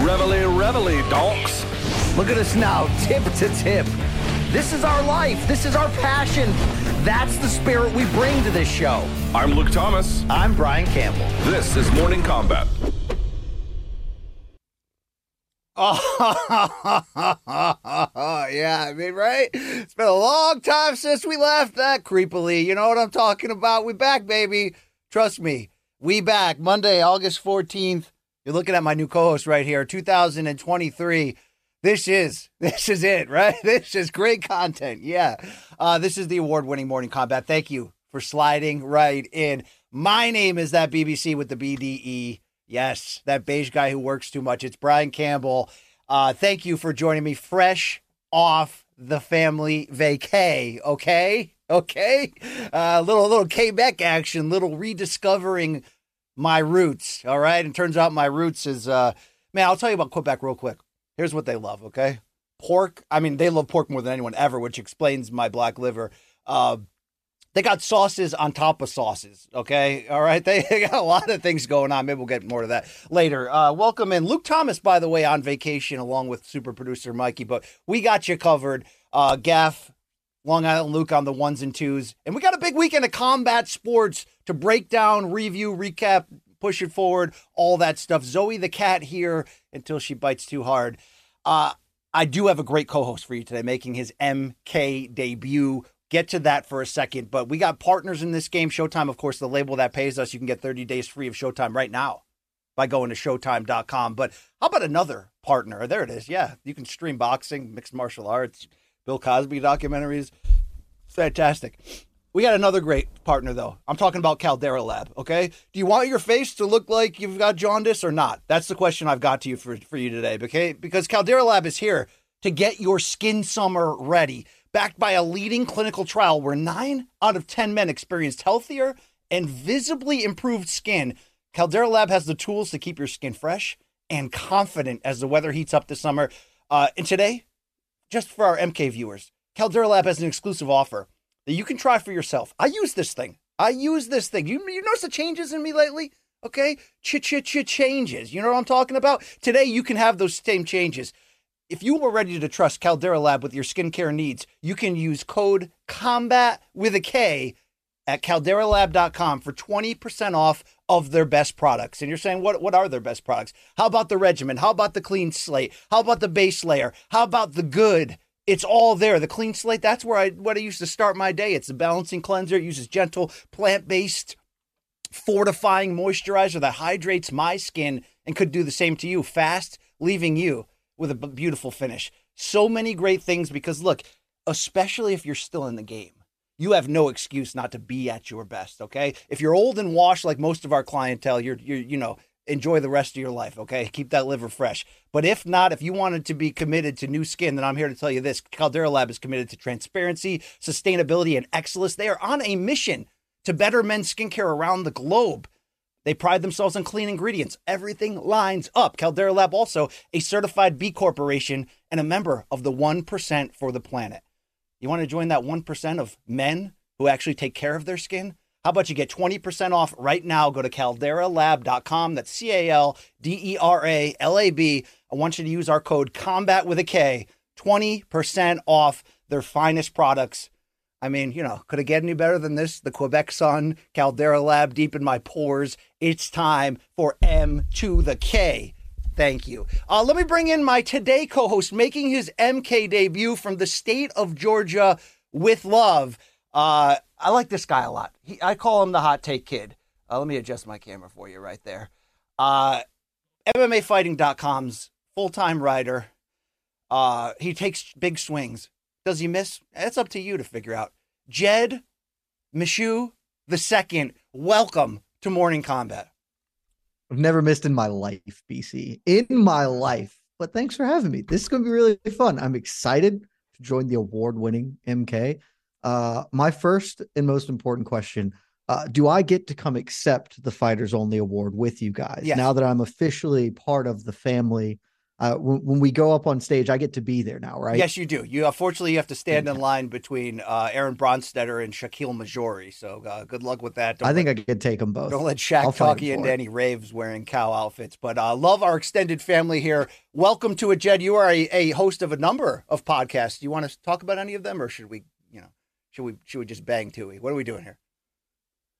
Reveille, donks. Look at us now, tip to tip. This is our life. This is our passion. That's the spirit we bring to this show. I'm Luke Thomas. I'm Brian Campbell. This is Morning Kombat. Oh, yeah, I mean, right? It's been a long time since we left that creepily. You know what I'm talking about? We back, baby. Trust me, we back. Monday, August 14th. You're looking at my new co-host right here, 2023. This is it, right? This is great content. Yeah. This is the award-winning Morning Kombat. Thank you for sliding right in. My name is that BBC with the BDE. Yes, that beige guy who works too much. It's Brian Campbell. Thank you for joining me fresh off the family vacay, okay? Okay? Little Quebec action, little rediscovering my roots, all right? And turns out my roots is, man, I'll tell you about Quebec real quick. Here's what they love, okay? Pork. I mean, they love pork more than anyone ever, which explains my black liver. They got sauces on top of sauces, okay? All right? They got a lot of things going on. Maybe we'll get more to that later. Welcome in. Luke Thomas, by the way, on vacation along with super producer Mikey, but we got you covered. Gaff, Long Island Luke on the ones and twos. And we got a big weekend of combat sports to break down, review, recap, push it forward, all that stuff. Zoe the cat here until she bites too hard. I do have a great co-host for you today, making his MK debut. Get to that for a second, but we got partners in this game. Showtime, of course, the label that pays us. You can get 30 days free of Showtime right now by going to Showtime.com. But how about another partner? There it is. Yeah, you can stream boxing, mixed martial arts, Bill Cosby documentaries. Fantastic. We got another great partner, though. I'm talking about Caldera Lab, okay? Do you want your face to look like you've got jaundice or not? That's the question I've got to you for you today, okay? Because Caldera Lab is here to get your skin summer ready. Backed by a leading clinical trial where 9 out of 10 men experienced healthier and visibly improved skin, Caldera Lab has the tools to keep your skin fresh and confident as the weather heats up this summer. And today, just for our MK viewers, Caldera Lab has an exclusive offer that you can try for yourself. I use this thing. You notice the changes in me lately? Okay? Changes. You know what I'm talking about? Today, you can have those same changes. If you were ready to trust Caldera Lab with your skincare needs, you can use code COMBAT with a K at calderalab.com for 20% off of their best products. And you're saying, what are their best products? How about the regimen? How about the clean slate? How about the base layer? How about the good? It's all there. The clean slate, that's where what I used to start my day. It's the balancing cleanser. It uses gentle, plant-based, fortifying moisturizer that hydrates my skin and could do the same to you fast, leaving you with a beautiful finish. So many great things because, look, especially if you're still in the game, you have no excuse not to be at your best, okay? If you're old and washed like most of our clientele, you know, enjoy the rest of your life, okay? Keep that liver fresh. But if not, if you wanted to be committed to new skin, then I'm here to tell you this. Caldera Lab is committed to transparency, sustainability, and excellence. They are on a mission to better men's skincare around the globe. They pride themselves on clean ingredients. Everything lines up. Caldera Lab also a certified B Corporation and a member of the 1% for the planet. You want to join that 1% of men who actually take care of their skin? How about you get 20% off right now? Go to calderalab.com. That's CALDERALAB. I want you to use our code COMBAT with a K. 20% off their finest products. I mean, you know, could it get any better than this? The Quebec sun, Caldera Lab deep in my pores. It's time for M to the K. Thank you. Let me bring in my today co-host, making his MK debut from the state of Georgia with love. I like this guy a lot. I call him the Hot Take Kid. Let me adjust my camera for you right there. MMAfighting.com's full-time writer. He takes big swings. Does he miss? That's up to you to figure out. Jed Meshew II, welcome to Morning Kombat. I've never missed in my life, BC. In my life. But thanks for having me. This is going to be really fun. I'm excited to join the award-winning MK. My first and most important question, do I get to come accept the Fighters Only Award with you guys? Yes. Now that I'm officially part of the family, when we go up on stage, I get to be there now, right? Yes, you do. You unfortunately you have to stand in line between Aaron Bronstetter and Shaquille Majori. So good luck with that. I think I could take them both. Don't let Shaq talk you into any raves wearing cow outfits. But love our extended family here. Welcome to it, Jed. You are a host of a number of podcasts. Do you want to talk about any of them, or should we, you know, should we just bang Tui? What are we doing here?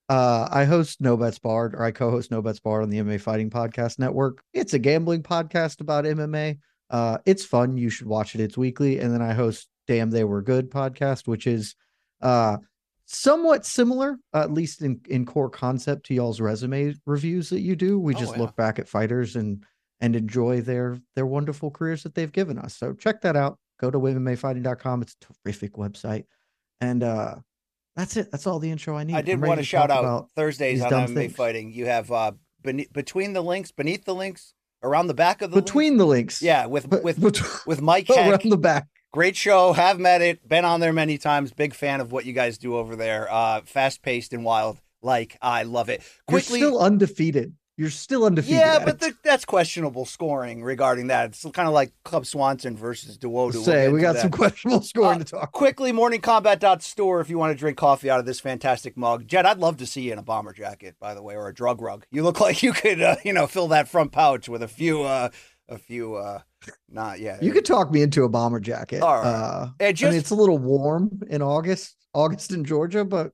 I host No Bets Barred, or I co-host No Bets Barred on the MMA Fighting Podcast Network. It's a gambling podcast about MMA. It's fun. You should watch it. It's weekly. And then I host Damn They Were Good podcast, which is somewhat similar, at least in core concept, to y'all's resume reviews that you do. We just look back at fighters and enjoy their wonderful careers that they've given us. So check that out. Go to MMAfighting.com. It's a terrific website. And that's it. That's all the intro I need. I did want to shout out Thursdays on MMA Fighting. You have Between the Links, Beneath the Links, Around the Back of the Links. Between the Links. Yeah, with Mike Hecht. Around the Back. Great show. Have met it. Been on there many times. Big fan of what you guys do over there. Fast-paced and wild. Like, I love it. Quickly, you're still undefeated. You're still undefeated. Yeah, but that's questionable scoring regarding that. It's kind of like Cub Swanson versus Dawodu. We got some questionable scoring to talk. Quickly, morningkombat.store if you want to drink coffee out of this fantastic mug. Jed, I'd love to see you in a bomber jacket, by the way, or a drug rug. You look like you could, fill that front pouch with you could talk me into a bomber jacket. All right. I mean, it's a little warm in August in Georgia, but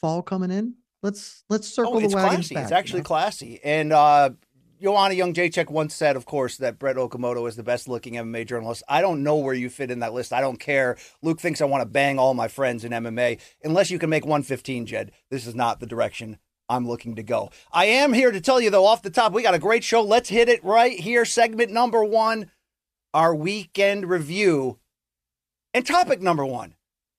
fall coming in. Let's circle the wagons back. It's actually classy. And Joanna Young Jacek once said, of course, that Brett Okamoto is the best looking MMA journalist. I don't know where you fit in that list. I don't care. Luke thinks I want to bang all my friends in MMA. Unless you can make 115, Jed, this is not the direction I'm looking to go. I am here to tell you, though, off the top, we got a great show. Let's hit it right here. Segment number one, our weekend review. And topic number one.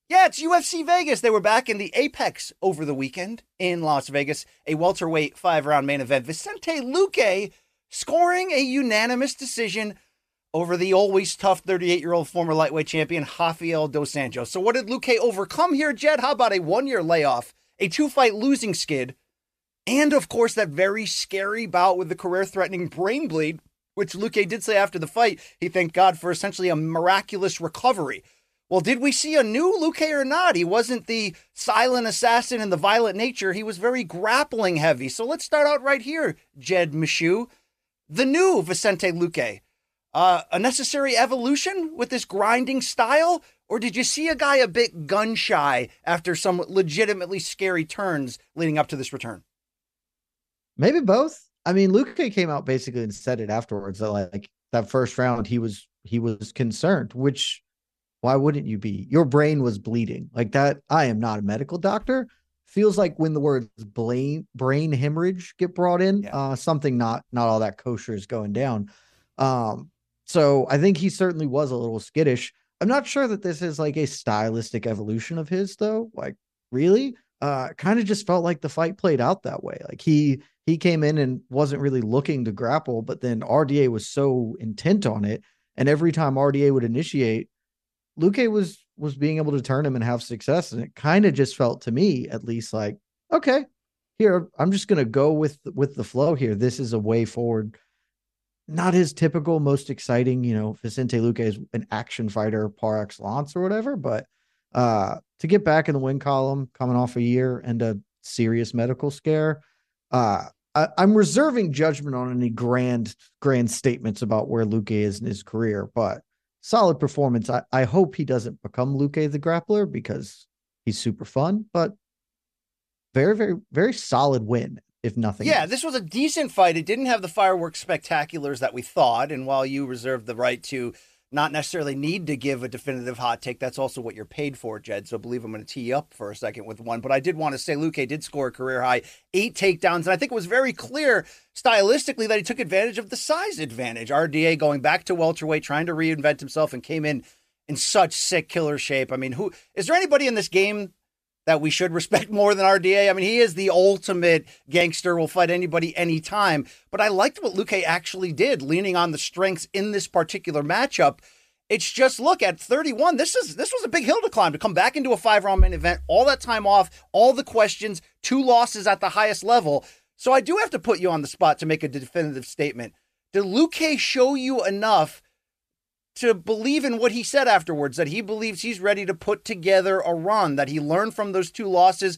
Yeah, it's UFC Vegas. They were back in the Apex over the weekend in Las Vegas. A welterweight 5-round main event. Vicente Luque scoring a unanimous decision over the always tough 38-year-old former lightweight champion Rafael Dos Anjos. So what did Luque overcome here, Jed? How about a 1-year layoff, a 2-fight losing skid, and, of course, that very scary bout with the career-threatening brain bleed, which Luque did say after the fight he thanked God for essentially a miraculous recovery. Well, did we see a new Luque or not? He wasn't the silent assassin and the violent nature. He was very grappling heavy. So let's start out right here, Jed Meshew. The new Vicente Luque. A necessary evolution with this grinding style? Or did you see a guy a bit gun-shy after some legitimately scary turns leading up to this return? Maybe both. I mean, Luque came out basically and said it afterwards. That, like, that first round, he was concerned, which... Why wouldn't you be? Your brain was bleeding like that. I am not a medical doctor. Feels like when the words brain hemorrhage get brought in, something not all that kosher is going down. So I think he certainly was a little skittish. I'm not sure that this is like a stylistic evolution of his, though. Like, really? Kind of just felt like the fight played out that way. Like he came in and wasn't really looking to grapple, but then RDA was so intent on it. And every time RDA would initiate, Luque was being able to turn him and have success. And it kind of just felt to me, at least, like, okay, here, I'm just going to go with the flow here. This is a way forward. Not his typical, most exciting, Vicente Luque is an action fighter par excellence or whatever, but to get back in the win column, coming off a year and a serious medical scare, I'm reserving judgment on any grand statements about where Luque is in his career, but solid performance. I hope he doesn't become Luque the grappler because he's super fun, but very, very, very solid win, if nothing else. Yeah, this was a decent fight. It didn't have the fireworks spectaculars that we thought, and while you reserve the right to not necessarily need to give a definitive hot take, that's also what you're paid for, Jed, so I believe I'm going to tee you up for a second with one, but I did want to say Luque did score a career-high 8 takedowns, and I think it was very clear stylistically that he took advantage of the size advantage. RDA going back to welterweight, trying to reinvent himself, and came in such sick killer shape. I mean, who is there anybody in this game that we should respect more than RDA? I mean, he is the ultimate gangster, will fight anybody anytime. But I liked what Luque actually did, leaning on the strengths in this particular matchup. It's just, look, at 31, this was a big hill to climb, to come back into a 5-round main event, all that time off, all the questions, 2 losses at the highest level. So I do have to put you on the spot to make a definitive statement. Did Luque show you enough to believe in what he said afterwards, that he believes he's ready to put together a run, that he learned from those two losses,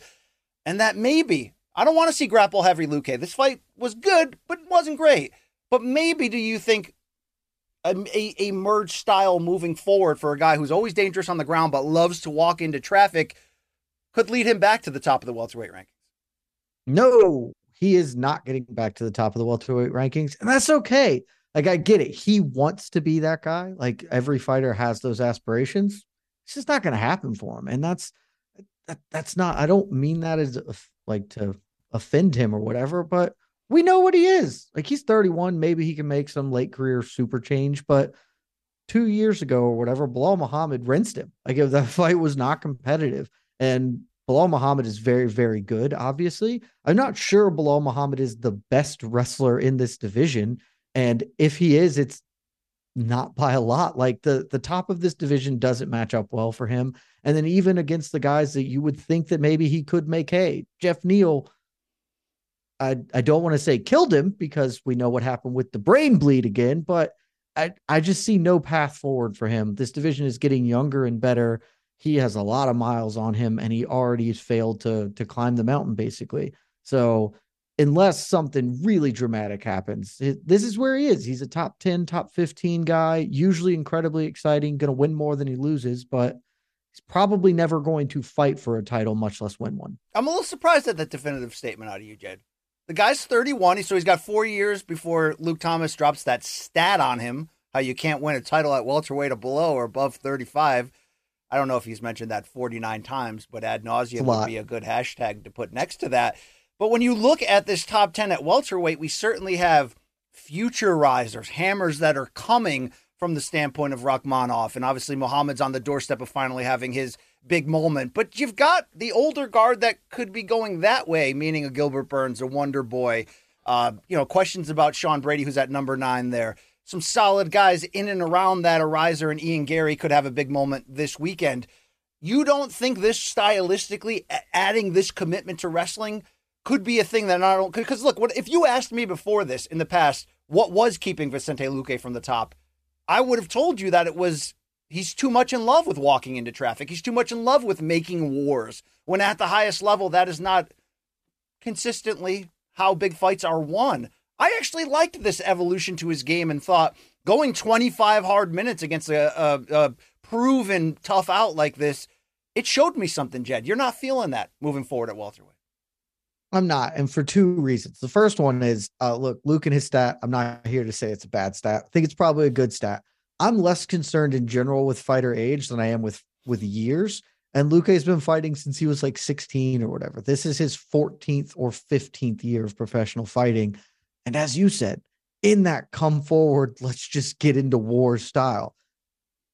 and that maybe, I don't want to see grapple heavy Luque. This fight was good, but wasn't great. But maybe do you think a merge style moving forward for a guy who's always dangerous on the ground but loves to walk into traffic could lead him back to the top of the welterweight rankings? No, he is not getting back to the top of the welterweight rankings, and that's okay. Like, I get it. He wants to be that guy. Like, every fighter has those aspirations. It's just not going to happen for him. And that's not, I don't mean that as like to offend him or whatever, but we know what he is. Like, he's 31. Maybe he can make some late career super change, but 2 years ago or whatever, Belal Muhammad rinsed him. Like, if that fight was not competitive, and Belal Muhammad is very, very good. Obviously, I'm not sure Belal Muhammad is the best wrestler in this division. And if he is, it's not by a lot. Like, the top of this division doesn't match up well for him. And then even against the guys that you would think that maybe he could make hay, Jeff Neal, I don't want to say killed him because we know what happened with the brain bleed again, but I just see no path forward for him. This division is getting younger and better. He has a lot of miles on him, and he already has failed to climb the mountain, basically. So unless something really dramatic happens, this is where he is. He's a top 10, top 15 guy, usually incredibly exciting, going to win more than he loses, but he's probably never going to fight for a title, much less win one. I'm a little surprised at that definitive statement out of you, Jed. The guy's 31, so he's got 4 years before Luke Thomas drops that stat on him, how you can't win a title at welterweight or below or above 35. I don't know if he's mentioned that 49 times, but ad nauseum would be a good hashtag to put next to that. But when you look at this top 10 at welterweight, we certainly have future risers, hammers that are coming from the standpoint of Rakhmonov. And obviously Muhammad's on the doorstep of finally having his big moment. But you've got the older guard that could be going that way, meaning a Gilbert Burns, a Wonder Boy. Questions about Sean Brady, who's at number 9 there. Some solid guys in and around that. A riser and Ian Gary could have a big moment this weekend. You don't think this stylistically, adding this commitment to wrestling, could be a thing that I don't, because look, if you asked me before this in the past, what was keeping Vicente Luque from the top, I would have told you that it was, he's too much in love with walking into traffic. He's too much in love with making wars when at the highest level, that is not consistently how big fights are won. I actually liked this evolution to his game and thought going 25 hard minutes against a proven tough out like this, it showed me something, Jed. You're not feeling that moving forward at welterweight. I'm not. And for two reasons. The first one is, look, Luke and his stat, I'm not here to say it's a bad stat. I think it's probably a good stat. I'm less concerned in general with fighter age than I am with years. And Luke has been fighting since he was like 16 or whatever. This is his 14th or 15th year of professional fighting. And as you said, in that come forward, let's just get into war style,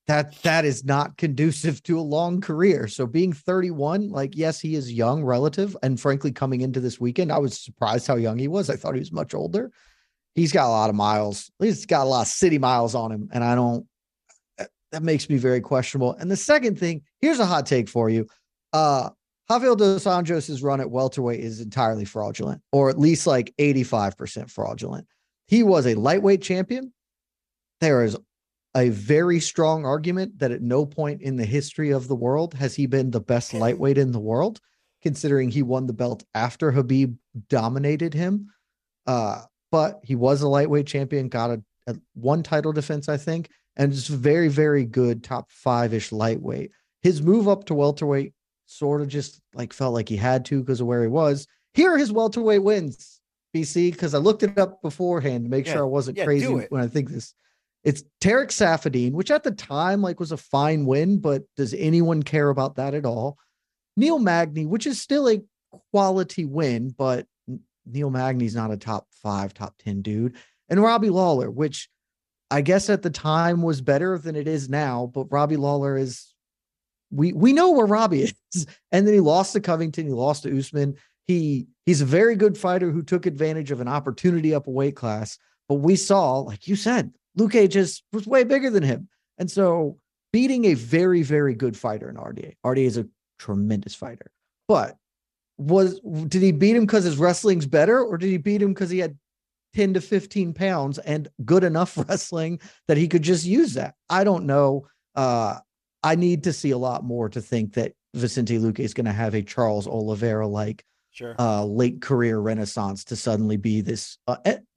that is not conducive to a long career. So being 31, like, yes, he is young relative. And frankly, coming into this weekend, I was surprised how young he was. I thought he was much older. He's got a lot of miles. He's got a lot of city miles on him. And that makes me very questionable. And the second thing, here's a hot take for you. Rafael Dos Anjos' run at welterweight is entirely fraudulent, or at least like 85% fraudulent. He was a lightweight champion. There is a very strong argument that at no point in the history of the world has he been the best lightweight in the world, considering he won the belt after Habib dominated him. But he was a lightweight champion, got a one title defense, I think, and just very, very good top 5-ish lightweight. His move up to welterweight sort of just like felt like he had to because of where he was. Here are his welterweight wins, BC, because I looked it up beforehand to make sure I wasn't crazy when I think this. It's Tarek Safadine, which at the time like was a fine win, but does anyone care about that at all? Neil Magny, which is still a quality win, but Neil Magny's not a top 5, top 10 dude. And Robbie Lawler, which I guess at the time was better than it is now, but Robbie Lawler is, we know where Robbie is. And then he lost to Covington, he lost to Usman. He's a very good fighter who took advantage of an opportunity up a weight class, but we saw, like you said, Luque just was way bigger than him. And so beating a very, very good fighter in RDA. RDA is a tremendous fighter. But did he beat him because his wrestling's better, or did he beat him because he had 10 to 15 pounds and good enough wrestling that he could just use that. I don't know. I need to see a lot more to think that Vicente Luque is going to have a Charles Oliveira-like late career renaissance to suddenly be this.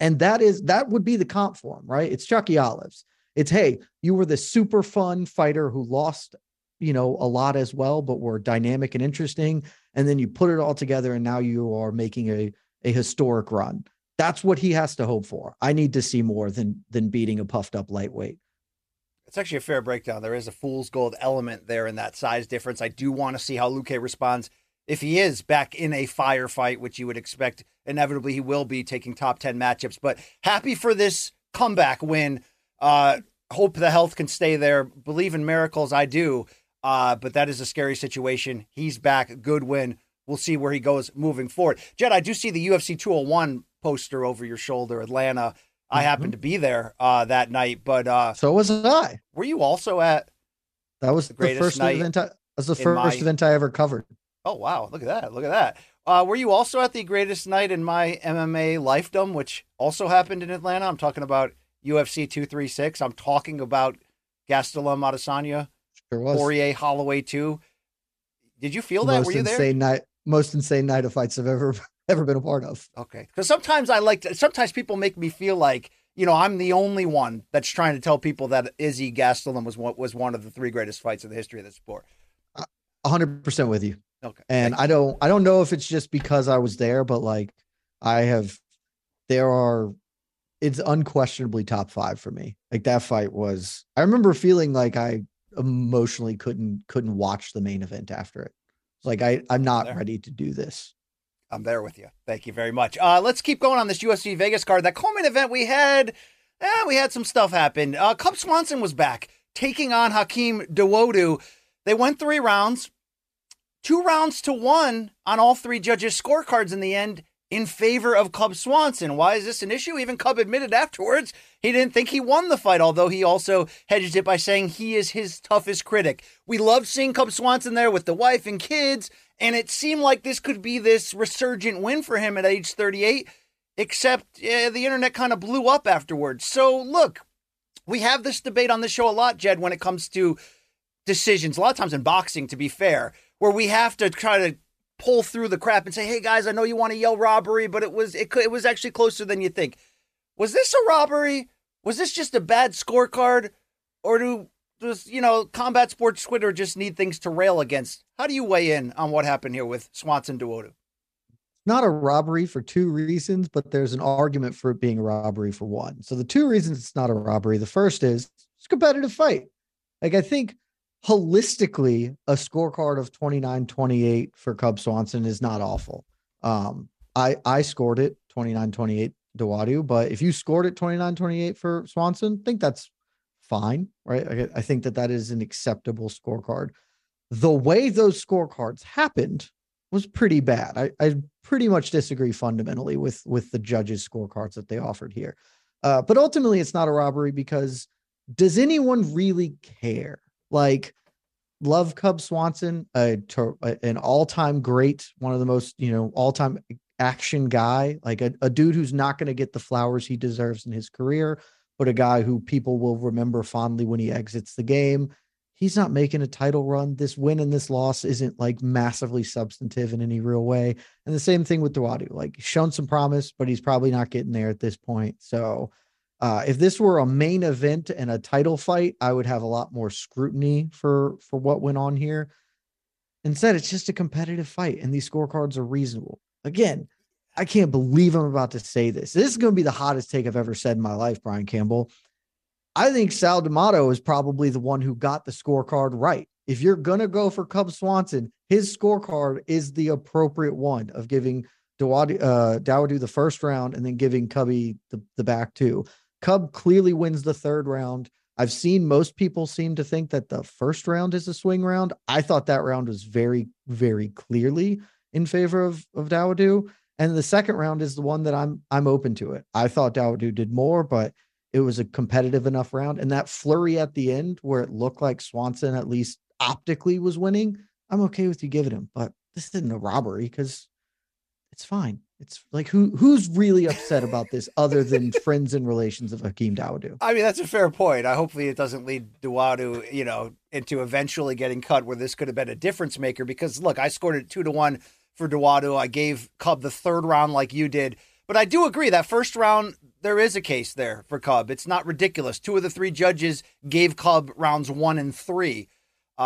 And that would be the comp for him, right? It's Chucky Olives. It's, hey, you were the super fun fighter who lost, you know, a lot as well, but were dynamic and interesting. And then you put it all together and now you are making a historic run. That's what he has to hope for. I need to see more than beating a puffed up lightweight. It's actually a fair breakdown. There is a fool's gold element there in that size difference. I do want to see how Luque responds if he is back in a firefight, which you would expect inevitably he will be, taking top 10 matchups. But happy for this comeback win. Hope the health can stay there. Believe in miracles. I do. But that is a scary situation. He's back. Good win. We'll see where he goes moving forward. Jed, I do see the UFC 201 poster over your shoulder, Atlanta. I happened to be there that night, but so was I. Were you also at? That was the first event. That was the first event I ever covered. Oh wow! Look at that! Look at that! Were you also at the greatest night in my MMA lifedom, which also happened in Atlanta? I'm talking about UFC 236. I'm talking about Gastelum Adesanya. Sure was. Poirier Holloway 2. Did you feel that? Were you there? Most insane night of fights I've ever been a part of. Okay. Because sometimes sometimes people make me feel like, you know, I'm the only one that's trying to tell people that Izzy Gastelum was one of the three greatest fights in the history of the sport. 100% with you. Okay. And I don't know if it's just because I was there, but like it's unquestionably top five for me. Like that fight was, I remember feeling like I emotionally couldn't watch the main event after it. Like I'm not ready to do this. I'm there with you. Thank you very much. Let's keep going on this UFC Vegas card. That Coleman event, we had some stuff happen. Cub Swanson was back, taking on Hakeem Dawodu. They went 3 rounds, 2 rounds to 1 on all 3 judges' scorecards in the end in favor of Cub Swanson. Why is this an issue? Even Cub admitted afterwards he didn't think he won the fight, although he also hedged it by saying he is his toughest critic. We love seeing Cub Swanson there with the wife and kids, and it seemed like this could be this resurgent win for him at age 38, except the internet kind of blew up afterwards. So look, we have this debate on the show a lot, Jed, when it comes to decisions, a lot of times in boxing, to be fair, where we have to try to pull through the crap and say, hey guys, I know you want to yell robbery, but it was actually closer than you think. Was this a robbery? Was this just a bad scorecard? Or does, you know, combat sports Twitter just need things to rail against? How do you weigh in on what happened here with Swanson Dawodu? Not a robbery for 2 reasons, but there's an argument for it being a robbery for 1. So the 2 reasons it's not a robbery. The first is it's a competitive fight. Like I think holistically, a scorecard of 29-28 for Cub Swanson is not awful. I scored it 29-28 Dawodu, but if you scored it 29-28 for Swanson, I think that's fine, right? I think that is an acceptable scorecard. The way those scorecards happened was pretty bad. I pretty much disagree fundamentally with the judges' scorecards that they offered here. But ultimately, it's not a robbery because does anyone really care? Like, love Cub Swanson, an all-time great, one of the most, you know, all-time action guy, like a dude who's not going to get the flowers he deserves in his career, but a guy who people will remember fondly when he exits the game. He's not making a title run. This win and this loss isn't like massively substantive in any real way. And the same thing with Dawodu, like shown some promise, but he's probably not getting there at this point. So if this were a main event and a title fight, I would have a lot more scrutiny for what went on here. Instead, it's just a competitive fight, and these scorecards are reasonable. Again, I can't believe I'm about to say this. This is going to be the hottest take I've ever said in my life, Brian Campbell. I think Sal D'Amato is probably the one who got the scorecard right. If you're going to go for Cub Swanson, his scorecard is the appropriate one of giving Dawodu the first round and then giving Cubby the back 2. Cub clearly wins the 3rd round. I've seen most people seem to think that the 1st round is a swing round. I thought that round was very, very clearly in favor of Dawodu. And the 2nd round is the one that I'm open to it. I thought Dawodu did more, but it was a competitive enough round. And that flurry at the end where it looked like Swanson, at least optically, was winning, I'm okay with you giving him, but this isn't a robbery because it's fine. It's like, who's really upset about this other than friends and relations of Hakeem Dawodu? I mean, that's a fair point. Hopefully it doesn't lead Dawodu, into eventually getting cut, where this could have been a difference maker. Because look, I scored it 2-1 for Dawodu. I gave Cub the third round like you did. But I do agree that first round, there is a case there for Cub. It's not ridiculous. Two of the three judges gave Cub rounds 1 and 3. See,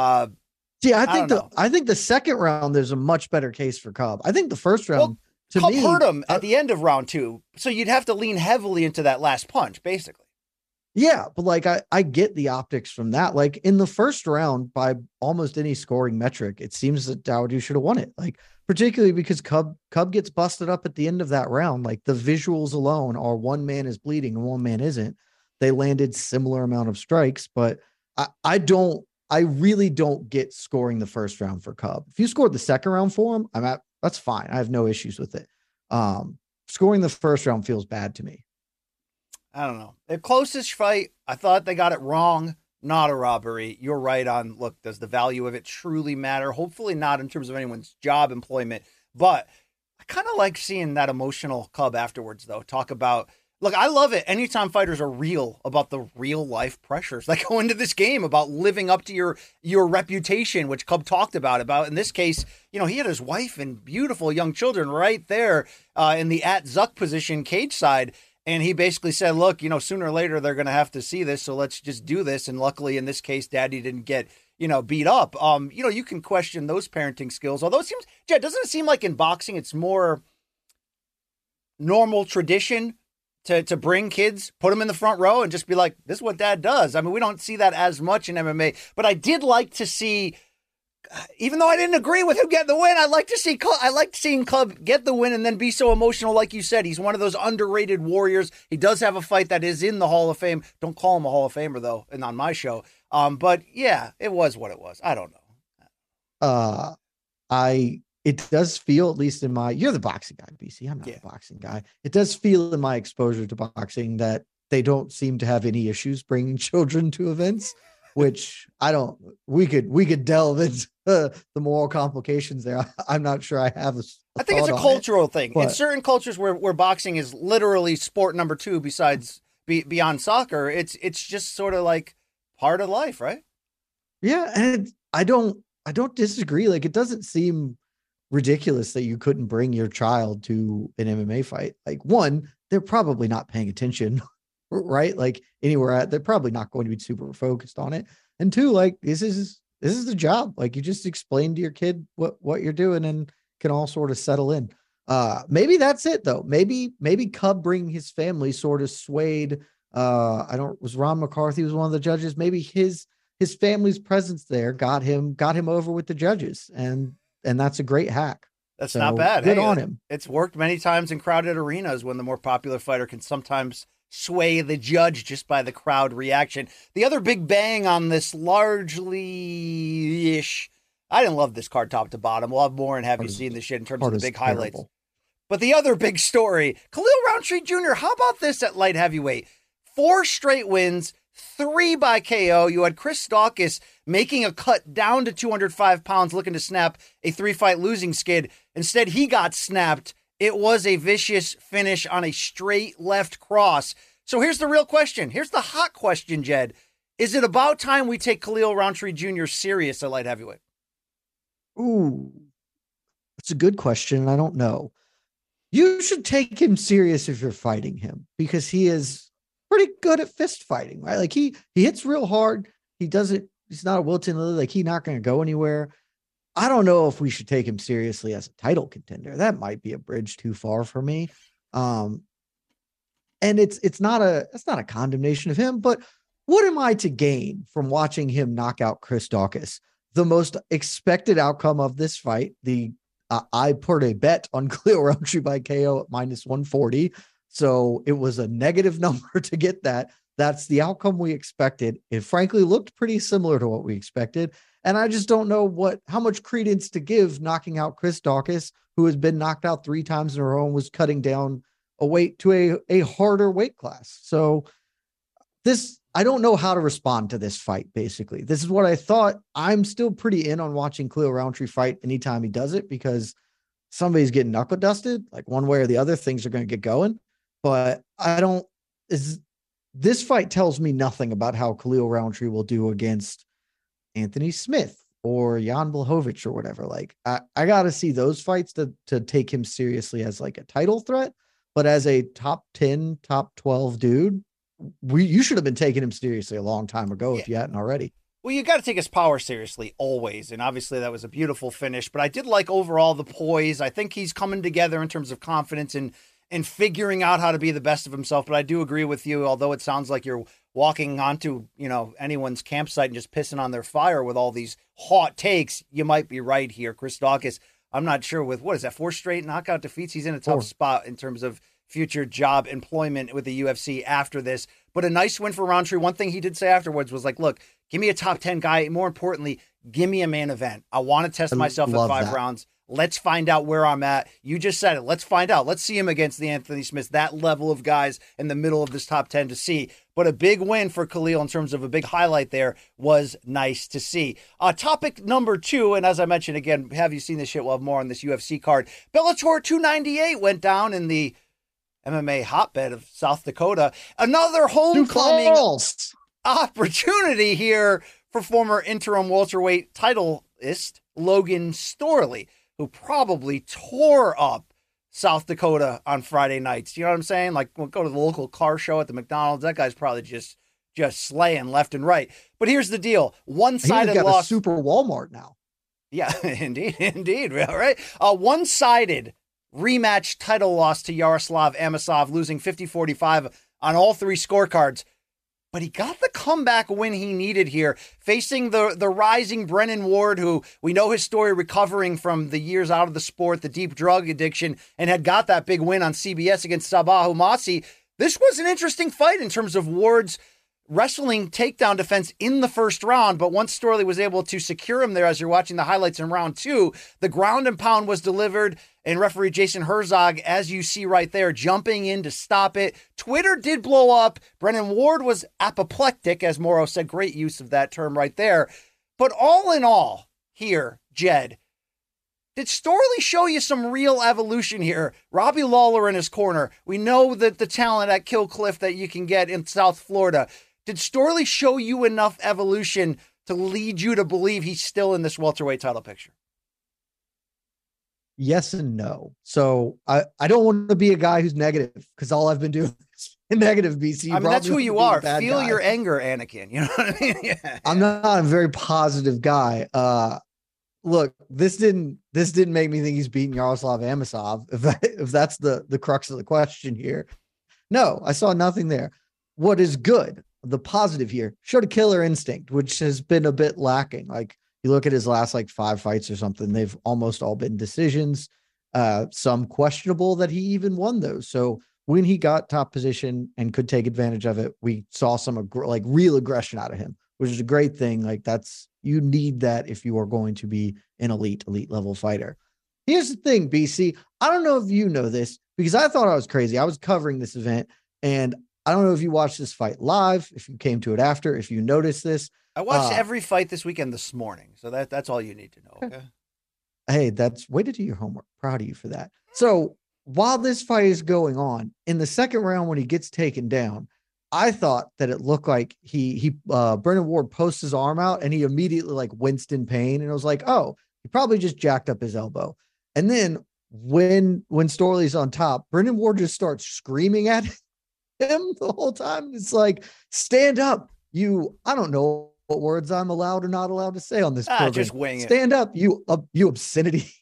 I think the second round, there's a much better case for Cub. I think the first round... Well, Cub hurt him at the end of round 2, so you'd have to lean heavily into that last punch, basically. Yeah, but like I get the optics from that. Like in the first round, by almost any scoring metric, it seems that Dawodu should have won it. Like particularly because Cub gets busted up at the end of that round. Like the visuals alone are one man is bleeding and one man isn't. They landed similar amount of strikes, but I really don't get scoring the first round for Cub. If you scored the second round for him, that's fine. I have no issues with it. Scoring the first round feels bad to me. I don't know. The closest fight, I thought they got it wrong. Not a robbery. You're right on. Look, does the value of it truly matter? Hopefully not in terms of anyone's job employment, but I kind of like seeing that emotional Cub afterwards though. Talk about, look, I love it. Anytime fighters are real about the real life pressures that go into this game, about living up to your reputation, which Cub talked about in this case, he had his wife and beautiful young children right there in the at Zuck position cage side. And he basically said, look, sooner or later, they're going to have to see this. So let's just do this. And luckily in this case, daddy didn't get, beat up. You can question those parenting skills. Although it seems, Jed, doesn't it seem like in boxing, it's more normal tradition to bring kids, put them in the front row and just be like, this is what dad does. I mean, we don't see that as much in MMA, but I did like to see, even though I didn't agree with him getting the win, I liked seeing Cub get the win and then be so emotional. Like you said, he's one of those underrated warriors. He does have a fight that is in the Hall of Fame. Don't call him a Hall of Famer though. And on my show. But yeah, it was what it was. I don't know. It does feel, at least in my, you're the boxing guy, BC. I'm not a boxing guy. It does feel in my exposure to boxing that they don't seem to have any issues bringing children to events, which we could delve into the moral complications there. I'm not sure I have. I think it's a cultural thing. In certain cultures where boxing is literally sport number 2, besides beyond soccer, it's just sort of like part of life, right? Yeah. And I don't disagree. Like it doesn't seem ridiculous that you couldn't bring your child to an MMA fight. Like one, they're probably not paying attention, right? Like they're probably not going to be super focused on it. And two, like this is the job. Like you just explain to your kid what you're doing and can all sort of settle in. Maybe that's it though. Maybe Cub bringing his family sort of swayed. Was Ron McCarthy was one of the judges. Maybe his family's presence there got him over with the judges. And that's a great hack. That's not bad. Good on him. It's worked many times in crowded arenas when the more popular fighter can sometimes sway the judge just by the crowd reaction. The other big bang on this largely-ish, I didn't love this card top to bottom. We'll have more and have you seen this shit in terms of the big highlights. But the other big story, Khalil Roundtree Jr., how about this at light heavyweight? 4 straight wins, 3 by KO. You had Chris Stalkus making a cut down to 205 pounds, looking to snap a 3-fight losing skid. Instead, he got snapped. It was a vicious finish on a straight left cross. So here's the real question. Here's the hot question, Jed. Is it about time we take Khalil Roundtree Jr. serious at light heavyweight? Ooh, that's a good question. I don't know. You should take him serious if you're fighting him, because he is pretty good at fist fighting, right? Like he hits real hard. He's not a Wilton Lilly. Like he's not going to go anywhere. I don't know if we should take him seriously as a title contender. That might be a bridge too far for me. And it's not a condemnation of him, but what am I to gain from watching him knock out Chris Stalkus? The most expected outcome of this fight, I put a bet on Khalil Roundtree by KO at -140. So it was a negative number to get that. That's the outcome we expected. It frankly looked pretty similar to what we expected. And I just don't know how much credence to give knocking out Chris Stalkus, who has been knocked out 3 times in a row and was cutting down a weight to a harder weight class. So I don't know how to respond to this fight, basically. This is what I thought. I'm still pretty in on watching Khalil Roundtree fight anytime he does it, because somebody's getting knuckle dusted, like one way or the other, things are going to get going. But I don't, this fight tells me nothing about how Khalil Roundtree will do against Anthony Smith or Jan Blachowicz or whatever. Like I got to see those fights to take him seriously as like a title threat, but as a top 10, top 12 dude, you should have been taking him seriously a long time ago if you hadn't already. Well, you got to take his power seriously always. And obviously that was a beautiful finish, but I did like overall the poise. I think he's coming together in terms of confidence and figuring out how to be the best of himself. But I do agree with you, although it sounds like you're walking onto, you know, anyone's campsite and just pissing on their fire with all these hot takes. You might be right here. Chris Stalkus, I'm not sure with, what is that, 4 straight knockout defeats? He's in a tough spot in terms of future job employment with the UFC after this, but a nice win for Roundtree. One thing he did say afterwards was like, look, give me a top 10 guy. More importantly, give me a main event. I want to test myself in 5 rounds. Let's find out where I'm at. You just said it. Let's find out. Let's see him against the Anthony Smith, that level of guys in the middle of this top 10 to see. But a big win for Khalil in terms of a big highlight there was nice to see. Topic number 2, and as I mentioned again, have you seen this shit? We'll have more on this UFC card. Bellator 298 went down in the MMA hotbed of South Dakota. Another homecoming opportunity here for former interim welterweight titleist Logan Storley, who probably tore up South Dakota on Friday nights. You know what I'm saying? Like, we'll go to the local car show at the McDonald's. That guy's probably just slaying left and right. But here's the deal. One-sided loss. He's got a super Walmart now. Yeah, indeed. All right. One-sided rematch title loss to Yaroslav Amosov, losing 50-45 on all 3 scorecards. But he got the comeback win he needed here, facing the rising Brennan Ward, who we know his story, recovering from the years out of the sport, the deep drug addiction, and had got that big win on CBS against Sabah Humasi. This was an interesting fight in terms of Ward's wrestling takedown defense in the first round, but once Storley was able to secure him there, as you're watching the highlights in round 2, the ground and pound was delivered, and referee Jason Herzog, as you see right there, jumping in to stop it. Twitter did blow up. Brennan Ward was apoplectic, as Moro said, great use of that term right there. But all in all here, Jed, did Storley show you some real evolution here? Robbie Lawler in his corner. We know that the talent at Killcliff that you can get in South Florida. Did Storley show you enough evolution to lead you to believe he's still in this welterweight title picture? Yes and no. So I don't want to be a guy who's negative, because all I've been doing is negative, BC. I mean, that's who you are. Feel your anger, Anakin. You know what I mean? Yeah. I'm not a very positive guy. Look, this didn't make me think he's beating Yaroslav Amosov, if that's the crux of the question here. No, I saw nothing there. What is good? The positive here, showed a killer instinct, which has been a bit lacking. Like, you look at his last 5 fights or something, they've almost all been decisions, some questionable that he even won those. So when he got top position and could take advantage of it, we saw some real aggression out of him, which is a great thing. Like, that's, you need that if you are going to be an elite level fighter. Here's the thing, BC, I don't know if you know this, because I thought I was crazy. I was covering this event, and I don't know if you watched this fight live, if you came to it after, if you noticed this. I watched every fight this weekend this morning, so that's all you need to know, okay? Hey, that's way to do your homework. Proud of you for that. So while this fight is going on, in the second round when he gets taken down, I thought that it looked like he Brennan Ward posts his arm out, and he immediately winced in pain, and I was like, oh, he probably just jacked up his elbow. And then when Storley's on top, Brennan Ward just starts screaming at him the whole time. It's like, stand up, you, I don't know what words I'm allowed or not allowed to say on this program. Just wing it. Stand up, you obscenity.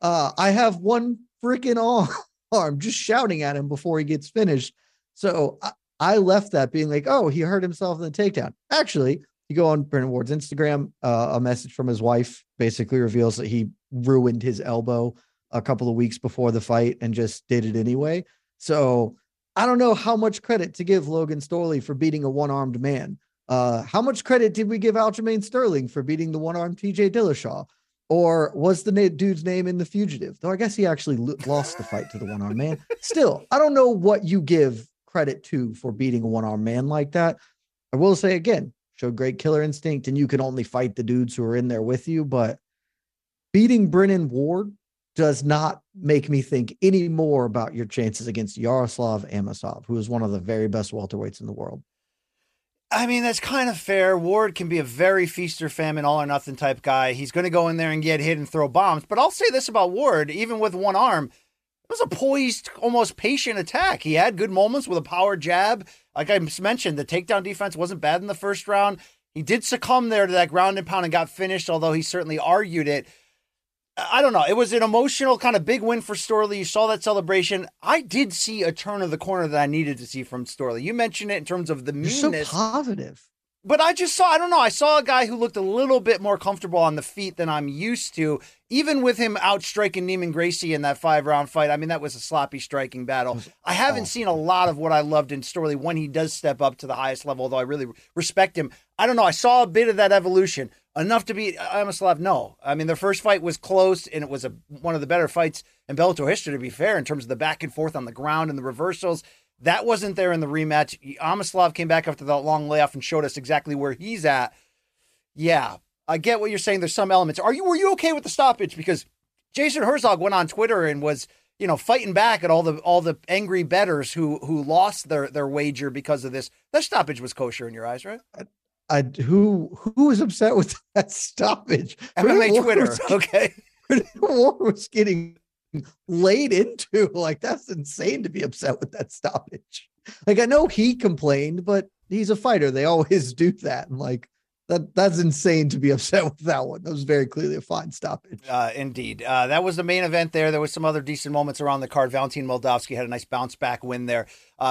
I have one freaking arm, just shouting at him before he gets finished. So I left that being like, oh, he hurt himself in the takedown. Actually, you go on Brennan Ward's Instagram, a message from his wife basically reveals that he ruined his elbow a couple of weeks before the fight and just did it anyway. So I don't know how much credit to give Logan Storley for beating a one-armed man. How much credit did we give Aljamain Sterling for beating the one-armed TJ Dillashaw? Or was the dude's name in The Fugitive? Though I guess he actually lost the fight to the one-armed man. Still, I don't know what you give credit to for beating a one-armed man like that. I will say again, showed great killer instinct, and you can only fight the dudes who are in there with you. But beating Brennan Ward does not make me think any more about your chances against Yaroslav Amosov, who is one of the very best welterweights in the world. I mean, that's kind of fair. Ward can be a very feast or famine, all or nothing type guy. He's going to go in there and get hit and throw bombs. But I'll say this about Ward, even with one arm, it was a poised, almost patient attack. He had good moments with a power jab. Like I mentioned, the takedown defense wasn't bad in the first round. He did succumb there to that ground and pound and got finished, although he certainly argued it. I don't know. It was an emotional kind of big win for Storley. You saw that celebration. I did see a turn of the corner that I needed to see from Storley. You mentioned it in terms of the meanness. You're so positive. But I just saw, I don't know, I saw a guy who looked a little bit more comfortable on the feet than I'm used to, even with him outstriking Neiman Gracie in that 5-round fight. I mean, that was a sloppy striking battle. I haven't seen a lot of what I loved in Storley when he does step up to the highest level, although I really respect him. I don't know. I saw a bit of that evolution. Enough to beat Amosov? No. I mean, their first fight was close, and it was one of the better fights in Bellator history, to be fair, in terms of the back and forth on the ground and the reversals. That wasn't there in the rematch. Amosov came back after that long layoff and showed us exactly where he's at. Yeah, I get what you're saying. There's some elements. Were you okay with the stoppage? Because Jason Herzog went on Twitter and was, you know, fighting back at all the angry bettors who lost their wager because of this. That stoppage was kosher in your eyes, right? Who was upset with that stoppage? MMA Twitter. Okay. Ward was getting laid into. Like, that's insane to be upset with that stoppage. Like, I know he complained, but he's a fighter. They always do that. And like, that's insane to be upset with that one. That was very clearly a fine stoppage. Indeed. That was the main event there. There was some other decent moments around the card. Valentin Moldavsky had a nice bounce back win there,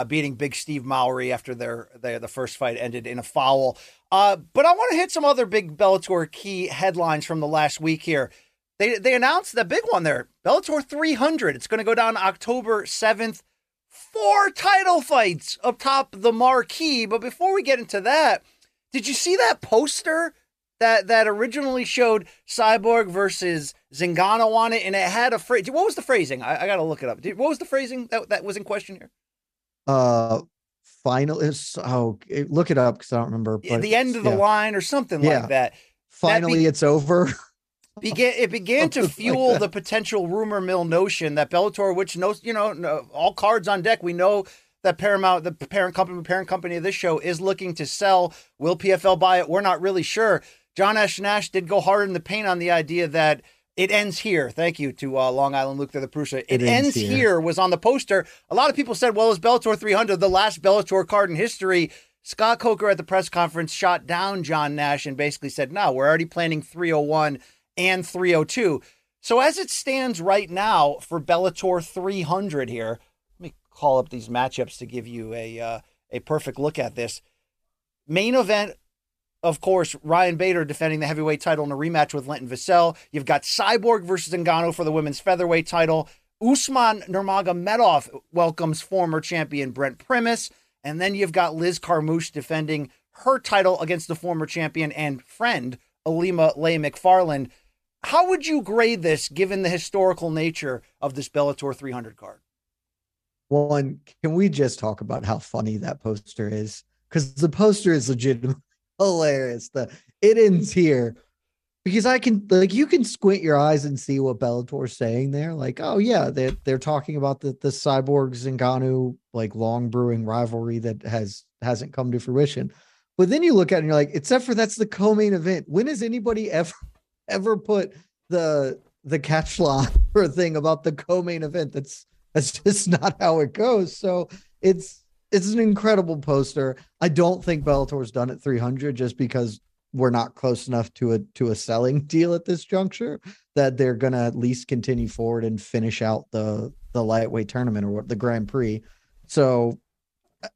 beating big Steve Mowry after the first fight ended in a foul. But I want to hit some other big Bellator key headlines from the last week here. They announced the big one there, Bellator 300. It's going to go down October 7th. 4 title fights up top the marquee. But before we get into that, did you see that poster that originally showed Cyborg versus Zingano on it? And it had a phrase. What was the phrasing? I got to look it up. What was the phrasing that was in question here? Finalists. Oh, look it up because I don't remember. But the end of the line or something like that. Finally, it's over. It began to fuel the potential rumor mill notion that Bellator, which knows, you know, all cards on deck. We know that Paramount, the parent company of this show, is looking to sell. Will PFL buy it? We're not really sure. John Ash Nash did go hard in the paint on the idea that it ends here. Thank you to Long Island Luke the Prusa. It ends here was on the poster. A lot of people said, well, is Bellator 300 the last Bellator card in history? Scott Coker at the press conference shot down John Nash and basically said, no, we're already planning 301 and 302. So as it stands right now for Bellator 300 here, call up these matchups to give you a perfect look at this. Main event, of course, Ryan Bader defending the heavyweight title in a rematch with Linton Vassell. You've got Cyborg versus Ngannou for the women's featherweight title. Usman Nurmagomedov welcomes former champion Brent Primus. And then you've got Liz Carmouche defending her title against the former champion and friend, Alima Leigh McFarland. How would you grade this given the historical nature of this Bellator 300 card? One, can we just talk about how funny that poster is? Because the poster is legitimately hilarious. It ends here. Because I can, like, you can squint your eyes and see what Bellator's saying there. Like, oh yeah, they're talking about the Cyborg Ngannou, like, long brewing rivalry that hasn't come to fruition. But then you look at it and you're like, except for that's the co-main event. When has anybody ever put the catch line or thing about the co-main event? That's just not how it goes. So it's an incredible poster. I don't think Bellator's done at 300 just because we're not close enough to a selling deal at this juncture that they're going to at least continue forward and finish out the lightweight tournament or the Grand Prix. So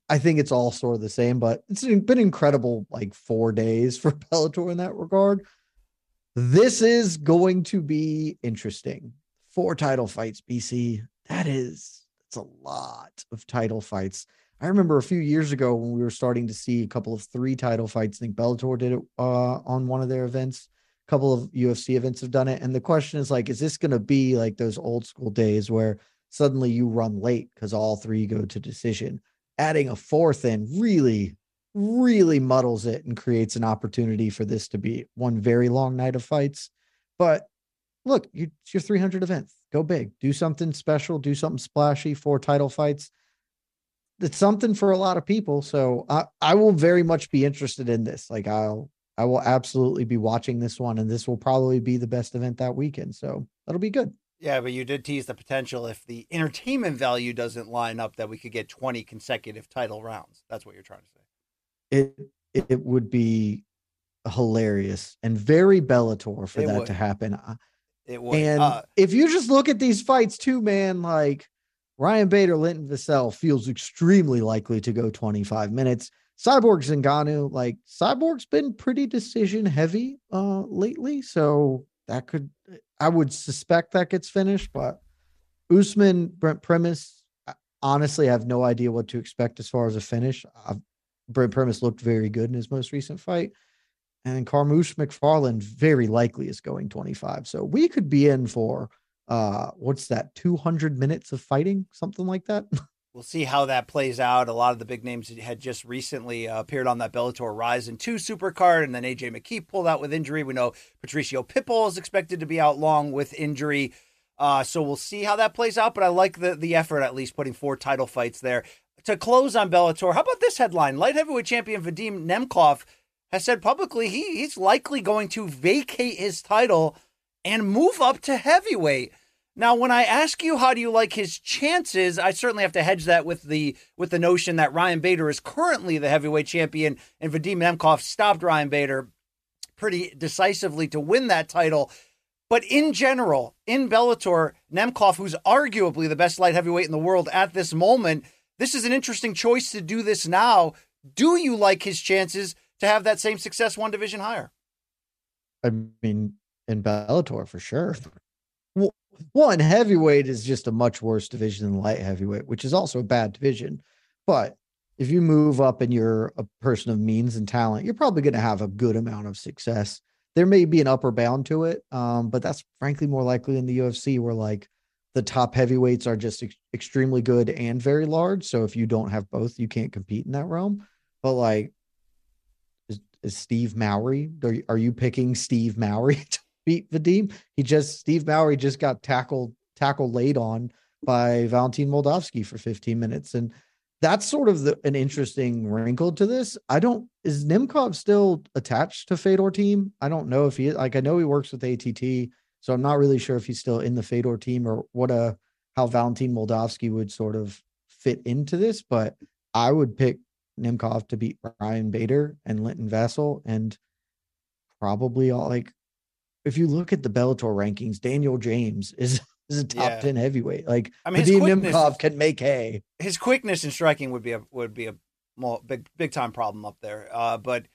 I think it's all sort of the same, but it's been incredible, like, 4 days for Bellator in that regard. This is going to be interesting. 4 title fights, BC. That's a lot of title fights. I remember a few years ago when we were starting to see a couple of 3 title fights. I think Bellator did it on one of their events. A couple of UFC events have done it. And the question is, like, is this going to be like those old school days where suddenly you run late because all 3 go to decision? Adding a 4th in really, really muddles it and creates an opportunity for this to be one very long night of fights. But look, it's your 300 event. Go big. Do something special. Do something splashy. 4 title fights. It's something for a lot of people. So I will very much be interested in this. Like I will absolutely be watching this one, and this will probably be the best event that weekend. So that'll be good. Yeah, but you did tease the potential if the entertainment value doesn't line up that we could get 20 consecutive title rounds. That's what you're trying to say. It would be hilarious and very Bellator for that to happen. It would. And if you just look at these fights too, man, like Ryan Bader, Linton Vassell feels extremely likely to go 25 minutes. Cyborg Zingano, like Cyborg's been pretty decision heavy lately. So that could, I would suspect that gets finished, but Usman, Brent Primus, honestly, I have no idea what to expect as far as a finish. Brent Primus looked very good in his most recent fight. And then Carmouche McFarland very likely is going 25. So we could be in for, what's that, 200 minutes of fighting, something like that. We'll see how that plays out. A lot of the big names had just recently appeared on that Bellator Rise and 2 supercard, and then AJ McKee pulled out with injury. We know Patricio Pitbull is expected to be out long with injury. So we'll see how that plays out, but I like the effort, at least putting 4 title fights there. To close on Bellator, how about this headline? Light heavyweight champion Vadim Nemkov has said publicly he's likely going to vacate his title and move up to heavyweight. Now, when I ask you how do you like his chances, I certainly have to hedge that with the notion that Ryan Bader is currently the heavyweight champion, and Vadim Nemkov stopped Ryan Bader pretty decisively to win that title. But in general, in Bellator, Nemkov, who's arguably the best light heavyweight in the world at this moment, this is an interesting choice to do this now. Do you like his chances to have that same success one division higher? I mean, in Bellator, for sure. Well, one, heavyweight is just a much worse division than light heavyweight, which is also a bad division. But if you move up and you're a person of means and talent, you're probably going to have a good amount of success. There may be an upper bound to it, but that's frankly more likely in the UFC, where like the top heavyweights are just extremely good and very large. So if you don't have both, you can't compete in that realm. But like, is Steve Mowry? Are you picking Steve Mowry to beat Vadim? Steve Mowry just got tackled laid on by Valentin Moldovsky for 15 minutes. And that's sort of an interesting wrinkle to this. Is Nemkov still attached to Fedor team? I don't know if he is. Like, I know he works with ATT, so I'm not really sure if he's still in the Fedor team or how Valentin Moldovsky would sort of fit into this, but I would pick Nemkov to beat Ryan Bader and Linton Vassell, and probably all, like, if you look at the Bellator rankings, Daniel James is a top 10 heavyweight. Like, I mean, Nemkov can make hay. His quickness and striking would be a big time problem up there. But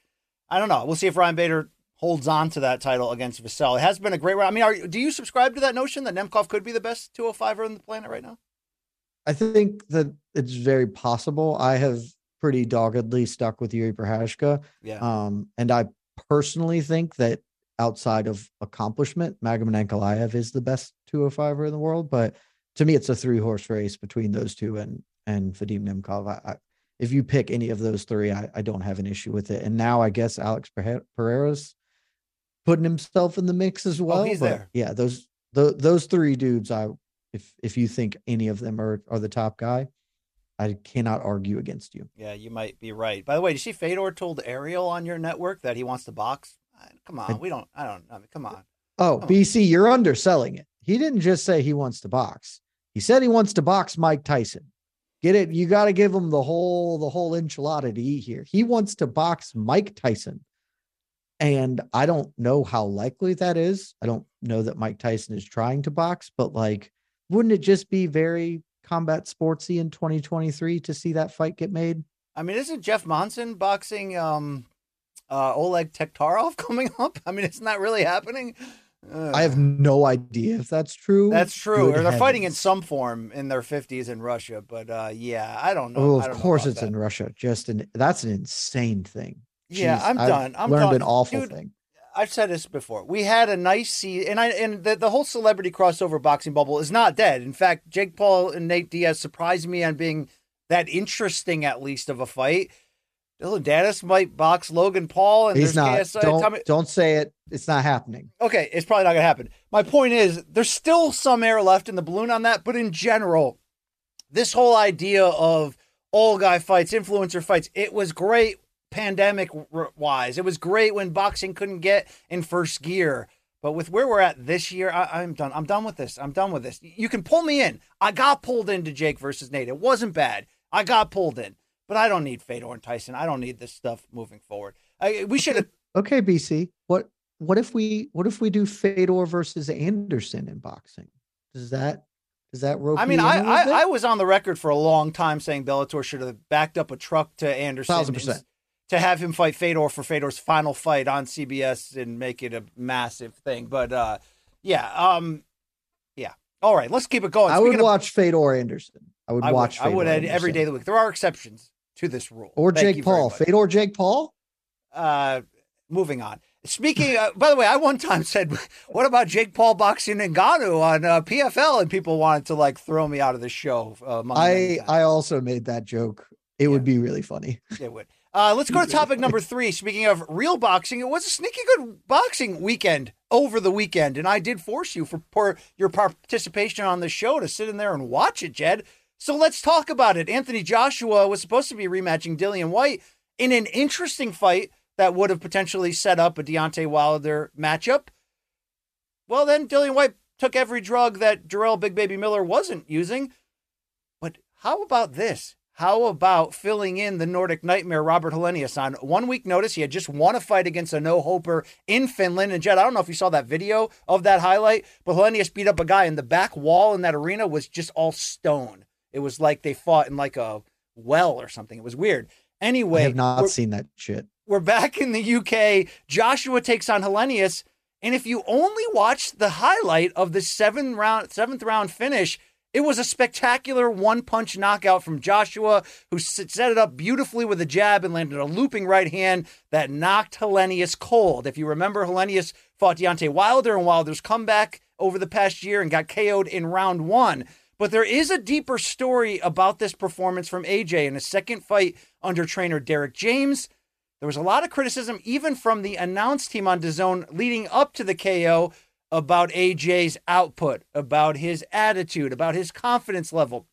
I don't know. We'll see if Ryan Bader holds on to that title against Vassell. It has been a great round. I mean, do you subscribe to that notion that Nemkov could be the best 205er on the planet right now? I think that it's very possible. I have pretty doggedly stuck with Yuri Prohashka. Yeah. And I personally think that outside of accomplishment, Magomed Ankalaev is the best 205er in the world. But to me, it's a 3-horse race between those two and Vadim Nemkov. If you pick any of those three, I don't have an issue with it. And now I guess Alex Pereira's putting himself in the mix as well. Oh, he's there. Yeah. Those three dudes, if you think any of them are the top guy, I cannot argue against you. Yeah, you might be right. By the way, did you see Fedor told Ariel on your network that he wants to box? Come on, come on. Oh, come BC, on. You're underselling it. He didn't just say he wants to box. He said he wants to box Mike Tyson. Get it? You got to give him the whole enchilada to eat here. He wants to box Mike Tyson. And I don't know how likely that is. I don't know that Mike Tyson is trying to box, but like, wouldn't it just be very combat sportsy in 2023 to see that fight get made? I mean, isn't Jeff Monson boxing Oleg Tektarov coming up? I mean, it's not really happening. I have no idea if that's true. That's true. Good or they're heavens. Fighting in some form in their 50s in Russia, but yeah, I don't know. Well, of course it's that. In Russia. That's an insane thing. Jeez, yeah, I've learned an awful thing. I've said this before. We had a nice season, and the whole celebrity crossover boxing bubble is not dead. In fact, Jake Paul and Nate Diaz surprised me on being that interesting, at least, of a fight. Dylan Danis might box Logan Paul. And he's not. KSI. Don't say it. It's not happening. Okay. It's probably not going to happen. My point is there's still some air left in the balloon on that. But in general, this whole idea of old guy fights, influencer fights, it was great pandemic wise. It was great when boxing couldn't get in first gear. But with where we're at this year, I'm done. I'm done with this. I'm done with this. You can pull me in. I got pulled into Jake versus Nate. It wasn't bad. I got pulled in. But I don't need Fedor and Tyson. I don't need this stuff moving forward. We should have. Okay, BC. What if we do Fedor versus Anderson in boxing? Does that rope? I mean, I was on the record for a long time saying Bellator should have backed up a truck to Anderson 1,000%. To have him fight Fedor for Fedor's final fight on CBS and make it a massive thing. But yeah. All right, let's keep it going. I would watch Fedor Anderson. I would watch Anderson every day of the week. There are exceptions to this rule. Or Jake Paul. Fedor Jake Paul? Moving on. Speaking, by the way, I one time said, what about Jake Paul boxing Ngannou on PFL? And people wanted to like throw me out of the show. I also made that joke. It would be really funny. It would. Let's go to topic number 3. Speaking of real boxing, it was a sneaky good boxing weekend over the weekend. And I did force you for your participation on the show to sit in there and watch it, Jed. So let's talk about it. Anthony Joshua was supposed to be rematching Dillian White in an interesting fight that would have potentially set up a Deontay Wilder matchup. Well, then Dillian White took every drug that Jarrell Big Baby Miller wasn't using. But how about this? How about filling in the Nordic Nightmare, Robert Helenius, on 1 week notice? He had just won a fight against a no-hoper in Finland. And, Jed, I don't know if you saw that video of that highlight, but Helenius beat up a guy, and the back wall in that arena was just all stone. It was like they fought in like a well or something. It was weird. Anyway, I have not seen that shit. We're back in the UK. Joshua takes on Helenius. And if you only watch the highlight of the seventh round finish, it was a spectacular one-punch knockout from Joshua, who set it up beautifully with a jab and landed a looping right hand that knocked Helenius cold. If you remember, Helenius fought Deontay Wilder in Wilder's comeback over the past year and got KO'd in round 1. But there is a deeper story about this performance from AJ in his second fight under trainer Derek James. There was a lot of criticism, even from the announce team on DAZN leading up to the KO, about AJ's output, about his attitude, about his confidence level.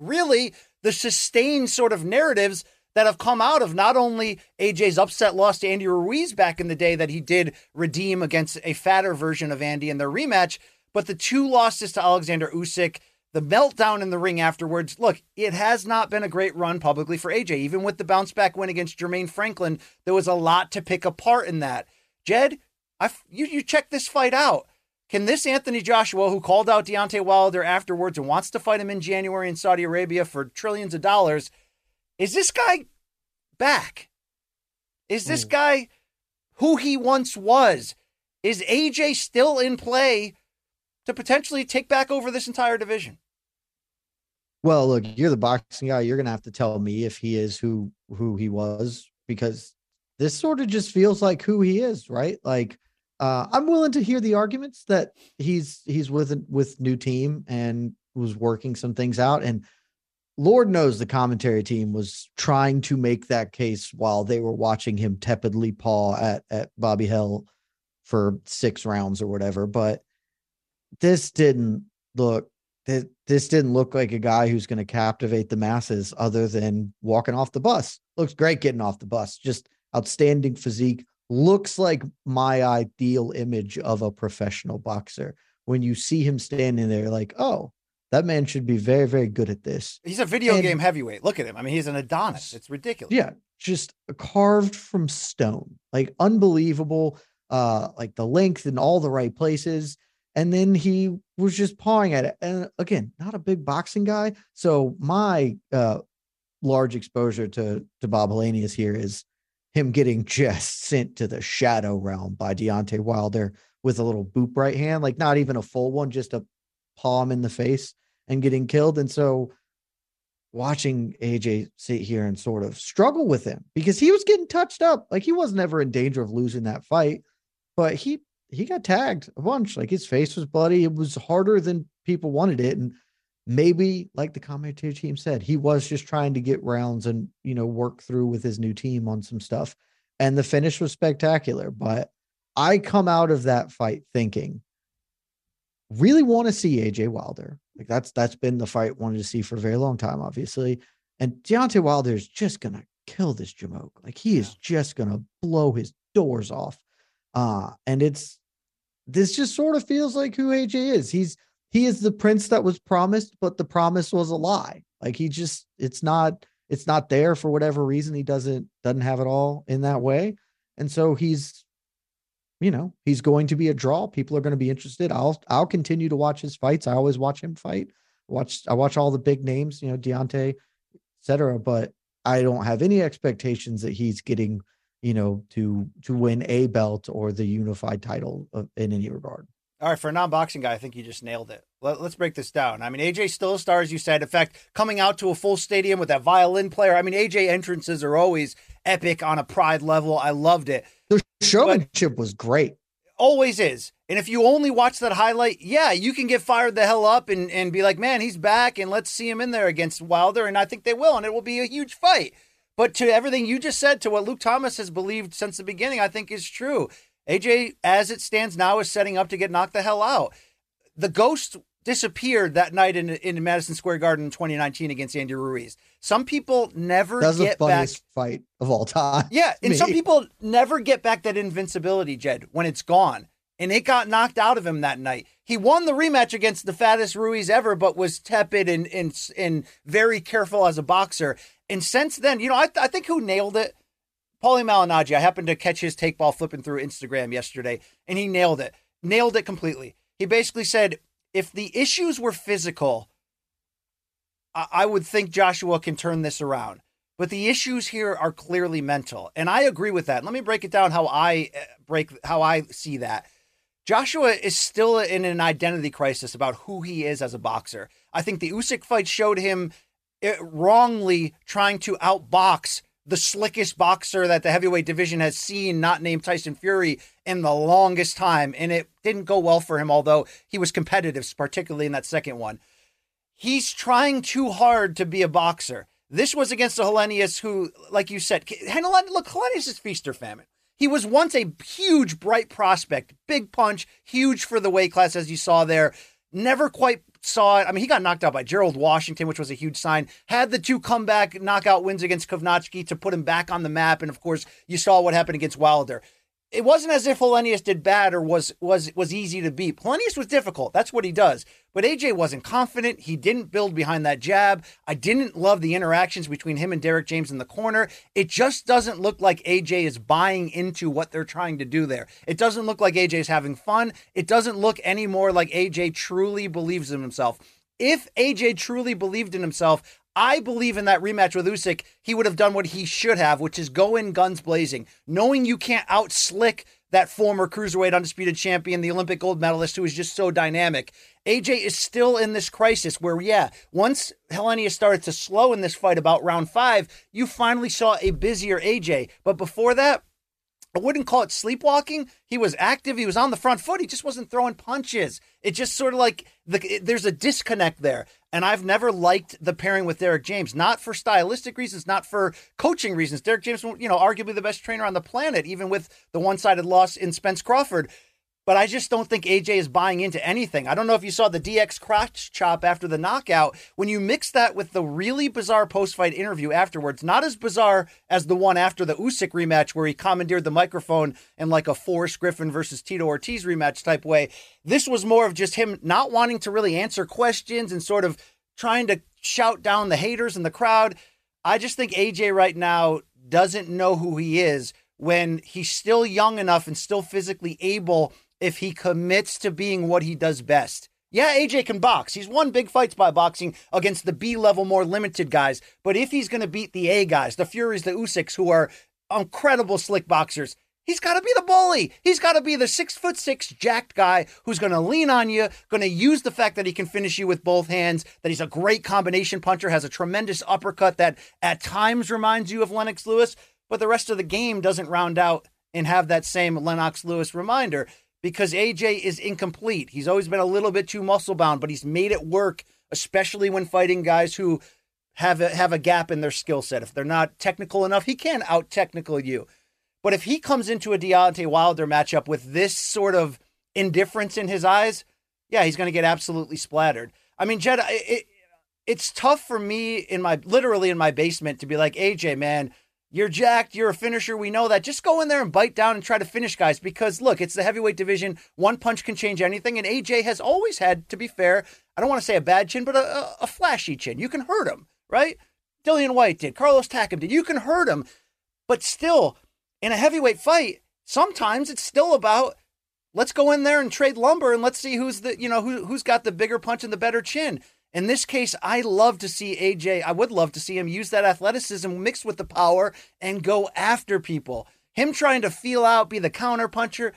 Really, the sustained sort of narratives that have come out of not only AJ's upset loss to Andy Ruiz back in the day that he did redeem against a fatter version of Andy in their rematch, but the 2 losses to Alexander Usyk, the meltdown in the ring afterwards. Look, it has not been a great run publicly for AJ. Even with the bounce back win against Jermaine Franklin, there was a lot to pick apart in that. Jed, you check this fight out. Can this Anthony Joshua, who called out Deontay Wilder afterwards and wants to fight him in January in Saudi Arabia for trillions of dollars, is this guy back? Is this guy who he once was? Is AJ still in play to potentially take back over this entire division? Well, look, you're the boxing guy. You're going to have to tell me if he is who he was, because this sort of just feels like who he is, right? Like, I'm willing to hear the arguments that he's with new team and was working some things out. And Lord knows the commentary team was trying to make that case while they were watching him tepidly paw at Bobby Hill for 6 rounds or whatever. But this didn't look like a guy who's going to captivate the masses other than walking off the bus. Looks great getting off the bus. Just outstanding physique. Looks like my ideal image of a professional boxer. When you see him standing there, like, oh, that man should be very, very good at this. He's a video game heavyweight. Look at him. I mean, he's an Adonis. It's ridiculous. Yeah. Just carved from stone, like unbelievable, like the length in all the right places. And then he was just pawing at it. And again, not a big boxing guy. So my large exposure to Bob Helenius here is him getting just sent to the shadow realm by Deontay Wilder with a little boop right hand, like not even a full one, just a palm in the face, and getting killed. And so watching AJ sit here and sort of struggle with him, because he was getting touched up. Like, he was never in danger of losing that fight, but he got tagged a bunch. Like, his face was bloody. It was harder than people wanted it. And Maybe, like the commentary team said, he was just trying to get rounds and, you know, work through with his new team on some stuff. And the finish was spectacular. But I come out of that fight thinking, really want to see AJ Wilder. Like that's been the fight I wanted to see for a very long time, obviously. And Deontay Wilder is just going to kill this Jamoke. Like he is just going to blow his doors off. And this just sort of feels like who AJ is. He is the prince that was promised, but the promise was a lie. Like he just, it's not there for whatever reason. He doesn't have it all in that way. And so he's, you know, he's going to be a draw. People are going to be interested. I'll continue to watch his fights. I always watch him fight. I watch all the big names, you know, Deontay, et cetera, but I don't have any expectations that he's getting, you know, to win a belt or the unified title in any regard. All right. For a non-boxing guy, I think you just nailed it. Let's break this down. I mean, AJ still a star, as you said. In fact, coming out to a full stadium with that violin player. I mean, AJ entrances are always epic on a pride level. I loved it. The showmanship was great. Always is. And if you only watch that highlight, yeah, you can get fired the hell up and be like, man, he's back and let's see him in there against Wilder. And I think they will. And it will be a huge fight. But to everything you just said, to what Luke Thomas has believed since the beginning, I think is true. AJ, as it stands now, is setting up to get knocked the hell out. The ghost disappeared that night in Madison Square Garden in 2019 against Andy Ruiz. Some people never get back. That was the funniest fight of all time. Yeah, and some people never get back that invincibility, Jed, when it's gone. And it got knocked out of him that night. He won the rematch against the fattest Ruiz ever, but was tepid and very careful as a boxer. And since then, you know, I think who nailed it? Paulie Malignaggi. I happened to catch his take ball flipping through Instagram yesterday, and he nailed it completely. He basically said, if the issues were physical, I would think Joshua can turn this around. But the issues here are clearly mental. And I agree with that. Let me break it down how I see that. Joshua is still in an identity crisis about who he is as a boxer. I think the Usyk fight showed him wrongly trying to outbox the slickest boxer that the heavyweight division has seen, not named Tyson Fury, in the longest time. And it didn't go well for him, although he was competitive, particularly in that second one. He's trying too hard to be a boxer. This was against a Hellenius who, like you said, look, Hellenius is feast or famine. He was once a huge, bright prospect, big punch, huge for the weight class, as you saw there. Never quite saw it. I mean, he got knocked out by Gerald Washington, which was a huge sign. Had the two comeback knockout wins against Kovnatski to put him back on the map. And of course, you saw what happened against Wilder. It wasn't as if Hellenius did bad or was easy to beat. Hellenius was difficult. That's what he does. But AJ wasn't confident. He didn't build behind that jab. I didn't love the interactions between him and Derek James in the corner. It just doesn't look like AJ is buying into what they're trying to do there. It doesn't look like AJ's having fun. It doesn't look any more like AJ truly believes in himself. If AJ truly believed in himself, I believe in that rematch with Usyk, he would have done what he should have, which is go in guns blazing, knowing you can't out-slick that former cruiserweight undisputed champion, the Olympic gold medalist, who is just so dynamic. AJ is still in this crisis where, yeah, once Hellenius started to slow in this fight about round 5, you finally saw a busier AJ. But before that, I wouldn't call it sleepwalking. He was active. He was on the front foot. He just wasn't throwing punches. It just sort of like there's a disconnect there. And I've never liked the pairing with Derek James, not for stylistic reasons, not for coaching reasons. Derek James, you know, arguably the best trainer on the planet, even with the one-sided loss in Spence Crawford. But I just don't think AJ is buying into anything. I don't know if you saw the DX crotch chop after the knockout. When you mix that with the really bizarre post-fight interview afterwards, not as bizarre as the one after the Usyk rematch where he commandeered the microphone in like a Forrest Griffin versus Tito Ortiz rematch type way. This was more of just him not wanting to really answer questions and sort of trying to shout down the haters in the crowd. I just think AJ right now doesn't know who he is when he's still young enough and still physically able if he commits to being what he does best. Yeah, AJ can box. He's won big fights by boxing against the B-level, more limited guys. But if he's going to beat the A guys, the Furies, the Usyks, who are incredible slick boxers, he's got to be the bully. He's got to be the 6'6" jacked guy who's going to lean on you, going to use the fact that he can finish you with both hands, that he's a great combination puncher, has a tremendous uppercut that at times reminds you of Lennox Lewis, but the rest of the game doesn't round out and have that same Lennox Lewis reminder. Because AJ is incomplete. He's always been a little bit too muscle bound, but he's made it work especially when fighting guys who have a gap in their skill set. If they're not technical enough, he can out-technical you. But if he comes into a Deontay Wilder matchup with this sort of indifference in his eyes, yeah, he's going to get absolutely splattered. I mean, Jed, it's tough for me literally in my basement to be like, AJ, man, you're jacked, you're a finisher, we know that. Just go in there and bite down and try to finish guys because, look, it's the heavyweight division. One punch can change anything, and AJ has always had, to be fair, I don't want to say a bad chin, but a flashy chin. You can hurt him, right? Dillian White did. Carlos Takam did. You can hurt him. But still, in a heavyweight fight, sometimes it's still about, let's go in there and trade lumber and let's see who's got the bigger punch and the better chin. In this case, I love to see AJ. I would love to see him use that athleticism mixed with the power and go after people. Him trying to feel out, be the counter puncher,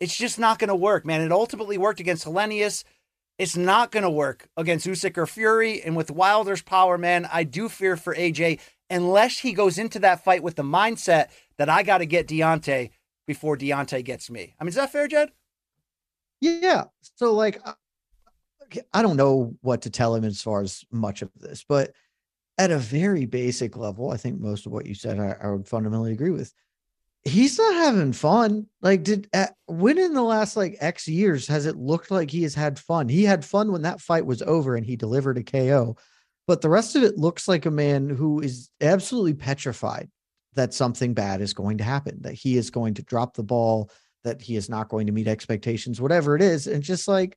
it's just not going to work, man. It ultimately worked against Hellenius. It's not going to work against Usyk or Fury. And with Wilder's power, man, I do fear for AJ unless he goes into that fight with the mindset that I got to get Deontay before Deontay gets me. I mean, is that fair, Jed? Yeah. So, like, I don't know what to tell him as far as much of this, but at a very basic level, I think most of what you said, I would fundamentally agree with. He's not having fun. Like, when in the last like X years has it looked like he has had fun? He had fun when that fight was over and he delivered a KO, but the rest of it looks like a man who is absolutely petrified that something bad is going to happen, that he is going to drop the ball, that he is not going to meet expectations, whatever it is. And just like,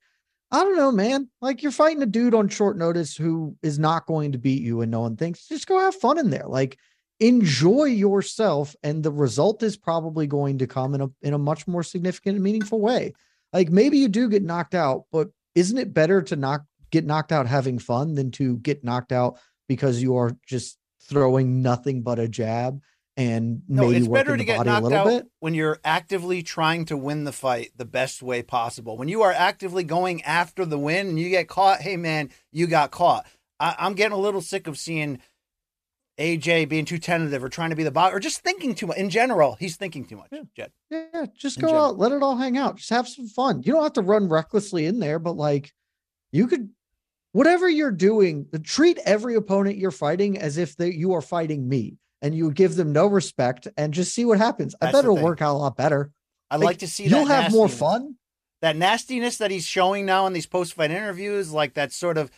I don't know, man, like you're fighting a dude on short notice who is not going to beat you and no one thinks, just go have fun in there. Like, enjoy yourself. And the result is probably going to come in a much more significant and meaningful way. Like, maybe you do get knocked out, but isn't it better to not get knocked out having fun than to get knocked out because you are just throwing nothing but a jab? And maybe it's better to get knocked out when you're actively trying to win the fight the best way possible. When you are actively going after the win and you get caught, hey man, you got caught. I'm getting a little sick of seeing AJ being too tentative or trying to be the boss or just thinking too much. In general, he's thinking too much. Yeah, Jed. Yeah, just go out, let it all hang out, just have some fun. You don't have to run recklessly in there, but like you could. Whatever you're doing, treat every opponent you're fighting as if you are fighting me. And you give them no respect and just see what happens. I bet it'll work out a lot better. I'd like to see that. You'll have more fun. That nastiness that he's showing now in these post-fight interviews, like that sort of,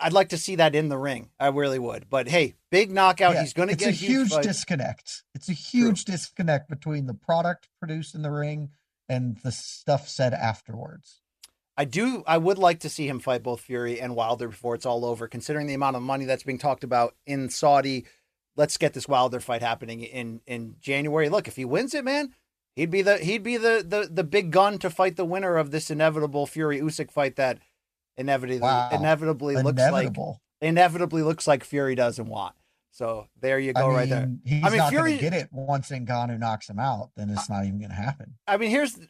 I'd like to see that in the ring. I really would. But hey, big knockout. Yeah, he's going to get a huge disconnect. It's a huge disconnect between the product produced in the ring and the stuff said afterwards. I would like to see him fight both Fury and Wilder before it's all over, considering the amount of money that's being talked about in Saudi. Let's get this Wilder fight happening in January. Look, if he wins it, man, he'd be the big gun to fight the winner of this inevitable Fury Usyk fight that inevitably looks like Fury doesn't want. So there you go, right there. He's not going to get it once Ngannou knocks him out. Then it's not even going to happen. I mean, here's the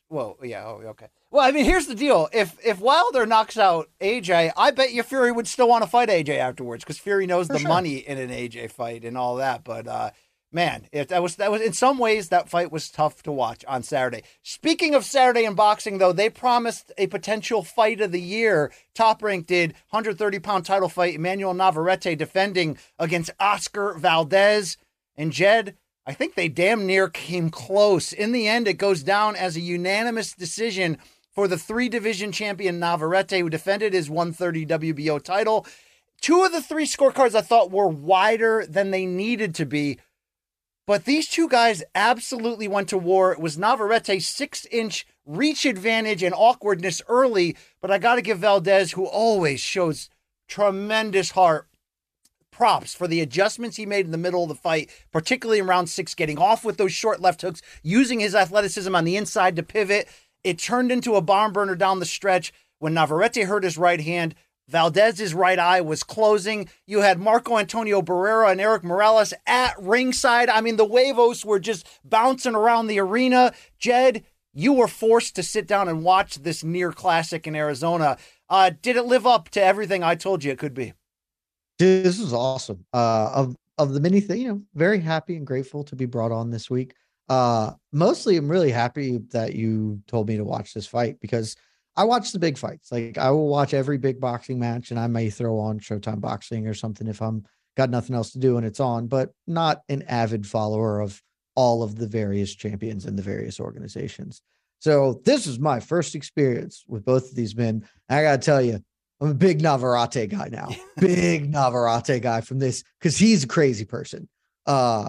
deal. If Wilder knocks out AJ, I bet you Fury would still want to fight AJ afterwards because Fury knows the money in an AJ fight and all that. But man, that was in some ways that fight was tough to watch on Saturday. Speaking of Saturday in boxing, though, they promised a potential fight of the year. Top Rank did. 130-pound title fight. Emmanuel Navarrete defending against Oscar Valdez. And Jed, I think they damn near came close. In the end, it goes down as a unanimous decision for the three-division champion Navarrete, who defended his 130 WBO title. Two of the three scorecards I thought were wider than they needed to be. But these two guys absolutely went to war. It was Navarrete's 6-inch reach advantage and awkwardness early, but I got to give Valdez, who always shows tremendous heart, props for the adjustments he made in the middle of the fight, particularly in round 6, getting off with those short left hooks, using his athleticism on the inside to pivot. It turned into a bomb burner down the stretch. When Navarrete hurt his right hand, Valdez's right eye was closing. You had Marco Antonio Barrera and Eric Morales at ringside. I mean, the huevos were just bouncing around the arena. Jed, you were forced to sit down and watch this near classic in Arizona. Did it live up to everything I told you it could be? Dude, this was awesome. Of the many things, very happy and grateful to be brought on this week. Mostly I'm really happy that you told me to watch this fight because I watch the big fights. Like, I will watch every big boxing match, and I may throw on Showtime Boxing or something if I'm got nothing else to do and it's on, but not an avid follower of all of the various champions in the various organizations. So this is my first experience with both of these men. I got to tell you, I'm a big Navarrete guy now, big Navarrete guy from this, because he's a crazy person. I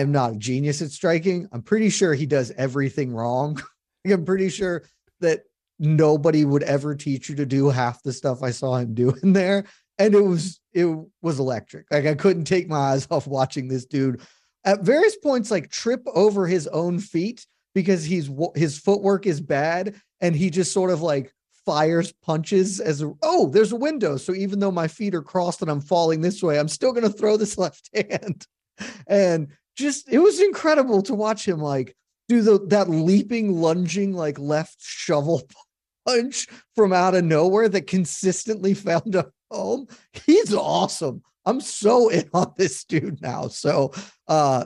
am not a genius at striking. I'm pretty sure he does everything wrong. I'm pretty sure that nobody would ever teach you to do half the stuff I saw him doing there. And it was electric. Like, I couldn't take my eyes off watching this dude at various points, like, trip over his own feet because his footwork is bad. And he just sort of like fires punches there's a window. So even though my feet are crossed and I'm falling this way, I'm still going to throw this left hand. And just, it was incredible to watch him like do that leaping, lunging, like left shovel punch from out of nowhere that consistently found a home. He's awesome. I'm so in on this dude now. So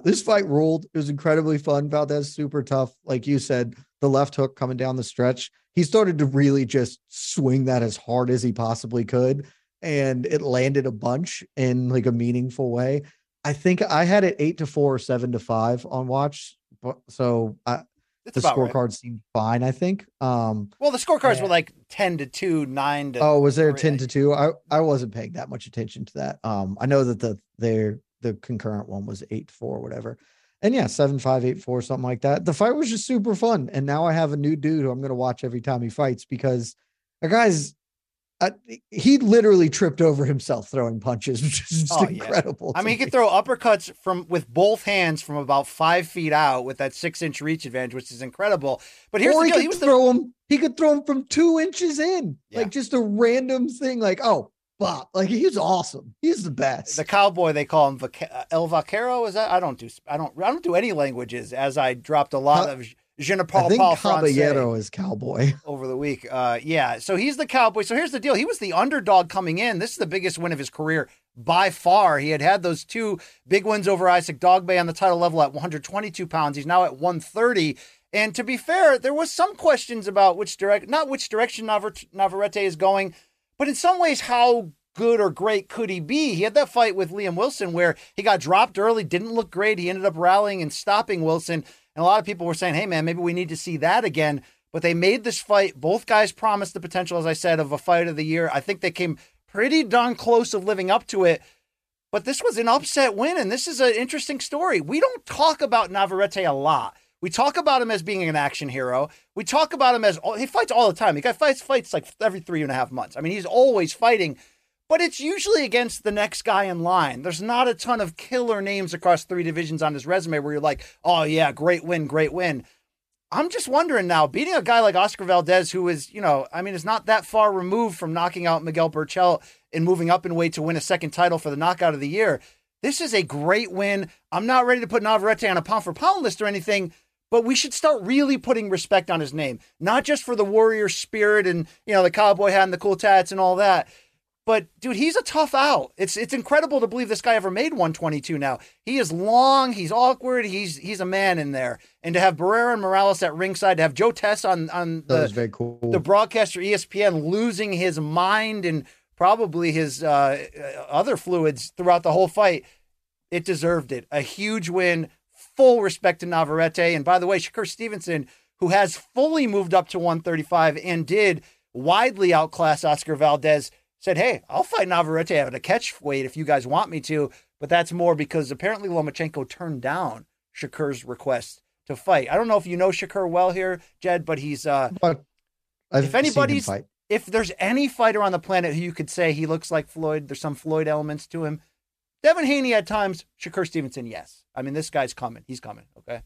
this fight ruled. It was incredibly fun. Valdez super tough. Like you said, the left hook coming down the stretch, he started to really just swing that as hard as he possibly could. And it landed a bunch in like a meaningful way. I think I had it 8-4 or 7-5 on watch. So the scorecard seemed fine, I think. The scorecards were like 10-2, 9-3. Oh, was there 10-2? I wasn't paying that much attention to that. I know that the concurrent one was 8-4, whatever. And yeah, 7-5, 8-4, something like that. The fight was just super fun. And now I have a new dude who I'm going to watch every time he fights, because a guy's, he literally tripped over himself throwing punches, which is just incredible. Yeah. I mean, he could throw uppercuts with both hands from about 5 feet out with that 6-inch reach advantage, which is incredible. But here's the deal. He could throw him from 2 inches in, like just a random thing. Like, Bob, like, he's awesome. He's the best. The cowboy, they call him El Vaquero. Is that? I don't do any languages, as I dropped a lot of. I think Caballero is cowboy over the week. So he's the cowboy. So here's the deal. He was the underdog coming in. This is the biggest win of his career by far. He had those two big wins over Isaac Dogbe on the title level at 122 pounds. He's now at 130. And to be fair, there was some questions about which direction Navarrete is going, but in some ways, how good or great could he be? He had that fight with Liam Wilson where he got dropped early, didn't look great. He ended up rallying and stopping Wilson. And a lot of people were saying, hey, man, maybe we need to see that again. But they made this fight. Both guys promised the potential, as I said, of a fight of the year. I think they came pretty darn close of living up to it. But this was an upset win, and this is an interesting story. We don't talk about Navarrete a lot. We talk about him as being an action hero. We talk about him as he fights all the time. He fights like every 3.5 months. I mean, he's always fighting. But it's usually against the next guy in line. There's not a ton of killer names across 3 divisions on his resume where you're like, oh, yeah, great win. I'm just wondering now, beating a guy like Oscar Valdez, who is, is not that far removed from knocking out Miguel Burchell and moving up in weight to win a second title for the knockout of the year. This is a great win. I'm not ready to put Navarrete on a pound-for-pound list or anything, but we should start really putting respect on his name, not just for the warrior spirit and, the cowboy hat and the cool tats and all that. But, dude, he's a tough out. It's incredible to believe this guy ever made 122 now. He is long. He's awkward. He's a man in there. And to have Barrera and Morales at ringside, to have Joe Tess on very cool. The broadcaster ESPN losing his mind and probably his other fluids throughout the whole fight, it deserved it. A huge win. Full respect to Navarrete. And, by the way, Shakur Stevenson, who has fully moved up to 135 and did widely outclass Oscar Valdez, said, hey, I'll fight Navarrete at a catch weight if you guys want me to, but that's more because apparently Lomachenko turned down Shakur's request to fight. I don't know if you know Shakur well here, Jed, but he's if there's any fighter on the planet who you could say he looks like Floyd, there's some Floyd elements to him. Devin Haney at times, Shakur Stevenson, yes. I mean, this guy's coming. He's coming, okay?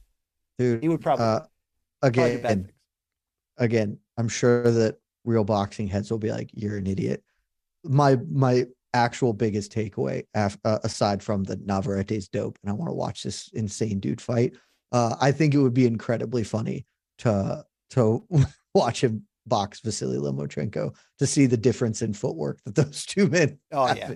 Dude, he would probably do bad things. Again, I'm sure that real boxing heads will be like, you're an idiot. My actual biggest takeaway, aside from the Navarrete's dope, and I want to watch this insane dude fight, I think it would be incredibly funny to watch him box Vasily Lomachenko, to see the difference in footwork that those two men. Oh yeah,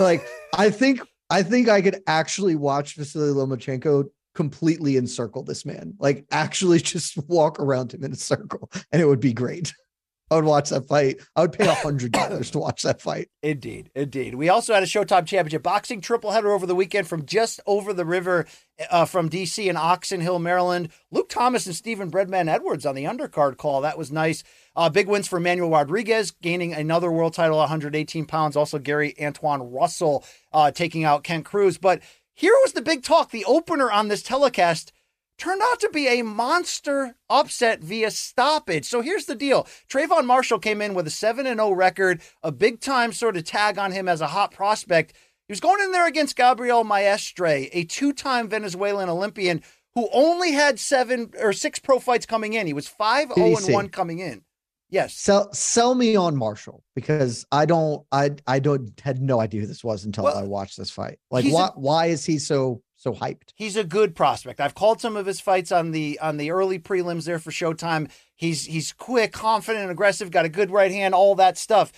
like I think I could actually watch Vasily Lomachenko completely encircle this man, like actually just walk around him in a circle, and it would be great. I would watch that fight. I would pay $100 to watch that fight. Indeed. Indeed. We also had a Showtime Championship Boxing triple header over the weekend from just over the river from DC and Oxon Hill, Maryland. Luke Thomas and Stephen Breadman Edwards on the undercard call. That was nice. Big wins for Manuel Rodriguez, gaining another world title, 118 pounds. Also Gary Antoine Russell taking out Kent Cruz. But here was the big talk. The opener on this telecast turned out to be a monster upset via stoppage. So here's the deal. Trayvon Marshall came in with a 7-0 record, a big-time sort of tag on him as a hot prospect. He was going in there against Gabriel Maestre, a two-time Venezuelan Olympian who only had 7 or 6 pro fights coming in. He was 5-0-1 coming in. Yes. Sell me on Marshall, because I had no idea who this was until I watched this fight. Like, why is he so hyped? He's a good prospect. I've called some of his fights on the early prelims there for Showtime. He's quick, confident, aggressive, got a good right hand, all that stuff.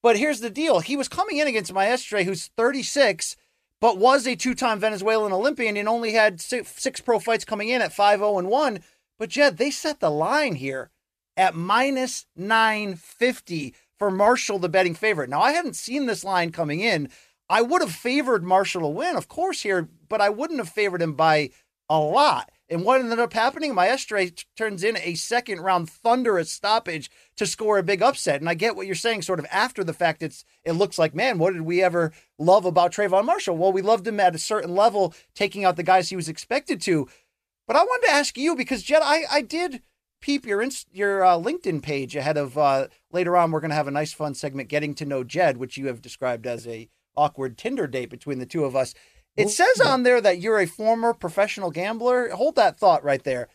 But here's the deal. He was coming in against Maestre, who's 36, but was a two-time Venezuelan Olympian and only had 6 pro fights coming in at 5-0-1. But Jed, they set the line here at -950 for Marshall, the betting favorite. Now, I hadn't seen this line coming in. I would have favored Marshall to win, of course, here, but I wouldn't have favored him by a lot. And what ended up happening, Maestre turns in a second-round thunderous stoppage to score a big upset. And I get what you're saying sort of after the fact. It looks like, man, what did we ever love about Trayvon Marshall? Well, we loved him at a certain level, taking out the guys he was expected to. But I wanted to ask you, because, Jed, I did peep your LinkedIn page ahead of later on. We're going to have a nice, fun segment, Getting to Know Jed, which you have described as a awkward Tinder date between the two of us. It says on there that you're a former professional gambler. Hold that thought right there.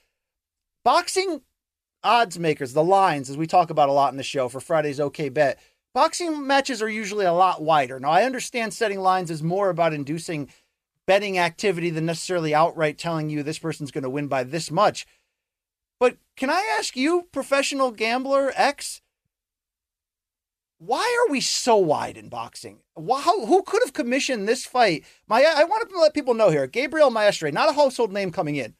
Boxing odds makers, the lines, as we talk about a lot in the show for Friday's OK Bet, boxing matches are usually a lot wider. Now, I understand setting lines is more about inducing betting activity than necessarily outright telling you this person's going to win by this much. But can I ask you, professional gambler X, why are we so wide in boxing? Who could have commissioned this fight? I want to let people know here, Gabriel Maestre, not a household name coming in,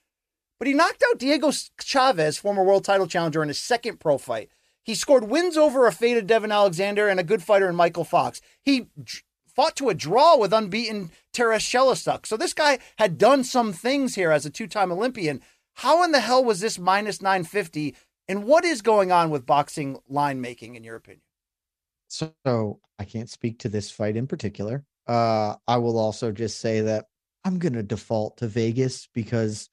but he knocked out Diego Chavez, former world title challenger, in his second pro fight. He scored wins over a faded Devin Alexander and a good fighter in Michael Fox. He fought to a draw with unbeaten Teres Shelesuk. So this guy had done some things here as a two-time Olympian. How in the hell was this -950? And what is going on with boxing line making, in your opinion? So I can't speak to this fight in particular. I will also just say that I'm going to default to Vegas, because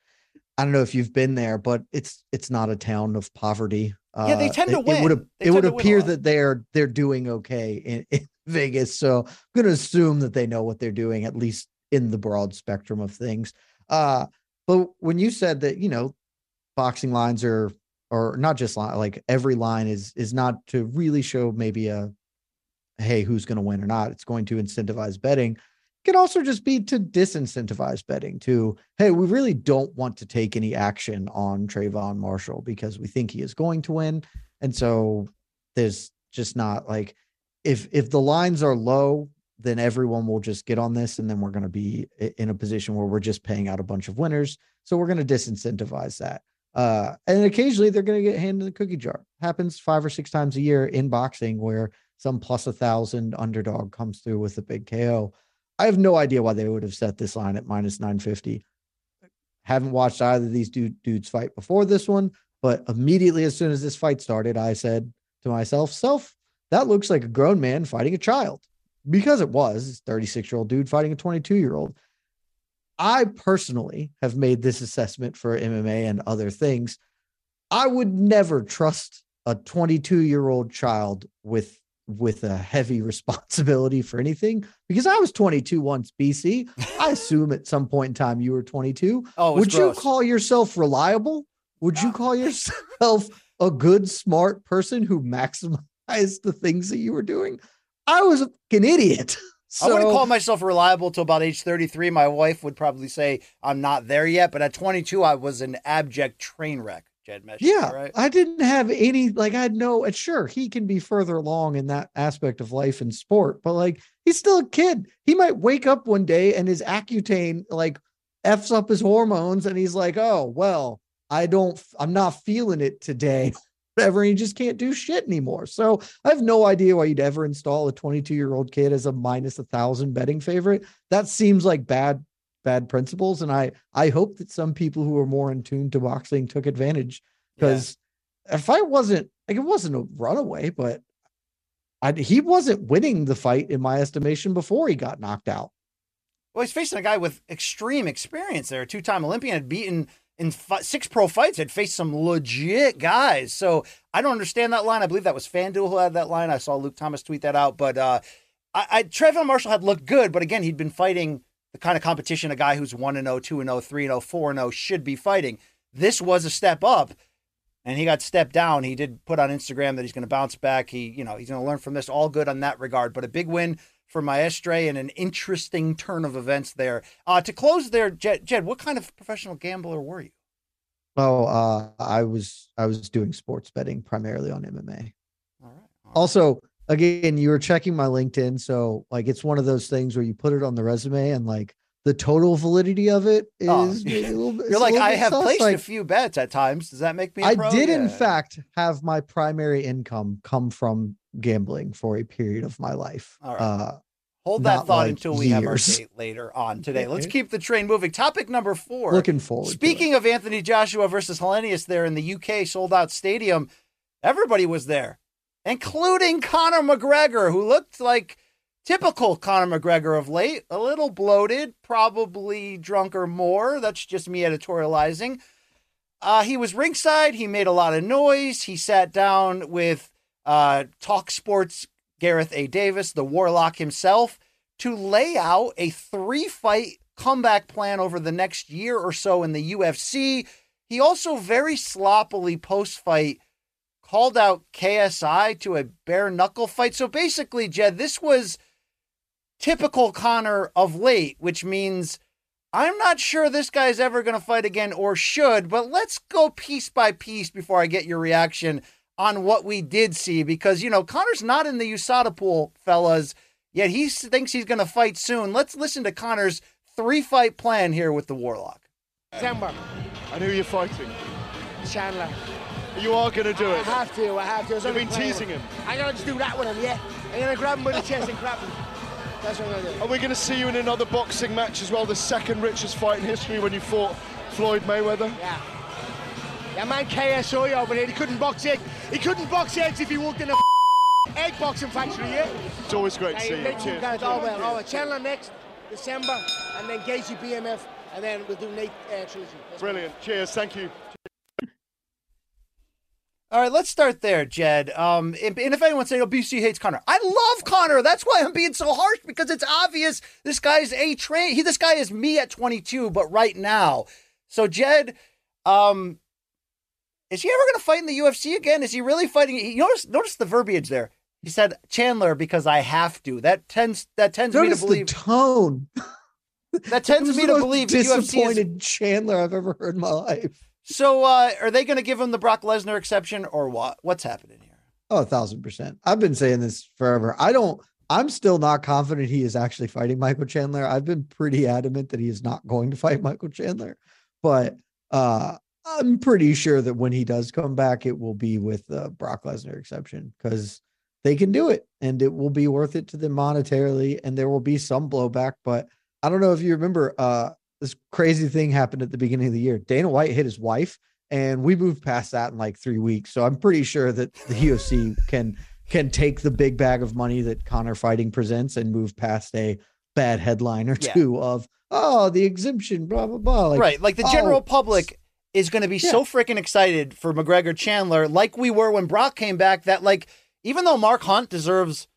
I don't know if you've been there, but it's not a town of poverty. Yeah, they tend to win. It would appear that they're doing okay in Vegas. So I'm going to assume that they know what they're doing, at least in the broad spectrum of things. But when you said that, you know, boxing lines are, or not just line, like every line is not to really show maybe a, hey, who's going to win or not. It's going to incentivize betting. It can also just be to disincentivize betting to, hey, we really don't want to take any action on Trayvon Marshall because we think he is going to win. And so there's just not, like, if the lines are low, then everyone will just get on this. And then we're going to be in a position where we're just paying out a bunch of winners. So we're going to disincentivize that. And occasionally they're going to get handed the cookie jar. Happens 5 or 6 times a year in boxing where some +1,000 underdog comes through with a big KO. I have no idea why they would have set this line at -950. Haven't watched either of these dudes fight before this one, but immediately as soon as this fight started, I said to myself, self, that looks like a grown man fighting a child, because it was a 36-year-old dude fighting a 22-year-old. I personally have made this assessment for MMA and other things. I would never trust a 22-year-old child with a heavy responsibility for anything, because I was 22 once, BC. I assume at some point in time you were 22. Oh, would gross. You call yourself reliable? Would you call yourself a good, smart person who maximized the things that you were doing? I was an idiot. So, I wouldn't call myself reliable till about age 33. My wife would probably say I'm not there yet, but at 22, I was an abject train wreck. Jed Mesh, yeah, right? I didn't have any, like, I had no, and sure, he can be further along in that aspect of life and sport, but, like, he's still a kid. He might wake up one day and his Accutane, like, F's up his hormones, and he's like, oh, well, I'm not feeling it today. whatever, and he just can't do shit anymore. So I have no idea why you'd ever install a 22-year-old kid as a -1,000 betting favorite. That seems like bad principles. And I hope that some people who are more in tune to boxing took advantage, because if I wasn't, like, it wasn't a runaway, but he wasn't winning the fight in my estimation before he got knocked out. Well, he's facing a guy with extreme experience there, a two-time Olympian, had beaten in 6 pro fights, had faced some legit guys. So I don't understand that line. I believe that was FanDuel who had that line. I saw Luke Thomas tweet that out. But Trayvon Marshall had looked good, but again, he'd been fighting the kind of competition a guy who's 1-0, 2-0, 3-0, 4-0 should be fighting. This was a step up, and he got stepped down. He did put on Instagram that he's going to bounce back. He's going to learn from this. All good on that regard. But a big win for Maestre and an interesting turn of events there. To close there, Jed, what kind of professional gambler were you? Oh, I was doing sports betting primarily on MMA. All right. Also, again, you were checking my LinkedIn. So like, it's one of those things where you put it on the resume and like the total validity of it is maybe a little bit. You're like, I have placed a few bets at times. Does that make me a pro? I did in fact have my primary income come from gambling for a period of my life. All right. Hold that thought until we have our date later on today. Let's keep the train moving. Topic number 4. Looking forward. Speaking of Anthony Joshua versus Hellenius there in the UK sold out stadium, everybody was there, including Conor McGregor, who looked like typical Conor McGregor of late, a little bloated, probably drunk or more. That's just me editorializing. He was ringside. He made a lot of noise. He sat down with Talk Sports Gareth A. Davis, the Warlock himself, to lay out a 3-fight comeback plan over the next year or so in the UFC. He also very sloppily post-fight called out KSI to a bare-knuckle fight. So basically, Jed, this was typical Conor of late, which means I'm not sure this guy's ever going to fight again or should, but let's go piece by piece before I get your reaction on what we did see, because, you know, Conor's not in the USADA pool, fellas, yet he thinks he's going to fight soon. Let's listen to Conor's 3-fight plan here with the Warlock. Zemba. And who are you fighting? Chandler. You are going to do it. I have to. I've been teasing him. I'm going to just do that with him, yeah. I'm going to grab him by the chest and grab him. That's what I'm going to do. And we're going to see you in another boxing match as well, the second richest fight in history when you fought Floyd Mayweather. Yeah. That man KSI over here, he couldn't box eggs. He couldn't box eggs if he walked in a egg boxing factory, yeah? It's always great to see you. All right, Chandler next, December, and then Gaethje BMF, and then we'll do Nate Trilogy. Brilliant. Cheers. Thank you. All right, let's start there, Jed. And if anyone's saying, BC hates Conor, I love Conor. That's why I'm being so harsh, because it's obvious this guy's a train. This guy is me at 22, but right now. So, Jed, is he ever going to fight in the UFC again? Is he really fighting? Notice the verbiage there. He said Chandler because I have to. That tends me to believe. Notice the tone. That tends me to believe the UFC is disappointed Chandler I've ever heard in my life. So are they going to give him the Brock Lesnar exception or what? What's happening here? Oh, 1,000%. I've been saying this forever. I'm still not confident he is actually fighting Michael Chandler. I've been pretty adamant that he is not going to fight Michael Chandler, but I'm pretty sure that when he does come back, it will be with the Brock Lesnar exception, because they can do it and it will be worth it to them monetarily. And there will be some blowback, but I don't know if you remember, this crazy thing happened at the beginning of the year. Dana White hit his wife, and we moved past that in like 3 weeks. So I'm pretty sure that the UFC can take the big bag of money that Conor fighting presents and move past a bad headline or two of, oh, the exemption, blah, blah, blah. Like, right. Like the general public is going to be so freaking excited for McGregor Chandler, like we were when Brock came back, that like, even though Mark Hunt deserves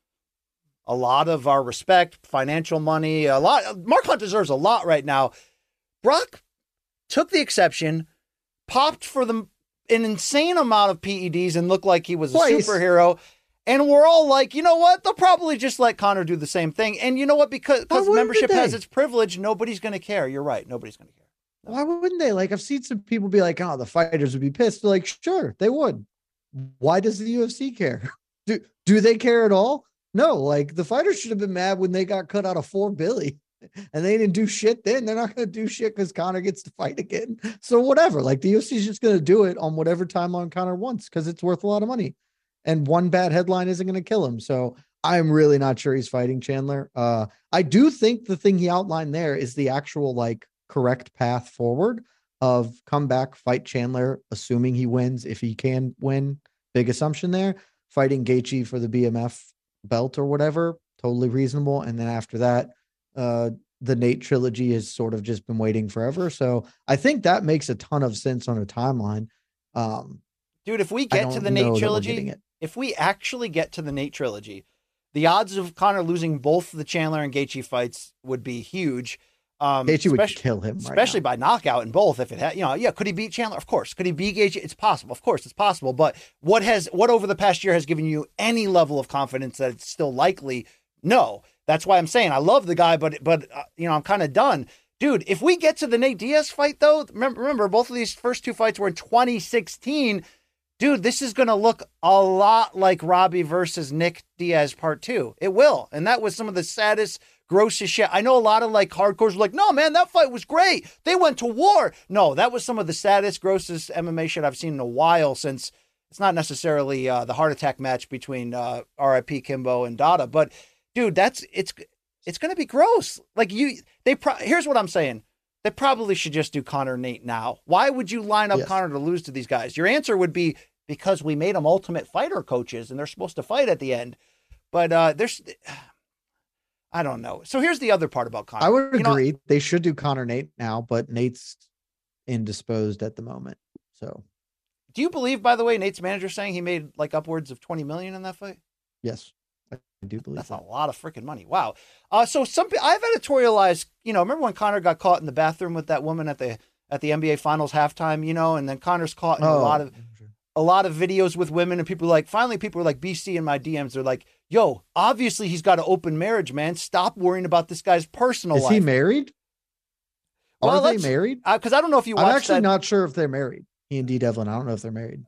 a lot of our respect, financial money, Mark Hunt deserves a lot right now. Brock took the exception, popped for an insane amount of PEDs and looked like he was a superhero. And we're all like, you know what? They'll probably just let Conor do the same thing. And you know what? Because membership has its privilege, nobody's going to care. You're right. Nobody's going to care. No. Why wouldn't they? Like, I've seen some people be like, oh, the fighters would be pissed. They're like, sure, they would. Why does the UFC care? Do they care at all? No, like the fighters should have been mad when they got cut out of $4 billion. and they didn't do shit then, they're not going to do shit because Conor gets to fight again. So whatever, like the UFC is just going to do it on whatever timeline Conor wants because it's worth a lot of money, and one bad headline isn't going to kill him. So I'm really not sure he's fighting Chandler. I do think the thing he outlined there is the actual like correct path forward of come back, fight Chandler, assuming he wins. If he can win, big assumption there, fighting Gaethje for the BMF belt or whatever, totally reasonable. And then after that, the Nate trilogy has sort of just been waiting forever. So I think that makes a ton of sense on a timeline. Dude, if we get to the Nate trilogy, if we actually get to the Nate trilogy, the odds of Conor losing both the Chandler and Gaethje fights would be huge. Gaethje would kill him, especially by knockout in both. If it had, you know, yeah, could he beat Chandler? Of course. Could he beat Gaethje? It's possible. Of course, it's possible. But what over the past year has given you any level of confidence that it's still likely? No. That's why I'm saying I love the guy, but you know, I'm kind of done. Dude, if we get to the Nate Diaz fight, though, remember both of these first two fights were in 2016. Dude, this is going to look a lot like Robbie versus Nick Diaz Part 2. It will. And that was some of the saddest, grossest shit. I know a lot of like hardcores were like, no, man, that fight was great. They went to war. No, that was some of the saddest, grossest MMA shit I've seen in a while, since it's not necessarily the heart attack match between RIP Kimbo and Dada, but dude, it's going to be gross. Like here's what I'm saying. They probably should just do Conor Nate now. Why would you line up Conor to lose to these guys? Your answer would be because we made them Ultimate Fighter coaches and they're supposed to fight at the end. But I don't know. So here's the other part about Conor. I would agree. They should do Conor Nate now, but Nate's indisposed at the moment. So do you believe, by the way, Nate's manager saying he made like upwards of 20 million in that fight? Yes. I do believe that's a lot of freaking money. Wow. So I've editorialized, you know, remember when Conor got caught in the bathroom with that woman at the NBA Finals halftime, you know, and then Conor's caught in a lot of videos with women, and people were like, finally people were like, BC in my DMs, they're like, yo, obviously he's got an open marriage, man. Stop worrying about this guy's personal life. Is he married? Well, are they married? Because I don't know if you watched that. I'm actually not sure if they're married. He and Dee Devlin, I don't know if they're married.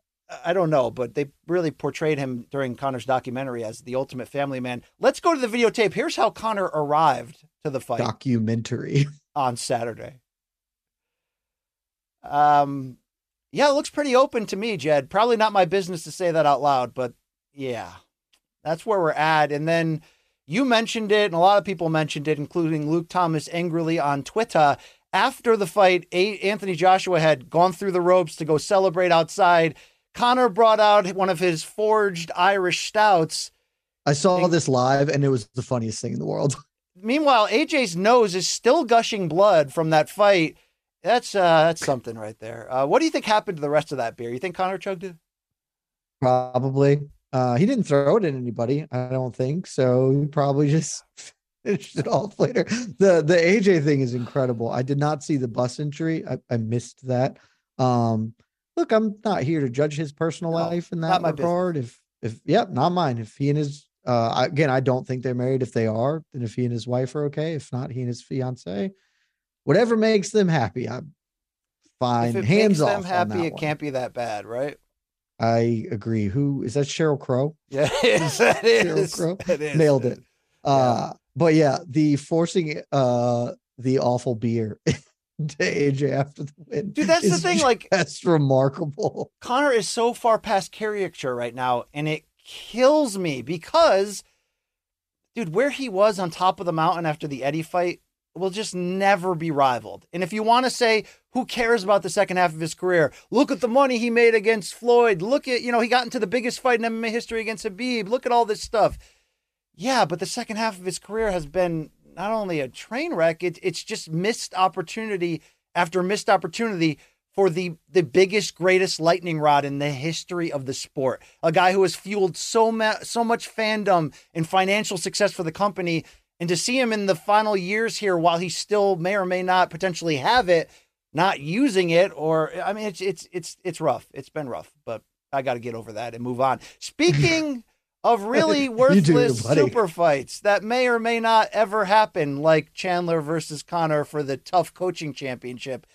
I don't know, but they really portrayed him during Conor's documentary as the ultimate family man. Let's go to the videotape. Here's how Conor arrived to the fight. Documentary on Saturday. Yeah, it looks pretty open to me, Jed. Probably not my business to say that out loud, but yeah, that's where we're at. And then you mentioned it, and a lot of people mentioned it, including Luke Thomas angrily on Twitter. After the fight, Anthony Joshua had gone through the ropes to go celebrate outside. Conor brought out one of his forged Irish stouts. I saw this live, and it was the funniest thing in the world. Meanwhile, AJ's nose is still gushing blood from that fight. That's something right there. What do you think happened to the rest of that beer? You think Conor chugged it? Probably. He didn't throw it at anybody, I don't think. So he probably just finished it off later. The AJ thing is incredible. I did not see the bus injury. I missed that. Look, I'm not here to judge his personal life in that regard. Business. If not mine. If he and his, again, I don't think they're married. If they are, then if he and his wife are okay, if not, he and his fiance, whatever makes them happy, I'm fine. If it hands makes off them happy, it can't be that bad, right? I agree. Who is that? Sheryl Crow? Yeah, that is. Sheryl Crow? Is. Nailed it. Yeah. But yeah, the forcing the awful beer. To AJ after the win, dude. That's the thing. Like, that's remarkable. Conor is so far past caricature right now, and it kills me because, dude, where he was on top of the mountain after the Eddie fight will just never be rivaled. And if you want to say, who cares about the second half of his career? Look at the money he made against Floyd. Look at, you know, he got into the biggest fight in MMA history against Habib. Look at all this stuff. Yeah, but the second half of his career has been not only a train wreck, it's just missed opportunity after missed opportunity for the biggest, greatest lightning rod in the history of the sport. A guy who has fueled so much fandom and financial success for the company, and to see him in the final years here while he still may or may not potentially have it, not using it, or I mean, it's rough. It's been rough, but I got to get over that and move on. Speaking of really worthless super fights that may or may not ever happen, like Chandler versus Conor for the tough coaching championship,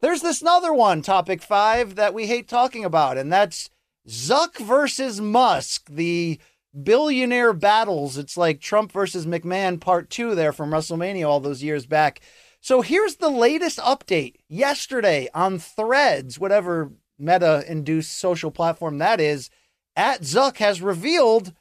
there's this another one, topic 5, that we hate talking about, and that's Zuck versus Musk, the billionaire battles. It's like Trump versus McMahon part 2 there from WrestleMania all those years back. So here's the latest update yesterday on Threads, whatever meta-induced social platform that is. @Zuck has revealed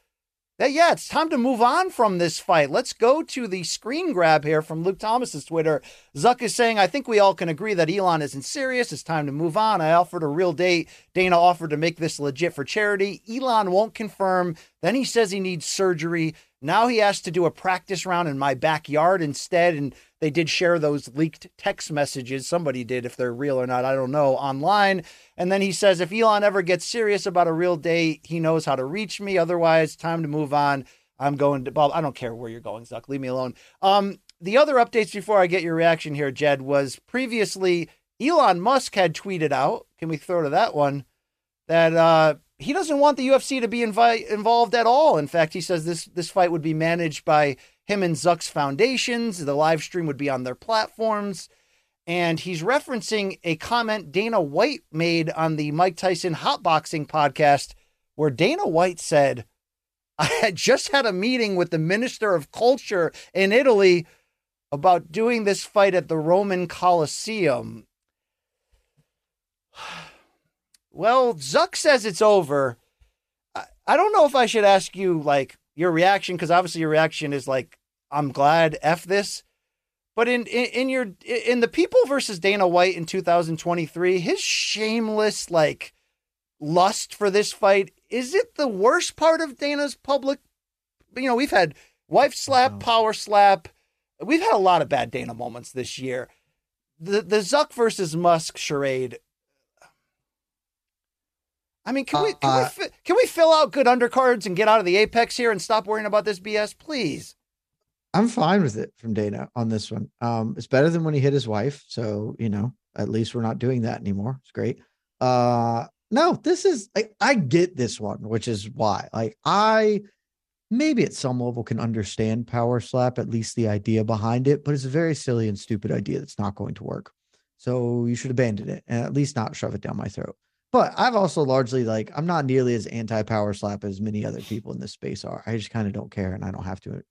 that, yeah, it's time to move on from this fight. Let's go to the screen grab here from Luke Thomas's Twitter. Zuck is saying, I think we all can agree that Elon isn't serious. It's time to move on. I offered a real date. Dana offered to make this legit for charity. Elon won't confirm. Then he says he needs surgery. Now he has to do a practice round in my backyard instead. And they did share those leaked text messages. Somebody did, if they're real or not, I don't know, online. And then he says, if Elon ever gets serious about a real date, he knows how to reach me. Otherwise, time to move on. I'm going to, Bob, I don't care where you're going, Zuck. Leave me alone. The other updates before I get your reaction here, Jed, was previously Elon Musk had tweeted out, can we throw to that one, that he doesn't want the UFC to be involved at all. In fact, he says this fight would be managed by him and Zuck's foundations. The live stream would be on their platforms. And he's referencing a comment Dana White made on the Mike Tyson Hotboxing podcast, where Dana White said, I had just had a meeting with the Minister of Culture in Italy about doing this fight at the Roman Colosseum. Well, Zuck says it's over. I don't know if I should ask you, like, your reaction, because obviously your reaction is like, I'm glad, F this. But in the People versus Dana White in 2023, his shameless, like, lust for this fight, is it the worst part of Dana's public? You know, we've had wife slap, power slap. We've had a lot of bad Dana moments this year. The Zuck versus Musk charade, I mean, can we fill out good undercards and get out of the apex here and stop worrying about this BS, please? I'm fine with it from Dana on this one. It's better than when he hit his wife. So, you know, at least we're not doing that anymore. It's great. No, this is, I get this one, which is why, like, I maybe at some level can understand power slap, at least the idea behind it, but it's a very silly and stupid idea that's not going to work. So you should abandon it and at least not shove it down my throat. But I've also largely, like, I'm not nearly as anti-power slap as many other people in this space are. I just kind of don't care, and I don't have to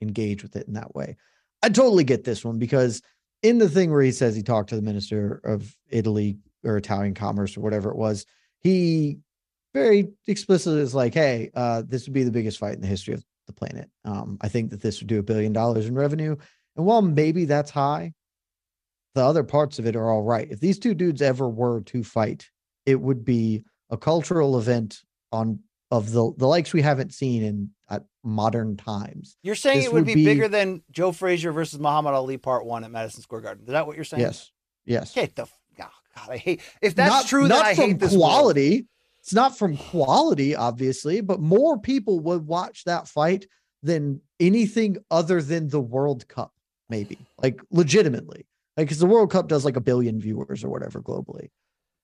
engage with it in that way. I totally get this one, because in the thing where he says he talked to the Minister of Italy or Italian Commerce or whatever it was, he very explicitly is like, hey, this would be the biggest fight in the history of the planet. I think that this would do $1 billion in revenue. And while maybe that's high, the other parts of it are all right. If these two dudes ever were to fight, it would be a cultural event of the likes we haven't seen in modern times. You're saying this it would be bigger than Joe Frazier versus Muhammad Ali Part 1 at Madison Square Garden. Is that what you're saying? Yes. Yes. Get the God, I hate. If that's not true, then I hate this quality. World. It's not from quality, obviously, but more people would watch that fight than anything other than the World Cup, maybe, like, legitimately, like, because the World Cup does like 1 billion viewers or whatever globally.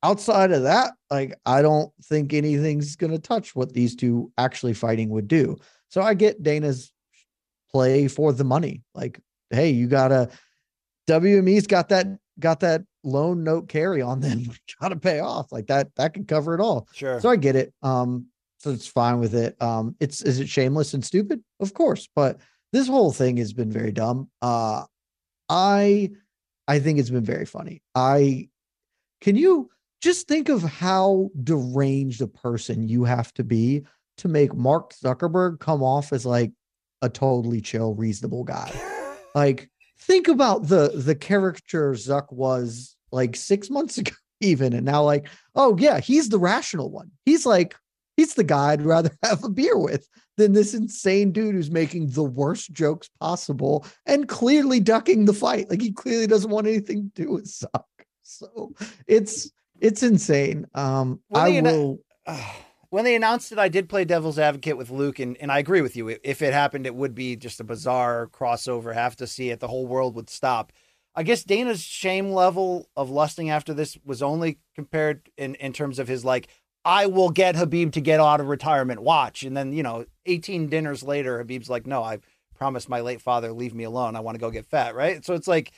Outside of that, like, I don't think anything's going to touch what these two actually fighting would do. So I get Dana's play for the money. Like, hey, you gotta, WME's got that loan note carry on them. Got to pay off, like, that can cover it all. Sure. So I get it. So it's fine with it. Is it shameless and stupid? Of course. But this whole thing has been very dumb. I think it's been very funny. Just think of how deranged a person you have to be to make Mark Zuckerberg come off as like a totally chill, reasonable guy. Like, think about the caricature Zuck was like 6 months ago, even. And now, like, oh yeah, he's the rational one. He's like, he's the guy I'd rather have a beer with than this insane dude who's making the worst jokes possible and clearly ducking the fight. Like, he clearly doesn't want anything to do with Zuck. So it's insane. When they announced it, I did play devil's advocate with Luke, and I agree with you. If it happened, it would be just a bizarre crossover. Have to see it. The whole world would stop. I guess Dana's shame level of lusting after this was only compared in terms of his, like, I will get Habib to get out of retirement, watch. And then, you know, 18 dinners later, Habib's like, no, I promised my late father, leave me alone. I want to go get fat. Right. So it's like,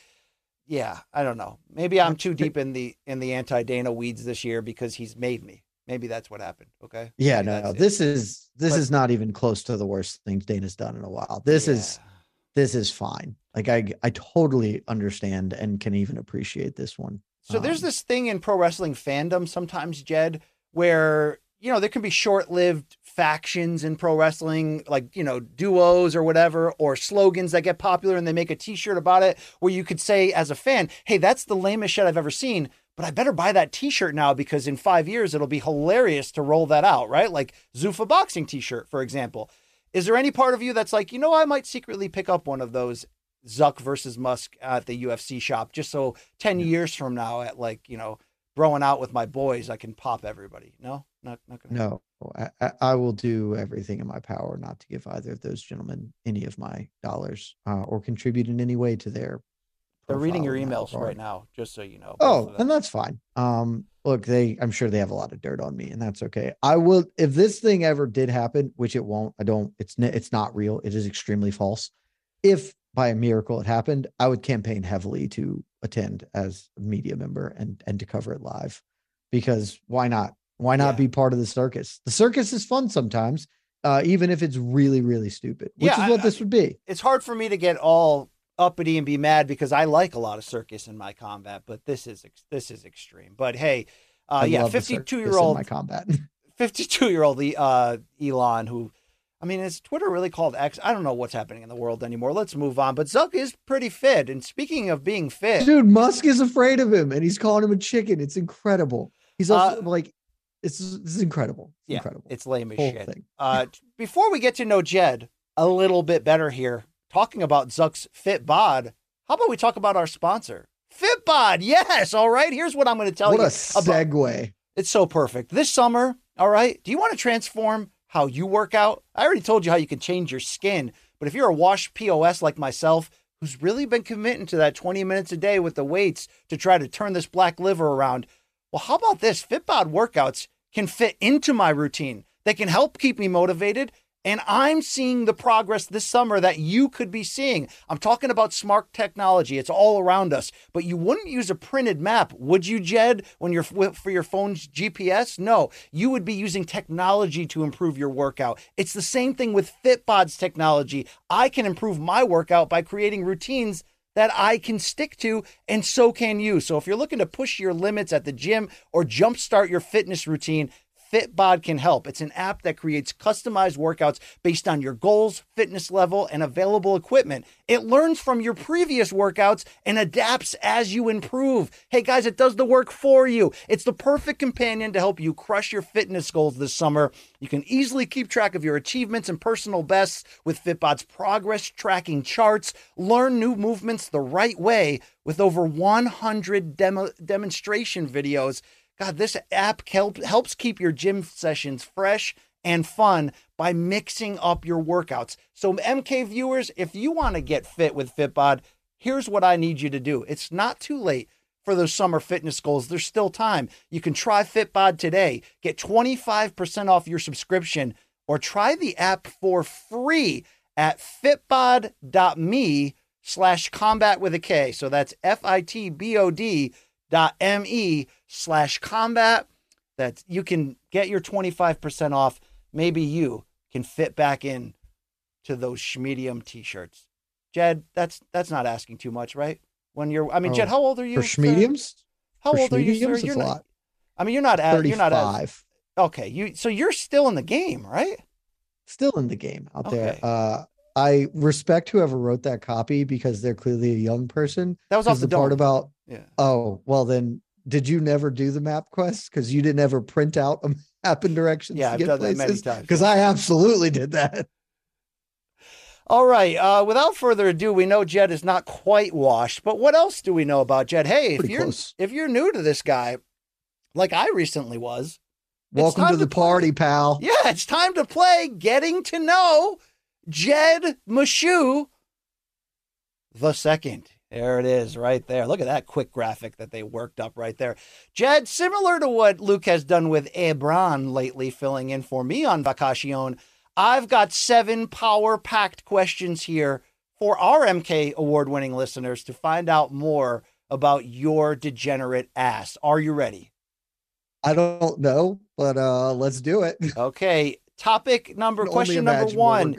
yeah, I don't know. Maybe I'm too deep in the anti-Dana weeds this year because he's made me. Maybe that's what happened. Okay. Yeah. No. This is not even close to the worst thing Dana's done in a while. This is fine. Like I totally understand and can even appreciate this one. So there's this thing in pro wrestling fandom sometimes, Jed, where, you know, there can be short-lived factions in pro wrestling, like, you know, duos or whatever, or slogans that get popular and they make a t-shirt about it, where you could say as a fan, hey, that's the lamest shit I've ever seen, but I better buy that t-shirt now because in 5 years, it'll be hilarious to roll that out, right? Like Zuffa boxing t-shirt, for example. Is there any part of you that's like, you know, I might secretly pick up one of those Zuck versus Musk at the UFC shop, just so 10 years from now at, like, you know, growing out with my boys, I can pop everybody. No, not gonna. No, I will do everything in my power not to give either of those gentlemen any of my dollars or contribute in any way to their. They're reading your emails right now, just so you know. Oh, and that's fine. Look, I'm sure they have a lot of dirt on me, and that's okay. I will, if this thing ever did happen, which it won't, it's not real. It is extremely false. If by a miracle it happened, I would campaign heavily to attend as a media member and to cover it live, because why not? Why not be part of the circus? The circus is fun sometimes, even if it's really, really stupid, which is what this would be. It's hard for me to get all uppity and be mad because I like a lot of circus in my combat, but this is extreme. But hey, 52-year-old Elon, who, I mean, is Twitter really called X? I don't know what's happening in the world anymore. Let's move on. But Zuck is pretty fit. And speaking of being fit, dude, Musk is afraid of him and he's calling him a chicken. It's incredible. He's also like, this is incredible. It's incredible. It's lame as shit. Before we get to know Jed a little bit better here, talking about Zuck's FitBod, how about we talk about our sponsor, FitBod? Yes. All right. Here's what I'm going to tell you. What a segue. It's so perfect. This summer. All right. Do you want to transform how you work out? I already told you how you can change your skin, but if you're a washed POS like myself, who's really been committing to that 20 minutes a day with the weights to try to turn this black liver around, well, how about this? FitBod workouts can fit into my routine. They can help keep me motivated. And I'm seeing the progress this summer that you could be seeing. I'm talking about smart technology. It's all around us. But you wouldn't use a printed map, would you, Jed, when you're for your phone's GPS? No, you would be using technology to improve your workout. It's the same thing with FitBod's technology. I can improve my workout by creating routines that I can stick to, and so can you. So if you're looking to push your limits at the gym or jumpstart your fitness routine, FitBod can help. It's an app that creates customized workouts based on your goals, fitness level, and available equipment. It learns from your previous workouts and adapts as you improve. Hey guys, it does the work for you. It's the perfect companion to help you crush your fitness goals this summer. You can easily keep track of your achievements and personal bests with FitBod's progress tracking charts. Learn new movements the right way with over 100 demonstration videos. God, this app helps keep your gym sessions fresh and fun by mixing up your workouts. So MK viewers, if you want to get fit with FitBod, here's what I need you to do. It's not too late for those summer fitness goals. There's still time. You can try FitBod today. Get 25% off your subscription or try the app for free at fitbod.me/combat with a K. So that's FITBOD.me/combat. That you can get your 25% off. Maybe you can fit back in to those Schmedium t-shirts. Jed, that's not asking too much, right? When you're, I mean, Jed, how old are you? For Schmediums? How old are you, sir? You're not, a lot. I mean, you're not 35. Okay. So you're still in the game, right? Still in the game out there. I respect whoever wrote that copy because they're clearly a young person. That was off the part about, yeah. Oh, well then, did you never do the map quest? Because you didn't ever print out a map and directions. Yeah, I've done that many times. Because I absolutely did that. All right. Without further ado, we know Jed is not quite washed, but what else do we know about Jed? Hey, if you're new to this guy, like I recently was. Welcome to the party, pal. Yeah, it's time to play Getting to Know Jed Meshew II. There it is right there. Look at that quick graphic that they worked up right there. Jed, similar to what Luke has done with Ebron lately, filling in for me on Vacacion, I've got 7 power-packed questions here for our MK award-winning listeners to find out more about your degenerate ass. Are you ready? I don't know, but let's do it. Okay. Question number one.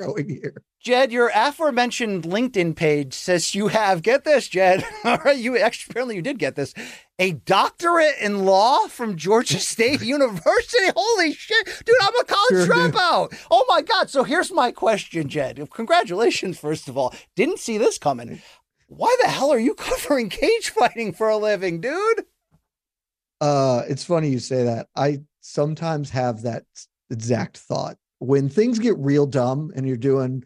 Jed, your aforementioned LinkedIn page says you have, get this, Jed. All right, apparently you did get this. A doctorate in law from Georgia State University. Holy shit. Dude, I'm a college dropout. Oh my God. So here's my question, Jed. Congratulations, first of all. Didn't see this coming. Why the hell are you covering cage fighting for a living, dude? It's funny you say that. I sometimes have that exact thought. When things get real dumb and you're doing,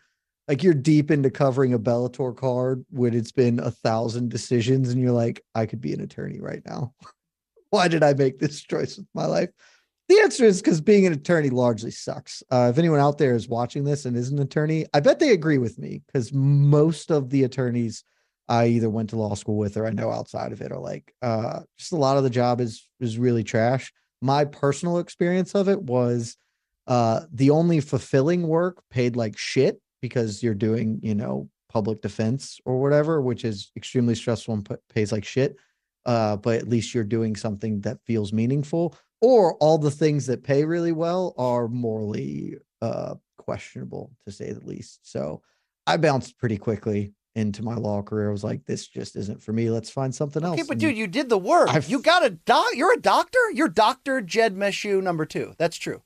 like, you're deep into covering a Bellator card when it's been 1,000 decisions and you're like, I could be an attorney right now. Why did I make this choice with my life? The answer is because being an attorney largely sucks. If anyone out there is watching this and is an attorney, I bet they agree with me, because most of the attorneys I either went to law school with, or I know outside of it, are like, just a lot of the job is really trash. My personal experience of it was the only fulfilling work paid like shit, because you're doing, public defense or whatever, which is extremely stressful and pays like shit. But at least you're doing something that feels meaningful. Or all the things that pay really well are morally questionable, to say the least. So I bounced pretty quickly into my law career. I was like, this just isn't for me. Let's find something else. Okay, but dude, you did the work. You're a doctor? You're Dr. Jed Meshew #2. That's true.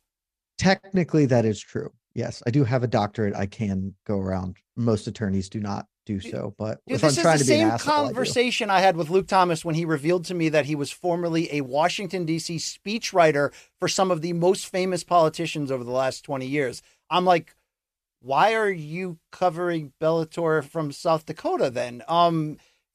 Technically, that is true. Yes, I do have a doctorate. I can go around. Most attorneys do not do so, but dude, if I'm trying to be an asshole, I do. This is the same conversation I had with Luke Thomas when he revealed to me that he was formerly a Washington, D.C. speechwriter for some of the most famous politicians over the last 20 years. I'm like, why are you covering Bellator from South Dakota then?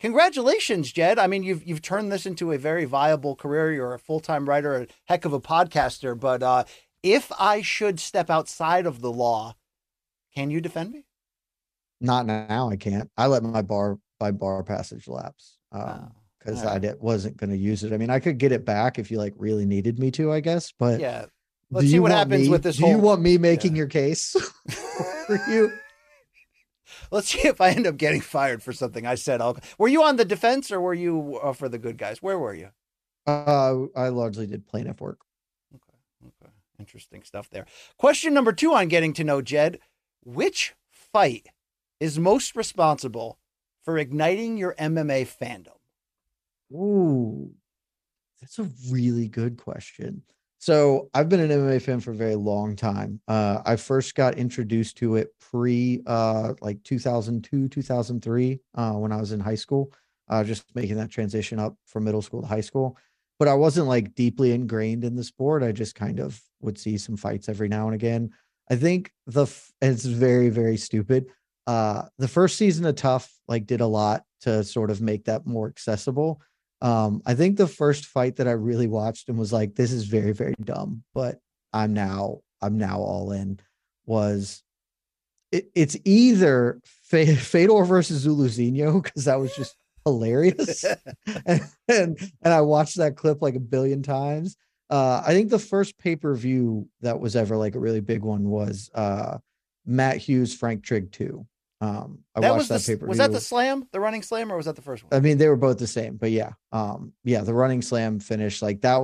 Congratulations, Jed. I mean, you've turned this into a very viable career. You're a full-time writer, a heck of a podcaster. But if I should step outside of the law, can you defend me? Not now. I can't. I let my bar passage lapse because I wasn't going to use it. I mean, I could get it back if you like really needed me to, I guess. But yeah. Let's see what happens with this. Do you want me making your case for you? Let's see if I end up getting fired for something I said. Were you on the defense, or were you for the good guys? Where were you? I largely did plaintiff work. Okay. Interesting stuff there. Question number two on getting to know Jed. Which fight is most responsible for igniting your MMA fandom? Ooh, that's a really good question. So I've been an MMA fan for a very long time. I first got introduced to it like 2002, 2003, when I was in high school, just making that transition up from middle school to high school. But I wasn't like deeply ingrained in the sport. I just kind of would see some fights every now and again. I think it's very, very stupid. The first season of Tough like did a lot to sort of make that more accessible. I think the first fight that I really watched and was like, this is very, very dumb, but I'm now all in, was it's either Fedor versus Zulu, because that was just hilarious. and I watched that clip like a billion times. I think the first pay-per-view that was ever like a really big one was Matt Hughes, Frank Trigg 2. I watched that pay-per-view. Was that the slam, the running slam, or was that the first one? I mean, they were both the same, but yeah. The running slam finish. Like I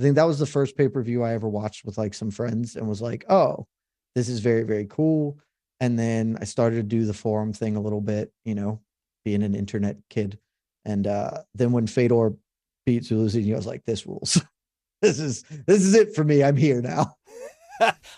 think that was the first pay-per-view I ever watched with like some friends and was like, oh, this is very, very cool. And then I started to do the forum thing a little bit, being an internet kid. And then when Fedor beat Zulu, I was like, this rules. this is it for me. I'm here now.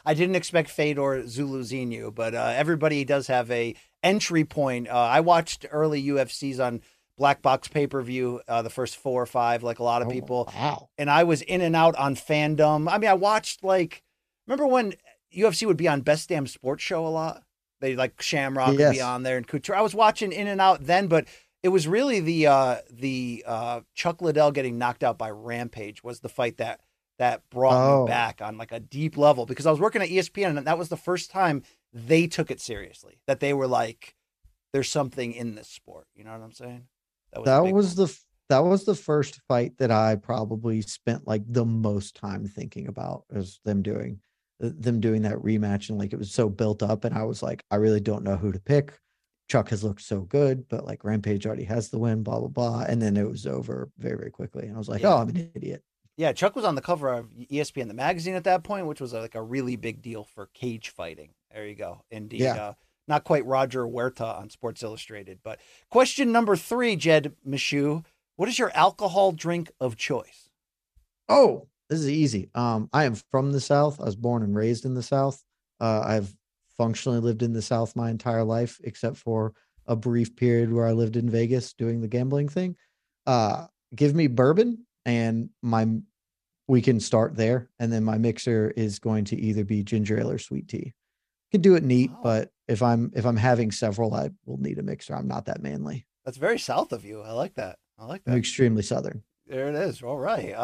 I didn't expect Fedor Zulu, but everybody does have a entry point. I watched early UFCs on Black Box pay-per-view, the first 4 or 5, like a lot of people. Wow. And I was in and out on fandom. I mean, I watched remember when UFC would be on Best Damn Sports Show a lot? They Shamrock would be on there and Couture. I was watching in and out then, but it was really the Chuck Liddell getting knocked out by Rampage was the fight that brought me back on like a deep level, because I was working at ESPN and that was the first time they took it seriously, that they were like, there's something in this sport. You know what I'm saying? That was the first fight that I probably spent like the most time thinking about, as them doing that rematch. And it was so built up, and I was like, I really don't know who to pick. Chuck has looked so good, but Rampage already has the win, blah, blah, blah. And then it was over very, very quickly. And I was like, oh, I'm an idiot. Yeah, Chuck was on the cover of ESPN, the magazine at that point, which was like a really big deal for cage fighting. There you go. Indeed. Yeah. Not quite Roger Huerta on Sports Illustrated. But question number three, Jed Meshew, what is your alcohol drink of choice? Oh, this is easy. I am from the South. I was born and raised in the South. I've functionally lived in the South my entire life, except for a brief period where I lived in Vegas doing the gambling thing. Give me bourbon. And we can start there. And then my mixer is going to either be ginger ale or sweet tea. I can do it neat, but if I'm having several, I will need a mixer. I'm not that manly. That's very south of you. I like that. I'm extremely southern. There it is. All right.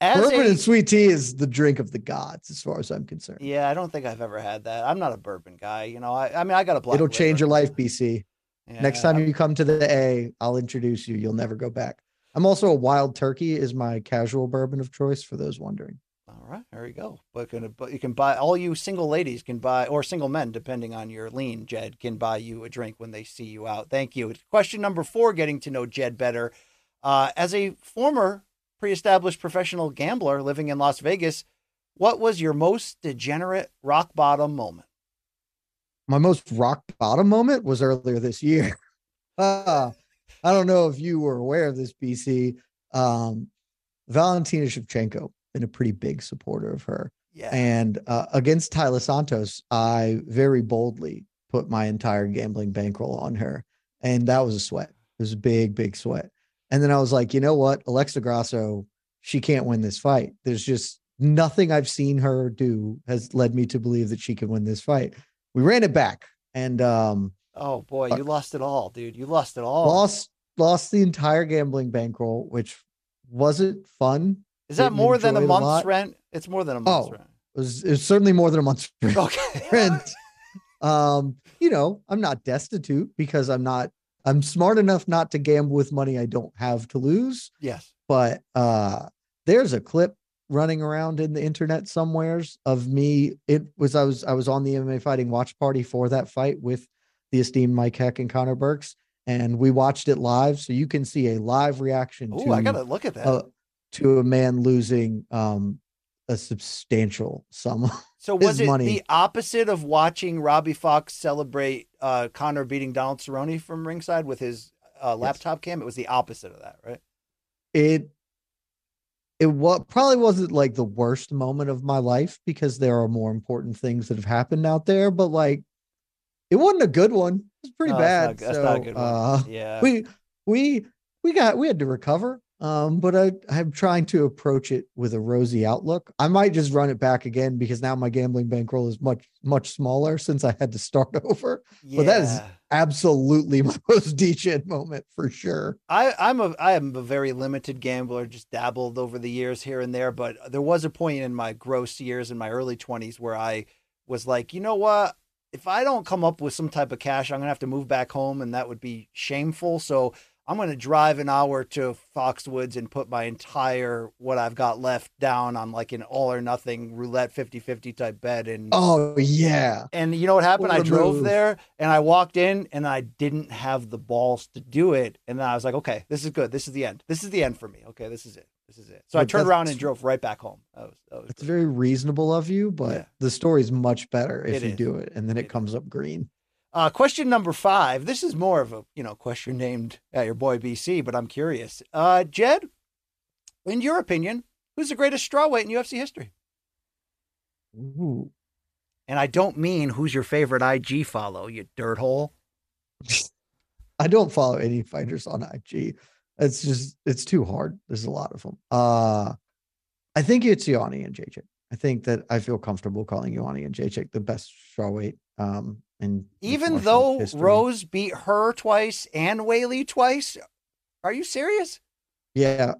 Bourbon and sweet tea is the drink of the gods, as far as I'm concerned. Yeah, I don't think I've ever had that. I'm not a bourbon guy. You know, I mean, I got a black. It'll change your life, BC. Yeah, next time you come to the A, I'll introduce you. You'll never go back. I'm also a Wild Turkey is my casual bourbon of choice for those wondering. All right, there you go. But you can buy, all you single ladies can buy, or single men, depending on your lean, Jed, can buy you a drink when they see you out. Thank you. Question number four, getting to know Jed better. As a former pre-established professional gambler living in Las Vegas, what was your most degenerate rock bottom moment? My most rock bottom moment was earlier this year. I don't know if you were aware of this, BC. Valentina Shevchenko, been a pretty big supporter of her. Yeah. And against Tyler Santos, I very boldly put my entire gambling bankroll on her. And that was a sweat. It was a big, big sweat. And then I was like, you know what? Alexa Grasso, she can't win this fight. There's just nothing I've seen her do has led me to believe that she can win this fight. We ran it back. And oh, boy, you lost it all, dude. You lost it all. Lost the entire gambling bankroll, which wasn't fun. Is that more than a month's rent? It's more than a month's rent. It was certainly more than a month's rent. Okay. You know, I'm not destitute because I'm smart enough not to gamble with money I don't have to lose. Yes. But there's a clip running around in the internet somewheres of me. I was on the MMA Fighting watch party for that fight with the esteemed Mike Hecht and Connor Burks, and we watched it live, so you can see a live reaction. Oh, I gotta look at that. To a man losing a substantial sum. So was it money. The opposite of watching Robbie Fox celebrate Connor beating Donald Cerrone from ringside with his laptop cam? It was the opposite of that, right? It probably wasn't like the worst moment of my life because there are more important things that have happened out there, but like it wasn't a good one. It was pretty bad. That's not a good one. Yeah. We had to recover. But I'm trying to approach it with a rosy outlook. I might just run it back again because now my gambling bankroll is much, much smaller since I had to start over. Yeah. But that is absolutely my most degenerate moment for sure. I am a very limited gambler, just dabbled over the years here and there. But there was a point in my gross years in my early 20s where I was like, you know what? If I don't come up with some type of cash, I'm going to have to move back home and that would be shameful. So I'm going to drive an hour to Foxwoods and put my entire what I've got left down on like an all or nothing roulette 50-50 type bet. And oh, yeah. And you know what happened? I drove there and I walked in and I didn't have the balls to do it. And then I was like, okay, this is good. This is the end. This is the end for me. Okay, this is it. This is it. So I turned around and drove right back home. It's very reasonable of you, but the story's much better if you do it. And then it comes up green. Question number five. This is more of a, question named at your boy BC, but I'm curious. Jed, in your opinion, who's the greatest strawweight in UFC history? Ooh. And I don't mean who's your favorite IG follow, you dirt hole. I don't follow any fighters on IG. It's too hard. There's a lot of them. I think it's Ioane and Jacek. I think that I feel comfortable calling Ioane and Jacek the best strawweight. And even though Rose beat her twice and Whaley twice, are you serious? Yeah.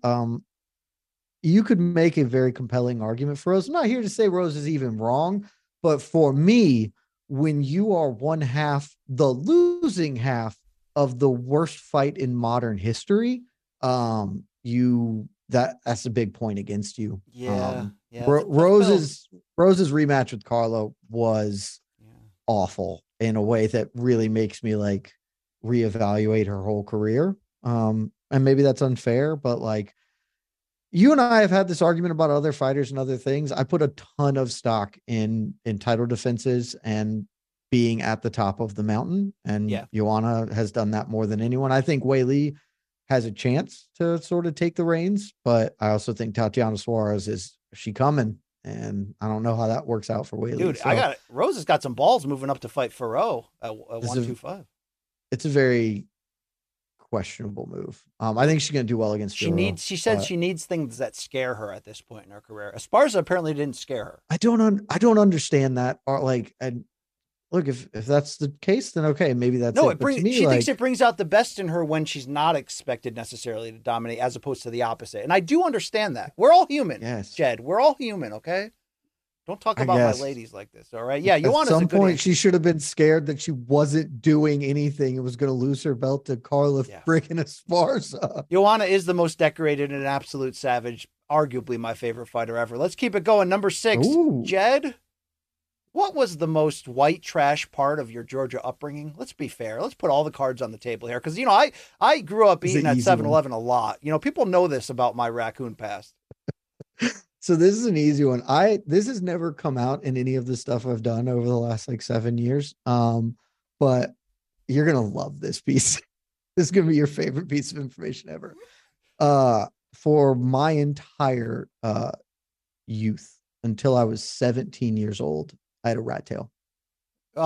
You could make a very compelling argument for Rose. I'm not here to say Rose is even wrong, but for me, when you are one half, the losing half of the worst fight in modern history, that's a big point against you. Yeah. Rose's rematch with Carlo was awful in a way that really makes me like reevaluate her whole career. And maybe that's unfair, but like you and I have had this argument about other fighters and other things. I put a ton of stock in title defenses and being at the top of the mountain. And Joanna has done that more than anyone. I think Weili has a chance to sort of take the reins, but I also think Tatiana Suarez is she coming. And I don't know how that works out for Weili. Dude, so, I got it. Rose has got some balls moving up to fight Ferro at 125. It's a very questionable move. I think she's going to do well against Ferro. She needs things that scare her at this point in her career. Esparza apparently didn't scare her. I don't understand that. Or like, and look, if that's the case, then okay, maybe that's no. It brings. Me, she thinks it brings out the best in her when she's not expected necessarily to dominate, as opposed to the opposite. And I do understand that. We're all human, yes, Jed. We're all human. Okay, don't talk about my ladies like this. All right, yeah. At some point, she should have been scared that she wasn't doing anything. It was going to lose her belt to Carla freaking Esparza. Joanna is the most decorated and an absolute savage, arguably my favorite fighter ever. Let's keep it going. Number 6, ooh, Jed. What was the most white trash part of your Georgia upbringing? Let's be fair. Let's put all the cards on the table here. Because, you know, I grew up eating at 7-Eleven a lot. You know, people know this about my raccoon past. So this is an easy one. This has never come out in any of the stuff I've done over the last like 7 years. But you're going to love this piece. This is going to be your favorite piece of information ever. For my entire youth until I was 17 years old, I had a rat tail. And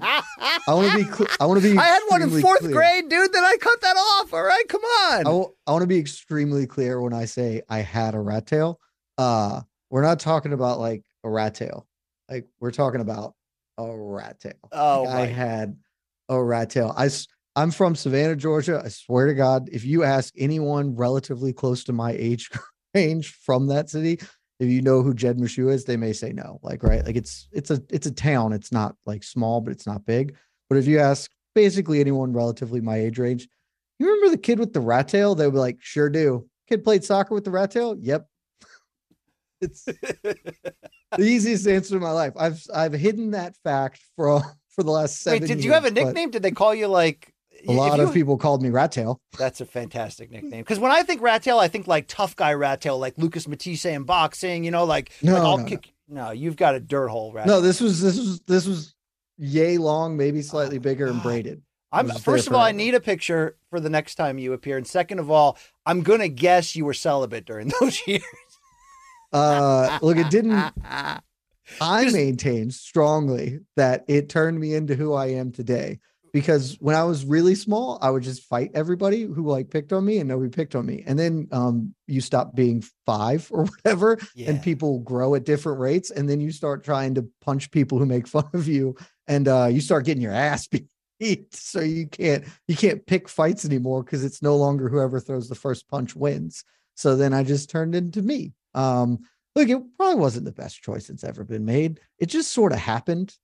I want to be. I had one in fourth grade, dude. Then I cut that off. All right, come on. I want to be extremely clear when I say I had a rat tail. We're not talking about like a rat tail. Like we're talking about a rat tail. Oh, like, I had a rat tail. I'm from Savannah, Georgia. I swear to God, if you ask anyone relatively close to my age range from that city, if you know who Jed Meshew is, they may say no. Like, right? Like it's a town. It's not like small, but it's not big. But if you ask basically anyone relatively my age range, you remember the kid with the rat tail? They would be like, sure do. Kid played soccer with the rat tail? Yep. It's the easiest answer to my life. I've hidden that fact for the last 7 years. Wait, did you have a nickname? Did they call you like? A lot of people called me Rat Tail. That's a fantastic nickname. Because when I think Rat Tail, I think like tough guy Rat Tail, like Lucas Matisse in boxing, you know, like, you've got a dirt hole Rat Tail. No, this was yay long, maybe slightly bigger and braided. First of all, I need a picture for the next time you appear. And second of all, I'm going to guess you were celibate during those years. Look, it didn't. I maintain strongly that it turned me into who I am today. Because when I was really small, I would just fight everybody who like picked on me, and nobody picked on me. And then you stop being 5 or whatever, and people grow at different rates. And then you start trying to punch people who make fun of you, and you start getting your ass beat. So you can't pick fights anymore because it's no longer whoever throws the first punch wins. So then I just turned into me. Look, it probably wasn't the best choice that's ever been made. It just sort of happened.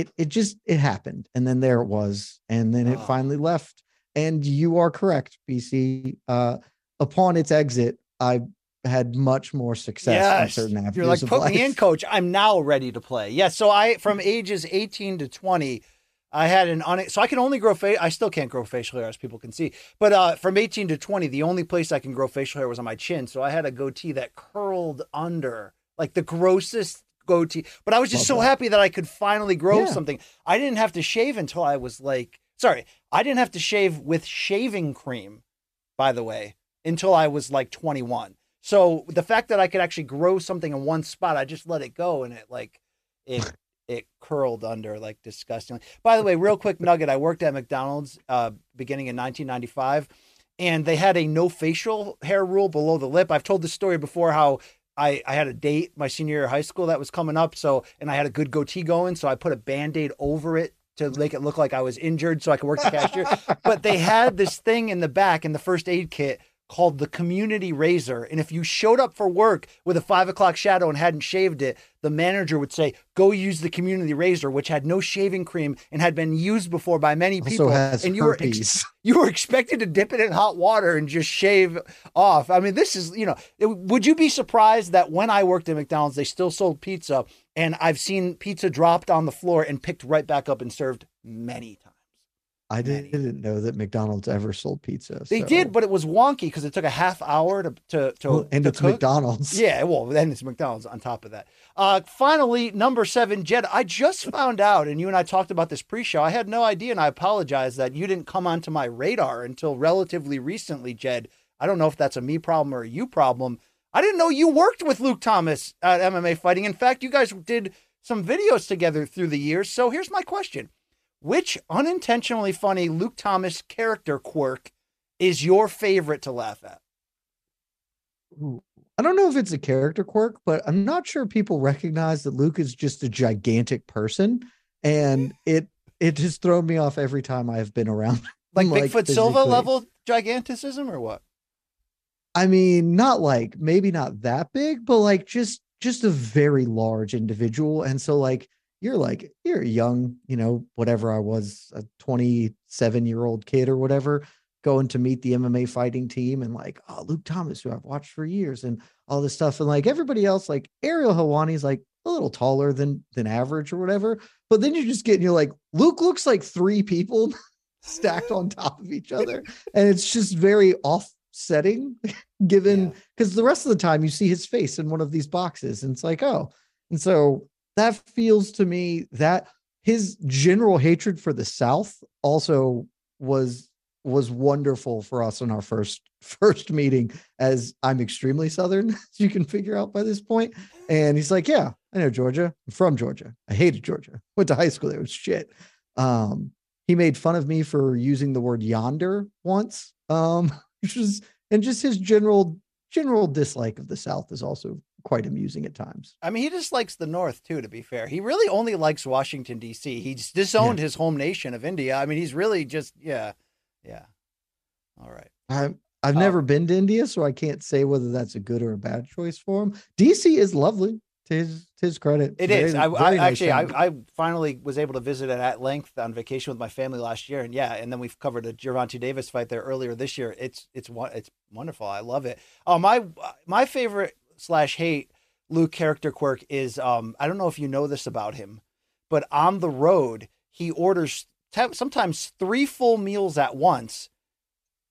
It happened, and then there it was, and then it finally left. And you are correct, BC. Upon its exit, I had much more success in certain avenues. You're like, put me in, coach. I'm now ready to play. Yeah. So from ages 18 to 20, I had so I can only grow face. I still can't grow facial hair, as people can see. But from 18 to 20, the only place I can grow facial hair was on my chin. So I had a goatee that curled under, like the grossest goatee, but I was just happy that I could finally grow something. I didn't have to shave until I was like, I didn't have to shave with shaving cream, by the way, until I was like 21. So the fact that I could actually grow something in one spot, I just let it go, and it curled under like disgustingly. By the way, real quick nugget, I worked at McDonald's beginning in 1995, and they had a no facial hair rule below the lip. I've told this story before, how I had a date my senior year of high school that was coming up. And I had a good goatee going. So I put a Band-Aid over it to make it look like I was injured so I could work the cashier. But they had this thing in the back in the first aid kit called the community razor. And if you showed up for work with a 5 o'clock shadow and hadn't shaved it, the manager would say, go use the community razor, which had no shaving cream and had been used before by many people. And you were expected to dip it in hot water and just shave off. I mean, this is, would you be surprised that when I worked at McDonald's, they still sold pizza, and I've seen pizza dropped on the floor and picked right back up and served many times. I didn't know that McDonald's ever sold pizza. They did, but it was wonky because it took a half hour to cook. McDonald's. Yeah, well, then it's McDonald's on top of that. Finally, number 7, Jed, I just found out, and you and I talked about this pre-show. I had no idea, and I apologize that you didn't come onto my radar until relatively recently, Jed. I don't know if that's a me problem or a you problem. I didn't know you worked with Luke Thomas at MMA Fighting. In fact, you guys did some videos together through the years. So here's my question. Which unintentionally funny Luke Thomas character quirk is your favorite to laugh at? Ooh, I don't know if it's a character quirk, but I'm not sure people recognize that Luke is just a gigantic person. And it has thrown me off every time I've been around. Like Bigfoot physically. Silva level giganticism or what? I mean, not like, maybe not that big, but like just a very large individual. And so like, you're young, you know, whatever I was, a 27-year-old kid or whatever, going to meet the MMA fighting team and like, oh, Luke Thomas, who I've watched for years and all this stuff. And like everybody else, like Ariel Helwani's like a little taller than average or whatever. But then you just get, you're like, Luke looks like three people stacked on top of each other. And it's just very offsetting given, because the rest of the time you see his face in one of these boxes and it's like, oh, and so that feels to me that his general hatred for the South also was wonderful for us in our first meeting, as I'm extremely Southern, as you can figure out by this point. And he's like, yeah, I know Georgia. I'm from Georgia. I hated Georgia. Went to high school there. It was shit. He made fun of me for using the word yonder once, which was, and just his general dislike of the South is also quite amusing at times. I mean, he dislikes the North too, to be fair. He really only likes Washington, D.C. He's disowned his home nation of India. I mean, he's really just, yeah. All right. I've never been to India, so I can't say whether that's a good or a bad choice for him. D.C. is lovely, to his credit. It is. I finally was able to visit it at length on vacation with my family last year. And then we've covered a Gervonta Davis fight there earlier this year. It's wonderful. I love it. My favorite / hate Luke character quirk is, I don't know if you know this about him, but on the road, he orders sometimes 3 full meals at once,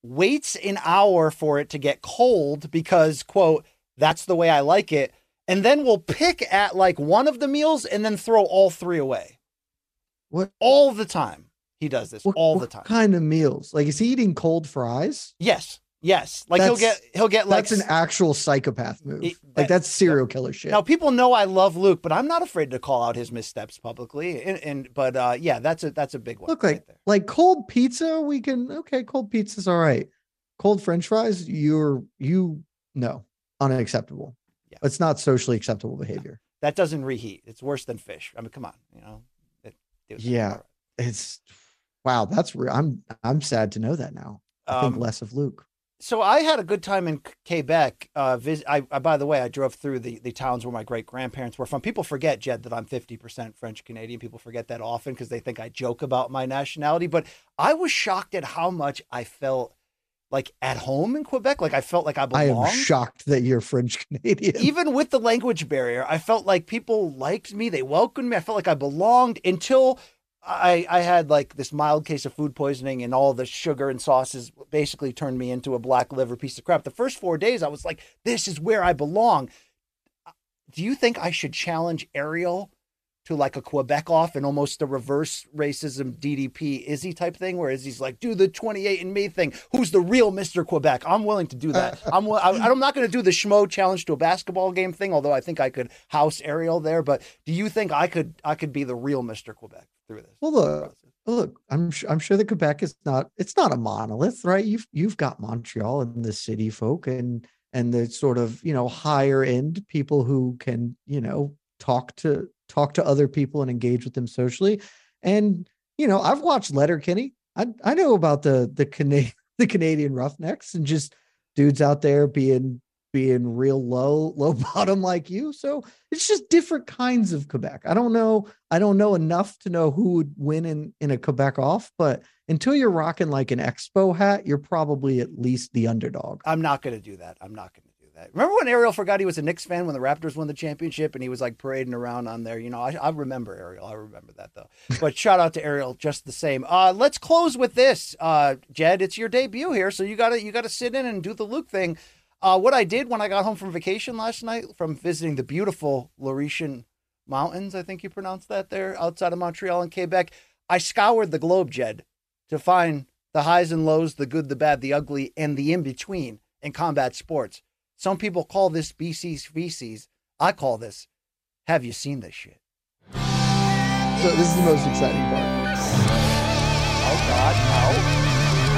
waits an hour for it to get cold because, quote, that's the way I like it. And then we'll pick at like one of the meals and then throw all 3 away. What? All the time. He does this all the time. What kind of meals? Like, is he eating cold fries? Yes. Like he'll get like, that's an actual psychopath move. That's serial killer shit. Now people know I love Luke, but I'm not afraid to call out his missteps publicly. But that's a big one. Look like cold pizza. Cold pizza's all right. Cold French fries. Unacceptable. Yeah. It's not socially acceptable behavior. That doesn't reheat. It's worse than fish. I mean, come on, you know? Wow. That's real. I'm sad to know that now. I think less of Luke. So I had a good time in Quebec. By the way, I drove through the towns where my great-grandparents were from. People forget, Jed, that I'm 50% French-Canadian. People forget that often because they think I joke about my nationality. But I was shocked at how much I felt like at home in Quebec. Like I felt like I belonged. I am shocked that you're French-Canadian. Even with the language barrier, I felt like people liked me. They welcomed me. I felt like I belonged until I had like this mild case of food poisoning, and all the sugar and sauces basically turned me into a black liver piece of crap. The first 4 days I was like, this is where I belong. Do you think I should challenge Ariel to like a Quebec off and almost a reverse racism DDP Izzy type thing, where Izzy's like, do the 28 and me thing. Who's the real Mr. Quebec? I'm willing to do that. I'm not going to do the schmo challenge to a basketball game thing, although I think I could house Ariel there. But do you think I could be the real Mr. Quebec through this? Well, look, I'm sure that Quebec is not a monolith, right? You've got Montreal and the city folk and the sort of, you know, higher end people who can, you know, talk to other people and engage with them socially. And, you know, I've watched Letterkenny. I know about the Canadian Roughnecks and just dudes out there being real low bottom like you. So it's just different kinds of Quebec. I don't know enough to know who would win in a Quebec off, but until you're rocking like an Expo hat, you're probably at least the underdog. I'm not going to do that. that. Remember when Ariel forgot he was a Knicks fan when the Raptors won the championship and he was like parading around on there? You know, I remember Ariel. I remember that though. But shout out to Ariel just the same. Let's close with this. Jed, it's your debut here, so you gotta sit in and do the Luke thing. What I did when I got home from vacation last night from visiting the beautiful Laurentian Mountains, I think you pronounced that there, outside of Montreal and Quebec, I scoured the globe, Jed, to find the highs and lows, the good, the bad, the ugly, and the in-between in combat sports. Some people call this BC's feces. I call this, have you seen this shit? So this is the most exciting part. Oh, God,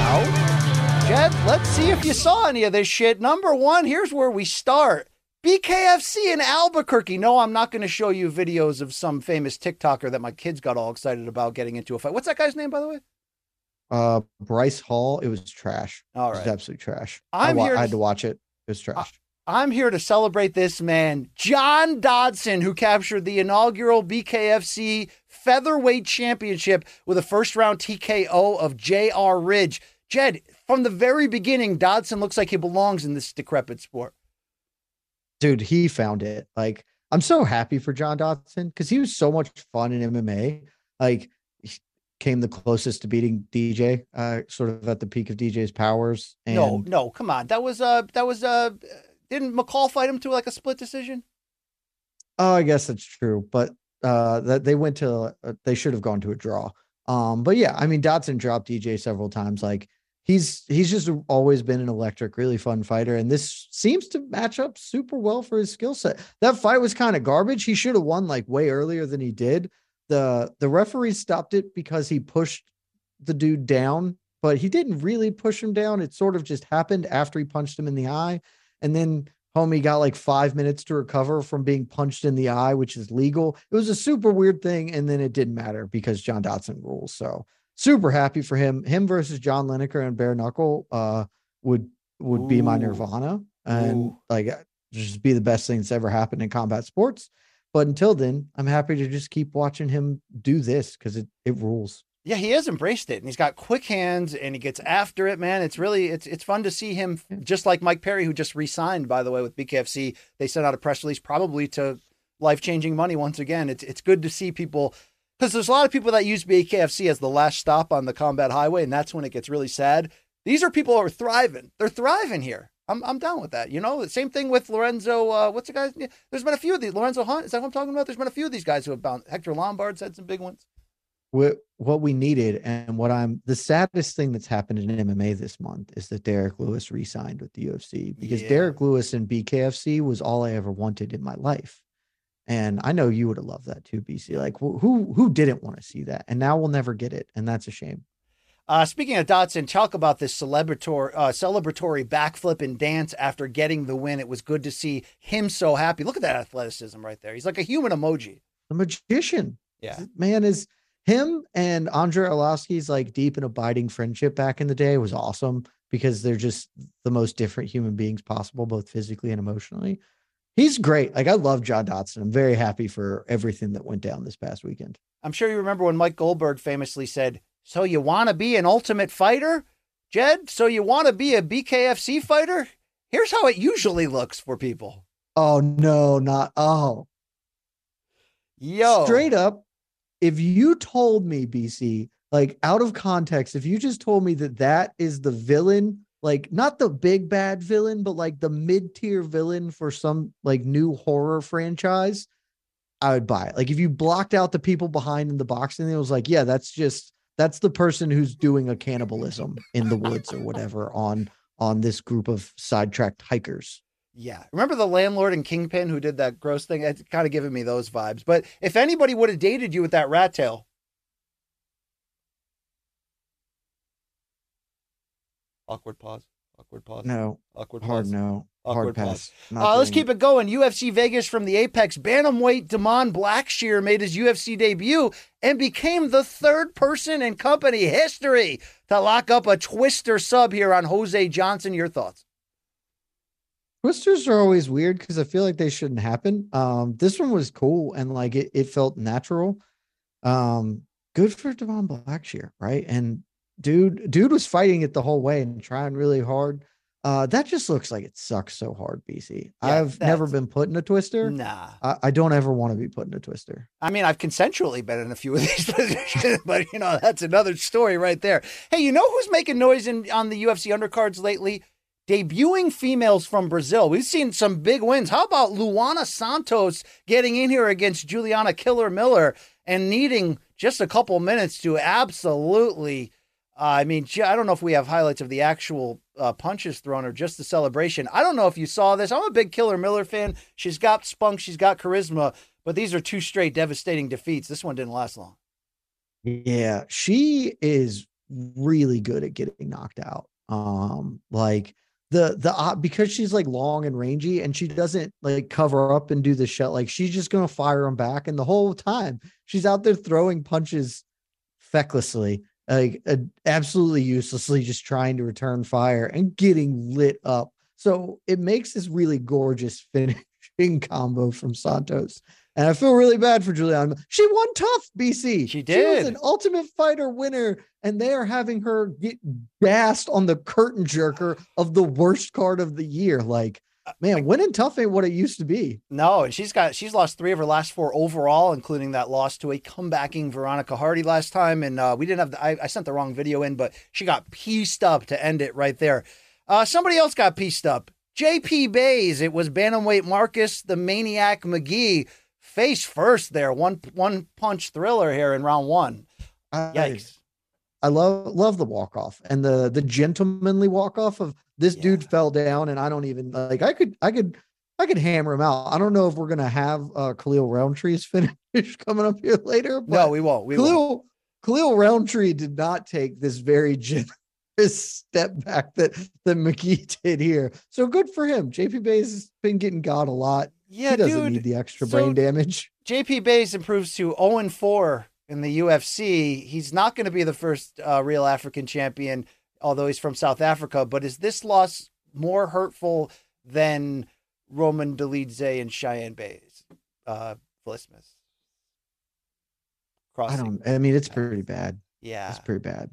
how? Jed, let's see if you saw any of this shit. Number one, here's where we start. BKFC in Albuquerque. No, I'm not going to show you videos of some famous TikToker that my kids got all excited about getting into a fight. What's that guy's name, by the way? Bryce Hall. It was trash. All right. It was absolute trash. I had to watch it. It was trash. I'm here to celebrate this man, John Dodson, who captured the inaugural BKFC Featherweight Championship with a first-round TKO of J.R. Ridge. Jed, from the very beginning, Dodson looks like he belongs in this decrepit sport. Dude, he found it. Like, I'm so happy for John Dodson because he was so much fun in MMA. Like, he came the closest to beating DJ, sort of at the peak of DJ's powers. And no, come on. That was didn't McCall fight him to like a split decision? Oh, I guess that's true. But that they went to, they should have gone to a draw. But yeah, I mean, Dodson dropped DJ several times. Like, He's just always been an electric, really fun fighter. And this seems to match up super well for his skill set. That fight was kind of garbage. He should have won like way earlier than he did. The referee stopped it because he pushed the dude down, but he didn't really push him down. It sort of just happened after he punched him in the eye. And then homie got like 5 minutes to recover from being punched in the eye, which is legal. It was a super weird thing. And then it didn't matter because John Dodson rules. So super happy for him. Him versus John Lineker and Bare Knuckle would be my nirvana and like just be the best thing that's ever happened in combat sports. But until then, I'm happy to just keep watching him do this because it rules. Yeah, he has embraced it and he's got quick hands and he gets after it, man. It's really it's fun to see him, just like Mike Perry, who just re-signed, by the way, with BKFC. They sent out a press release probably to life-changing money once again. It's good to see people. Because there's a lot of people that use BKFC as the last stop on the combat highway, and that's when it gets really sad. These are people who are thriving. They're thriving here. I'm down with that. You know, the same thing with Lorenzo. What's the guy's name? There's been a few of these. Lorenzo Hunt, is that what I'm talking about? There's been a few of these guys who have bounced. Hector Lombard's had some big ones. What we needed, and the saddest thing that's happened in MMA this month is that Derek Lewis re-signed with the UFC, because Derek Lewis and BKFC was all I ever wanted in my life. And I know you would have loved that too, BC. Like, who didn't want to see that? And now we'll never get it. And that's a shame. Speaking of Dodson, talk about this celebratory backflip and dance after getting the win. It was good to see him so happy. Look at that athleticism right there. He's like a human emoji. A magician. Yeah. This man is him and Andre Arlovsky's like deep and abiding friendship back in the day was awesome because they're just the most different human beings possible, both physically and emotionally. He's great. Like, I love John Dodson. I'm very happy for everything that went down this past weekend. I'm sure you remember when Mike Goldberg famously said, so you want to be an ultimate fighter, Jed? So you want to be a BKFC fighter? Here's how it usually looks for people. Oh, no, not. Oh. Yo. Straight up, if you told me, BC, like out of context, if you just told me that is the villain, like not the big bad villain, but like the mid-tier villain for some like new horror franchise, I would buy it. Like if you blocked out the people behind in the box and it was like, yeah, that's the person who's doing a cannibalism in the woods or whatever on this group of sidetracked hikers. Yeah. Remember the landlord and Kingpin who did that gross thing? It's kind of giving me those vibes. But if anybody would have dated you with that rat tail. Awkward pause. No. Awkward hard pause. No. Awkward hard pass. Pause. Let's keep it going. UFC Vegas from the Apex. Bantamweight Damon Blackshear made his UFC debut and became the third person in company history to lock up a twister sub here on Jose Johnson. Your thoughts? Twisters are always weird because I feel like they shouldn't happen. This one was cool and like it felt natural. Good for Damon Blackshear, right? And dude was fighting it the whole way and trying really hard. That just looks like it sucks so hard, BC. Yeah, I've never been put in a twister. Nah. I don't ever want to be put in a twister. I mean, I've consensually been in a few of these positions, but, you know, that's another story right there. Hey, you know who's making noise on the UFC undercards lately? Debuting females from Brazil. We've seen some big wins. How about Luana Santos getting in here against Juliana Killer Miller and needing just a couple minutes to absolutely... I mean, I don't know if we have highlights of the actual punches thrown or just the celebration. I don't know if you saw this. I'm a big Killer Miller fan. She's got spunk. She's got charisma. But these are two straight devastating defeats. This one didn't last long. Yeah, she is really good at getting knocked out. Like the because she's like long and rangy and she doesn't like cover up and do the shit. Like she's just going to fire them back. And the whole time she's out there throwing punches fecklessly. Like absolutely uselessly, just trying to return fire and getting lit up. So it makes this really gorgeous finishing combo from Santos. And I feel really bad for Juliana. She won tough, BC. She did. She was an Ultimate Fighter winner, and they are having her get gassed on the curtain jerker of the worst card of the year. Like, man, winning tough ain't what it used to be. No, and she's lost 3 of her last 4 overall, including that loss to a comebacking Veronica Hardy last time. And we didn't have I sent the wrong video in, but she got pieced up to end it right there. Somebody else got pieced up. JP Bays. It was bantamweight Marcus the Maniac McGee face first there. One punch thriller here in round 1. Yikes. I love the walk-off and the gentlemanly walk-off of this dude fell down and I don't even like, I could hammer him out. I don't know if we're going to have Khalil Roundtree's finish coming up here later. But no, we won't. Khalil Roundtree did not take this very generous step back that McGee did here. So good for him. JP Bays has been getting got a lot. Yeah, he doesn't need the extra brain damage. JP Bays improves to 0-4. In the UFC. He's not going to be the first real African champion, although he's from South Africa. But is this loss more hurtful than Roman Dolidze and Cheyenne Bay's Blismus? I mean, it's pretty bad. Yeah. It's pretty bad.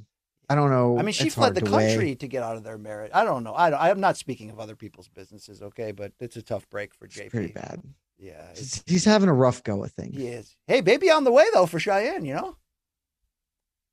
I don't know. I mean, she fled the country to get out of their marriage. I don't know. I'm not speaking of other people's businesses, okay? But it's a tough break for JP. It's pretty bad. Yeah, he's having a rough go of things. He is. Hey, baby on the way though for Cheyenne, you know.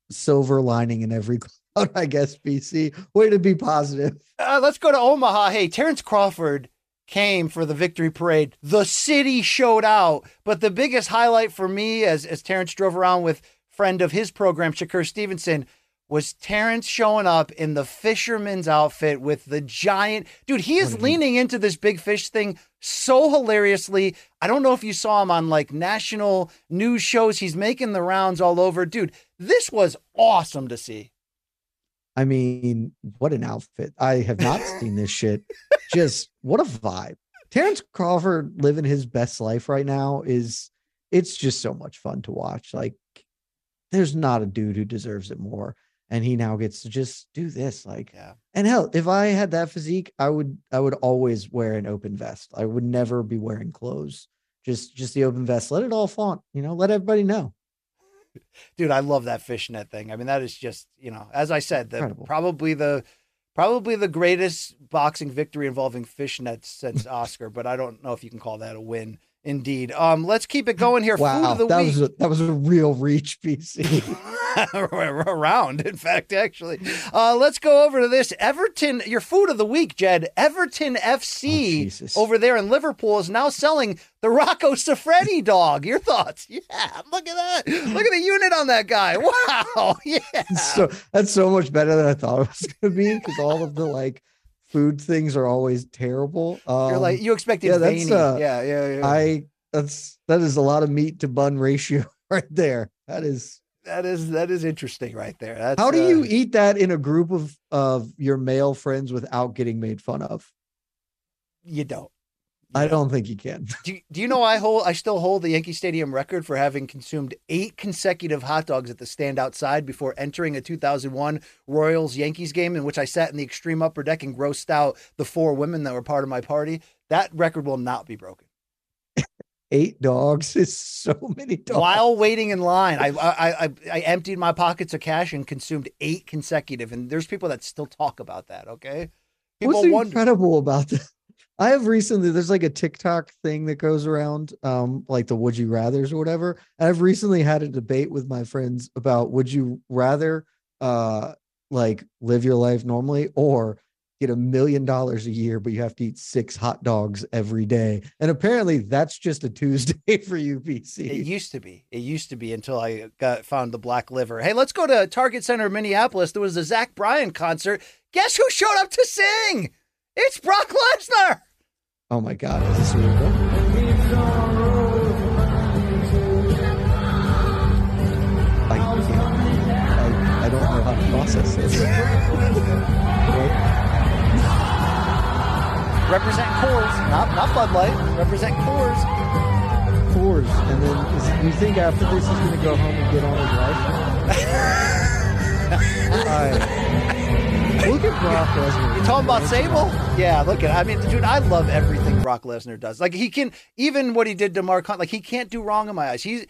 Silver lining in every cloud, I guess. BC, way to be positive. Let's go to Omaha. Hey, Terrence Crawford came for the victory parade. The city showed out, but the biggest highlight for me, as Terrence drove around with friend of his program Shakur Stevenson, was Terrence showing up in the fisherman's outfit with the giant dude. He is leaning into this big fish thing so hilariously. I don't know if you saw him on like national news shows. He's making the rounds all over. Dude, this was awesome to see. I mean, what an outfit. I have not seen this shit. Just what a vibe. Terrence Crawford living his best life right now it's just so much fun to watch. Like there's not a dude who deserves it more. And he now gets to just do this. Like, yeah. And hell, if I had that physique, I would always wear an open vest. I would never be wearing clothes. Just the open vest. Let it all flaunt, you know, let everybody know. Dude, I love that fishnet thing. I mean, that is just, you know, as I said, probably the greatest boxing victory involving fishnets since Oscar, but I don't know if you can call that a win. Indeed. Let's keep it going here. Wow, food of the week. That was a real reach, BC. Around, in fact, actually. Let's go over to this. Everton, your food of the week, Jed. Everton FC over there in Liverpool is now selling the Rocco Siffredi dog. Your thoughts? Yeah, look at that. Look at the unit on that guy. Wow. Yeah. So that's so much better than I thought it was going to be, because all of the like food things are always terrible. You're like, you expected veiny. Yeah. That is a lot of meat to bun ratio right there. That is interesting right there. That's, how do you eat that in a group of your male friends without getting made fun of? You don't. I don't think you can. Do you know I still hold the Yankee Stadium record for having consumed 8 consecutive hot dogs at the stand outside before entering a 2001 Royals-Yankees game in which I sat in the extreme upper deck and grossed out the 4 women that were part of my party? That record will not be broken. 8 dogs is so many dogs. While waiting in line, I emptied my pockets of cash and consumed 8 consecutive, and there's people that still talk about that, okay? People wonder. Incredible about that? I have recently, there's like a TikTok thing that goes around, like the would you rathers or whatever. And I've recently had a debate with my friends about would you rather like live your life normally or get $1 million a year, but you have to eat 6 hot dogs every day. And apparently that's just a Tuesday for you, BC. It used to be until I found the black liver. Hey, let's go to Target Center, Minneapolis. There was a Zach Bryan concert. Guess who showed up to sing? It's Brock Lesnar. Oh my God. Is this real? I don't know how to process this. Represent Coors, not Bud Light. Represent Coors. Coors. And then you think after this he's going to go home and get on his life? All right. Look at Brock Lesnar. You talking about Sable? Yeah, look at it. I mean, dude, I love everything Brock Lesnar does. Like, he can, even what he did to Mark Hunt, like, he can't do wrong in my eyes. He's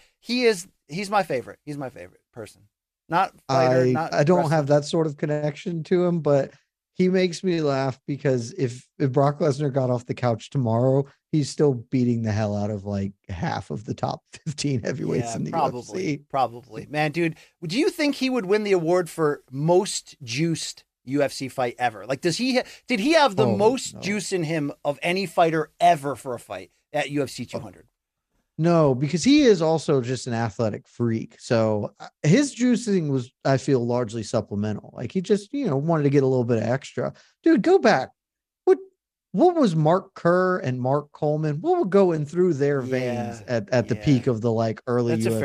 my favorite. He's my favorite person. Not fighter, I don't wrestler. Have that sort of connection to him, but he makes me laugh because if Brock Lesnar got off the couch tomorrow, he's still beating the hell out of like half of the top 15 heavyweights in the UFC. Probably. Man, dude, do you think he would win the award for most juiced UFC fight ever? Like, did he have the most juice in him of any fighter ever for a fight at UFC 200? No, because he is also just an athletic freak. So his juicing was, I feel, largely supplemental. Like, he just, wanted to get a little bit of extra. Dude, go back. What was Mark Kerr and Mark Coleman? What would go in through their veins at the peak of the like early UFCs? That's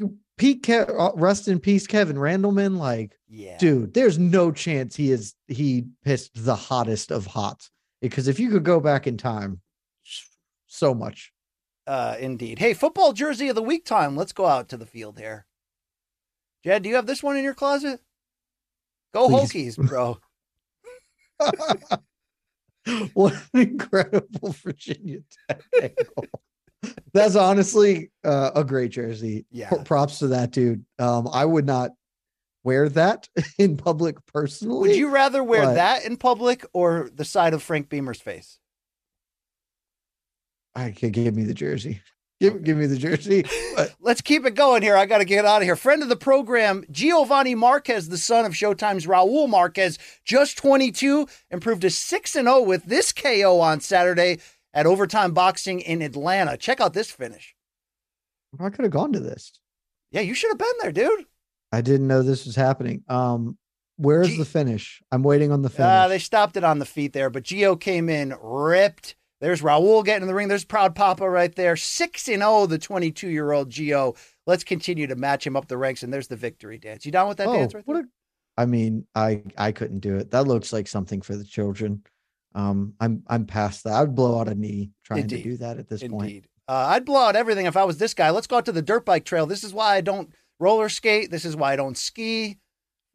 a fair point. Rest in peace, Kevin Randleman. Like, dude, there's no chance he pissed the hottest of hot, because if you could go back in time, so much. Indeed. Hey, football jersey of the week time. Let's go out to the field here. Jed, do you have this one in your closet? Go Please. Hokies, bro. What an incredible Virginia Tech goal. That's honestly a great jersey. Yeah. Props to that dude. I would not wear that in public personally. Would you rather wear that in public or the side of Frank Beamer's face? I could give me the jersey. Give me the jersey. Let's keep it going here. I got to get out of here. Friend of the program, Giovanni Marquez, the son of Showtime's Raul Marquez, just 22, improved to 6-0 with this KO on Saturday at Overtime Boxing in Atlanta. Check out this finish. I could have gone to this. Yeah, you should have been there, dude. I didn't know this was happening. Where's the finish? I'm waiting on the finish. They stopped it on the feet there, but Gio came in ripped. There's Raul getting in the ring. There's Proud Papa right there. 6-0, the 22-year-old Gio. Let's continue to match him up the ranks, and there's the victory dance. You down with that dance right there? I mean, I couldn't do it. That looks like something for the children. I'm past that. I'd blow out a knee trying to do that at this point. I'd blow out everything if I was this guy. Let's go out to the dirt bike trail. This is why I don't roller skate. This is why I don't ski.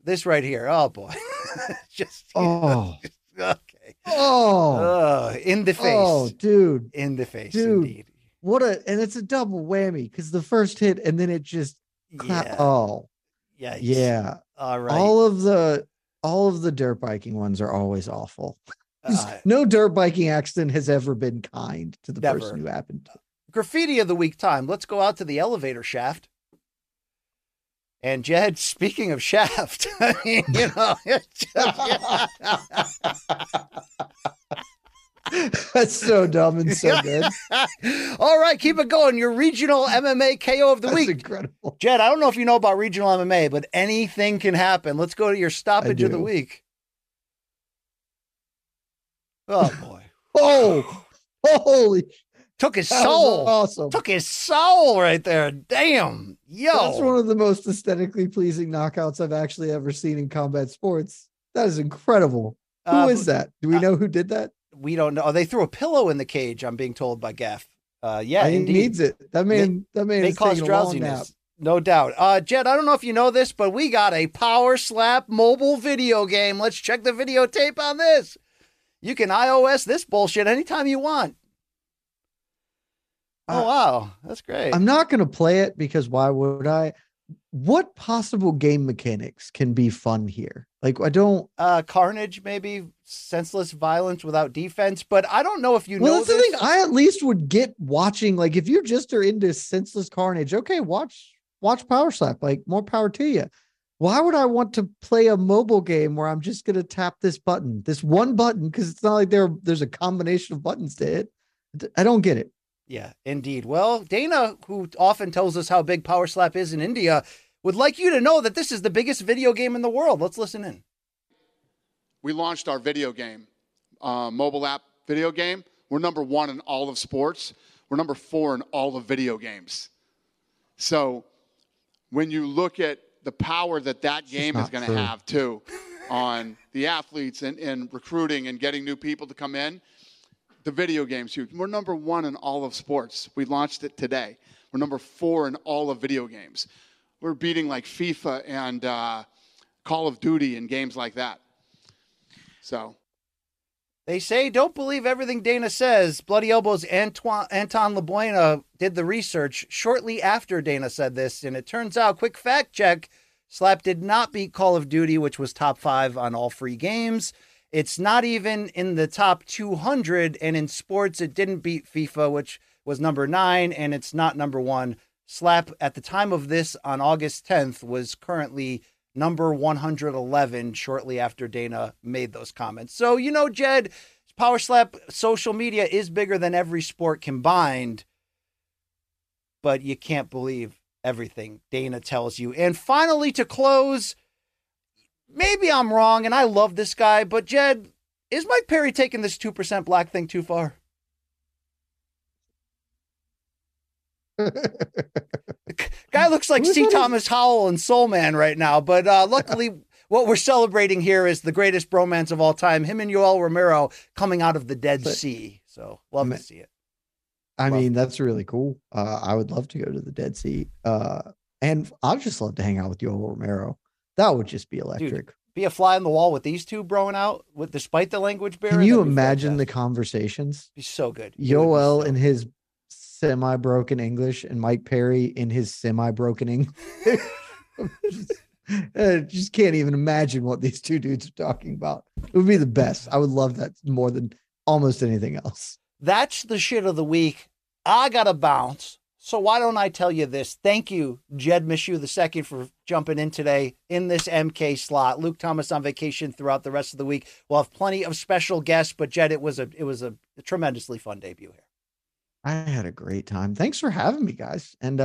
This right here. Oh boy. Okay. In the face. Oh, dude. In the face. Dude. Indeed. And it's a double whammy because the first hit and then it just all right. All of the dirt biking ones are always awful. No dirt biking accident has ever been kind to the person who happened to. Graffiti of the week time. Let's go out to the elevator shaft. And Jed, speaking of shaft, I mean, that's so dumb and so good. All right, keep it going. Your regional MMA KO of the week. That's incredible. Jed, I don't know if you know about regional MMA, but anything can happen. Let's go to your stoppage of the week. Oh boy! Holy! Took his soul. Awesome. Took his soul right there. Damn, yo! That's one of the most aesthetically pleasing knockouts I've actually ever seen in combat sports. That is incredible. Who is that? Do we know who did that? We don't know. Oh, they threw a pillow in the cage. I'm being told by Gaff. He needs it. That man is taking a long nap. No doubt. Jed, I don't know if you know this, but we got a Power Slap mobile video game. Let's check the videotape on this. You can iOS this bullshit anytime you want. Oh, wow. That's great. I'm not going to play it because why would I? What possible game mechanics can be fun here? Like, I don't... carnage, maybe. Senseless violence without defense. But I don't know if you know this. Well, that's the thing. I at least would get watching. Like, if you just are into senseless carnage, okay, watch Power Slap. Like, more power to you. Why would I want to play a mobile game where I'm just going to tap this button? This one button, because it's not like there's a combination of buttons to hit. I don't get it. Yeah, indeed. Well, Dana, who often tells us how big Power Slap is in India, would like you to know that this is the biggest video game in the world. Let's listen in. We launched our video game, mobile app video game. We're number one in all of sports. We're number four in all of video games. So when you look at the power that game is going to have, too, on the athletes and recruiting and getting new people to come in, the video game's huge. We're number one in all of sports. We launched it today. We're number four in all of video games. We're beating like FIFA and Call of Duty and games like that. So they say, don't believe everything Dana says. Bloody Elbow's Anton Labuena did the research shortly after Dana said this, and it turns out, quick fact check, Slap did not beat Call of Duty, which was top 5 on all free games. It's not even in the top 200, and in sports, it didn't beat FIFA, which was number 9, and it's not number 1. Slap, at the time of this, on August 10th, was currently number 111, shortly after Dana made those comments. So, you know, Jed, Power Slap social media is bigger than every sport combined, but you can't believe everything Dana tells you. And finally, to close... Maybe I'm wrong, and I love this guy, but Jed, is Mike Perry taking this 2% black thing too far? Guy looks like C. Thomas Howell and Soul Man right now, but luckily what we're celebrating here is the greatest bromance of all time, him and Yoel Romero coming out of the Dead Sea. So love to see it. I mean, that's really cool. I would love to go to the Dead Sea, and I'd just love to hang out with Yoel Romero. That would just be electric. Dude, be a fly on the wall with these two broing out despite the language barrier. Can you imagine the conversations? It'd be so good. Yoel in his semi-broken English and Mike Perry in his semi-broken English. Just can't even imagine what these two dudes are talking about. It would be the best. I would love that more than almost anything else. That's the shit of the week. I got to bounce. So why don't I tell you this? Thank you, Jed Mishew II, for jumping in today in this MK slot. Luke Thomas on vacation throughout the rest of the week. We'll have plenty of special guests, but Jed, it was a tremendously fun debut here. I had a great time. Thanks for having me, guys. And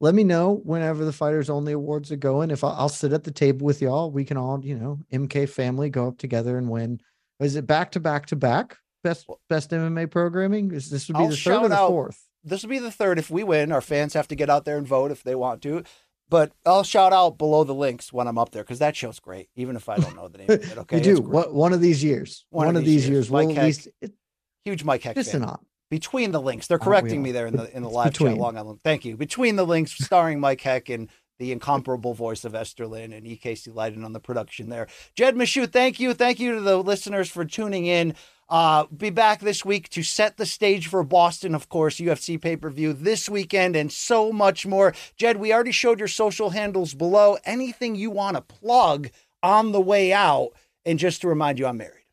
let me know whenever the Fighters Only Awards are going. If I'll sit at the table with y'all, we can all, you know, MK family go up together and win. Is it back-to-back-to-back? Best MMA programming? This would be the third or the fourth? This will be the third if we win. Our fans have to get out there and vote if they want to. But I'll shout out Below the Links when I'm up there because that show's great, even if I don't know the name of it. Okay, we do. One of these years. One of these years. Mike Hecht, at least... Huge Mike Hecht fan. Between the Links. They're correcting me there in the live chat. Long Island. Thank you. Between the Links, starring Mike Hecht and the incomparable voice of Esther Lynn and E.K.C. Leiden on the production there. Jed Mishew, thank you. Thank you to the listeners for tuning in. Be back this week to set the stage for Boston, of course, UFC pay-per-view this weekend and so much more. Jed, we already showed your social handles below. Anything you want to plug on the way out? And just to remind you, I'm married.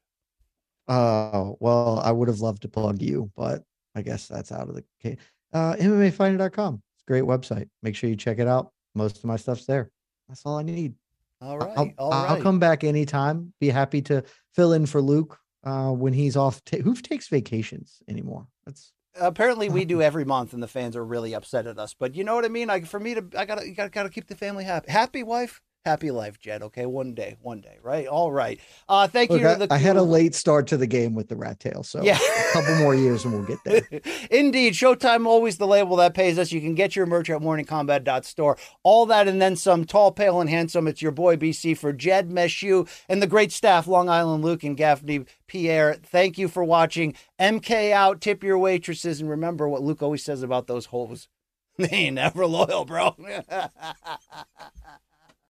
Well, I would have loved to plug you, but I guess that's out of the case. MMAfighting.com. It's a great website. Make sure you check it out. Most of my stuff's there. That's all I need. All right. I'll come back anytime. Be happy to fill in for Luke when he's off. Who takes vacations anymore? That's apparently we do every month, and the fans are really upset at us. But you know what I mean. I gotta keep the family happy. Happy wife, happy life, Jed. Okay, one day, right? All right. Thank you. I had a late start to the game with the rat tail, so yeah. A couple more years and we'll get there. Indeed, Showtime, always the label that pays us. You can get your merch at morningcombat.store. All that and then some. Tall, pale, and handsome. It's your boy BC for Jed Mishew and the great staff, Long Island Luke and Gaffney Pierre. Thank you for watching. MK out. Tip your waitresses, and remember what Luke always says about those hoes. They ain't never loyal, bro.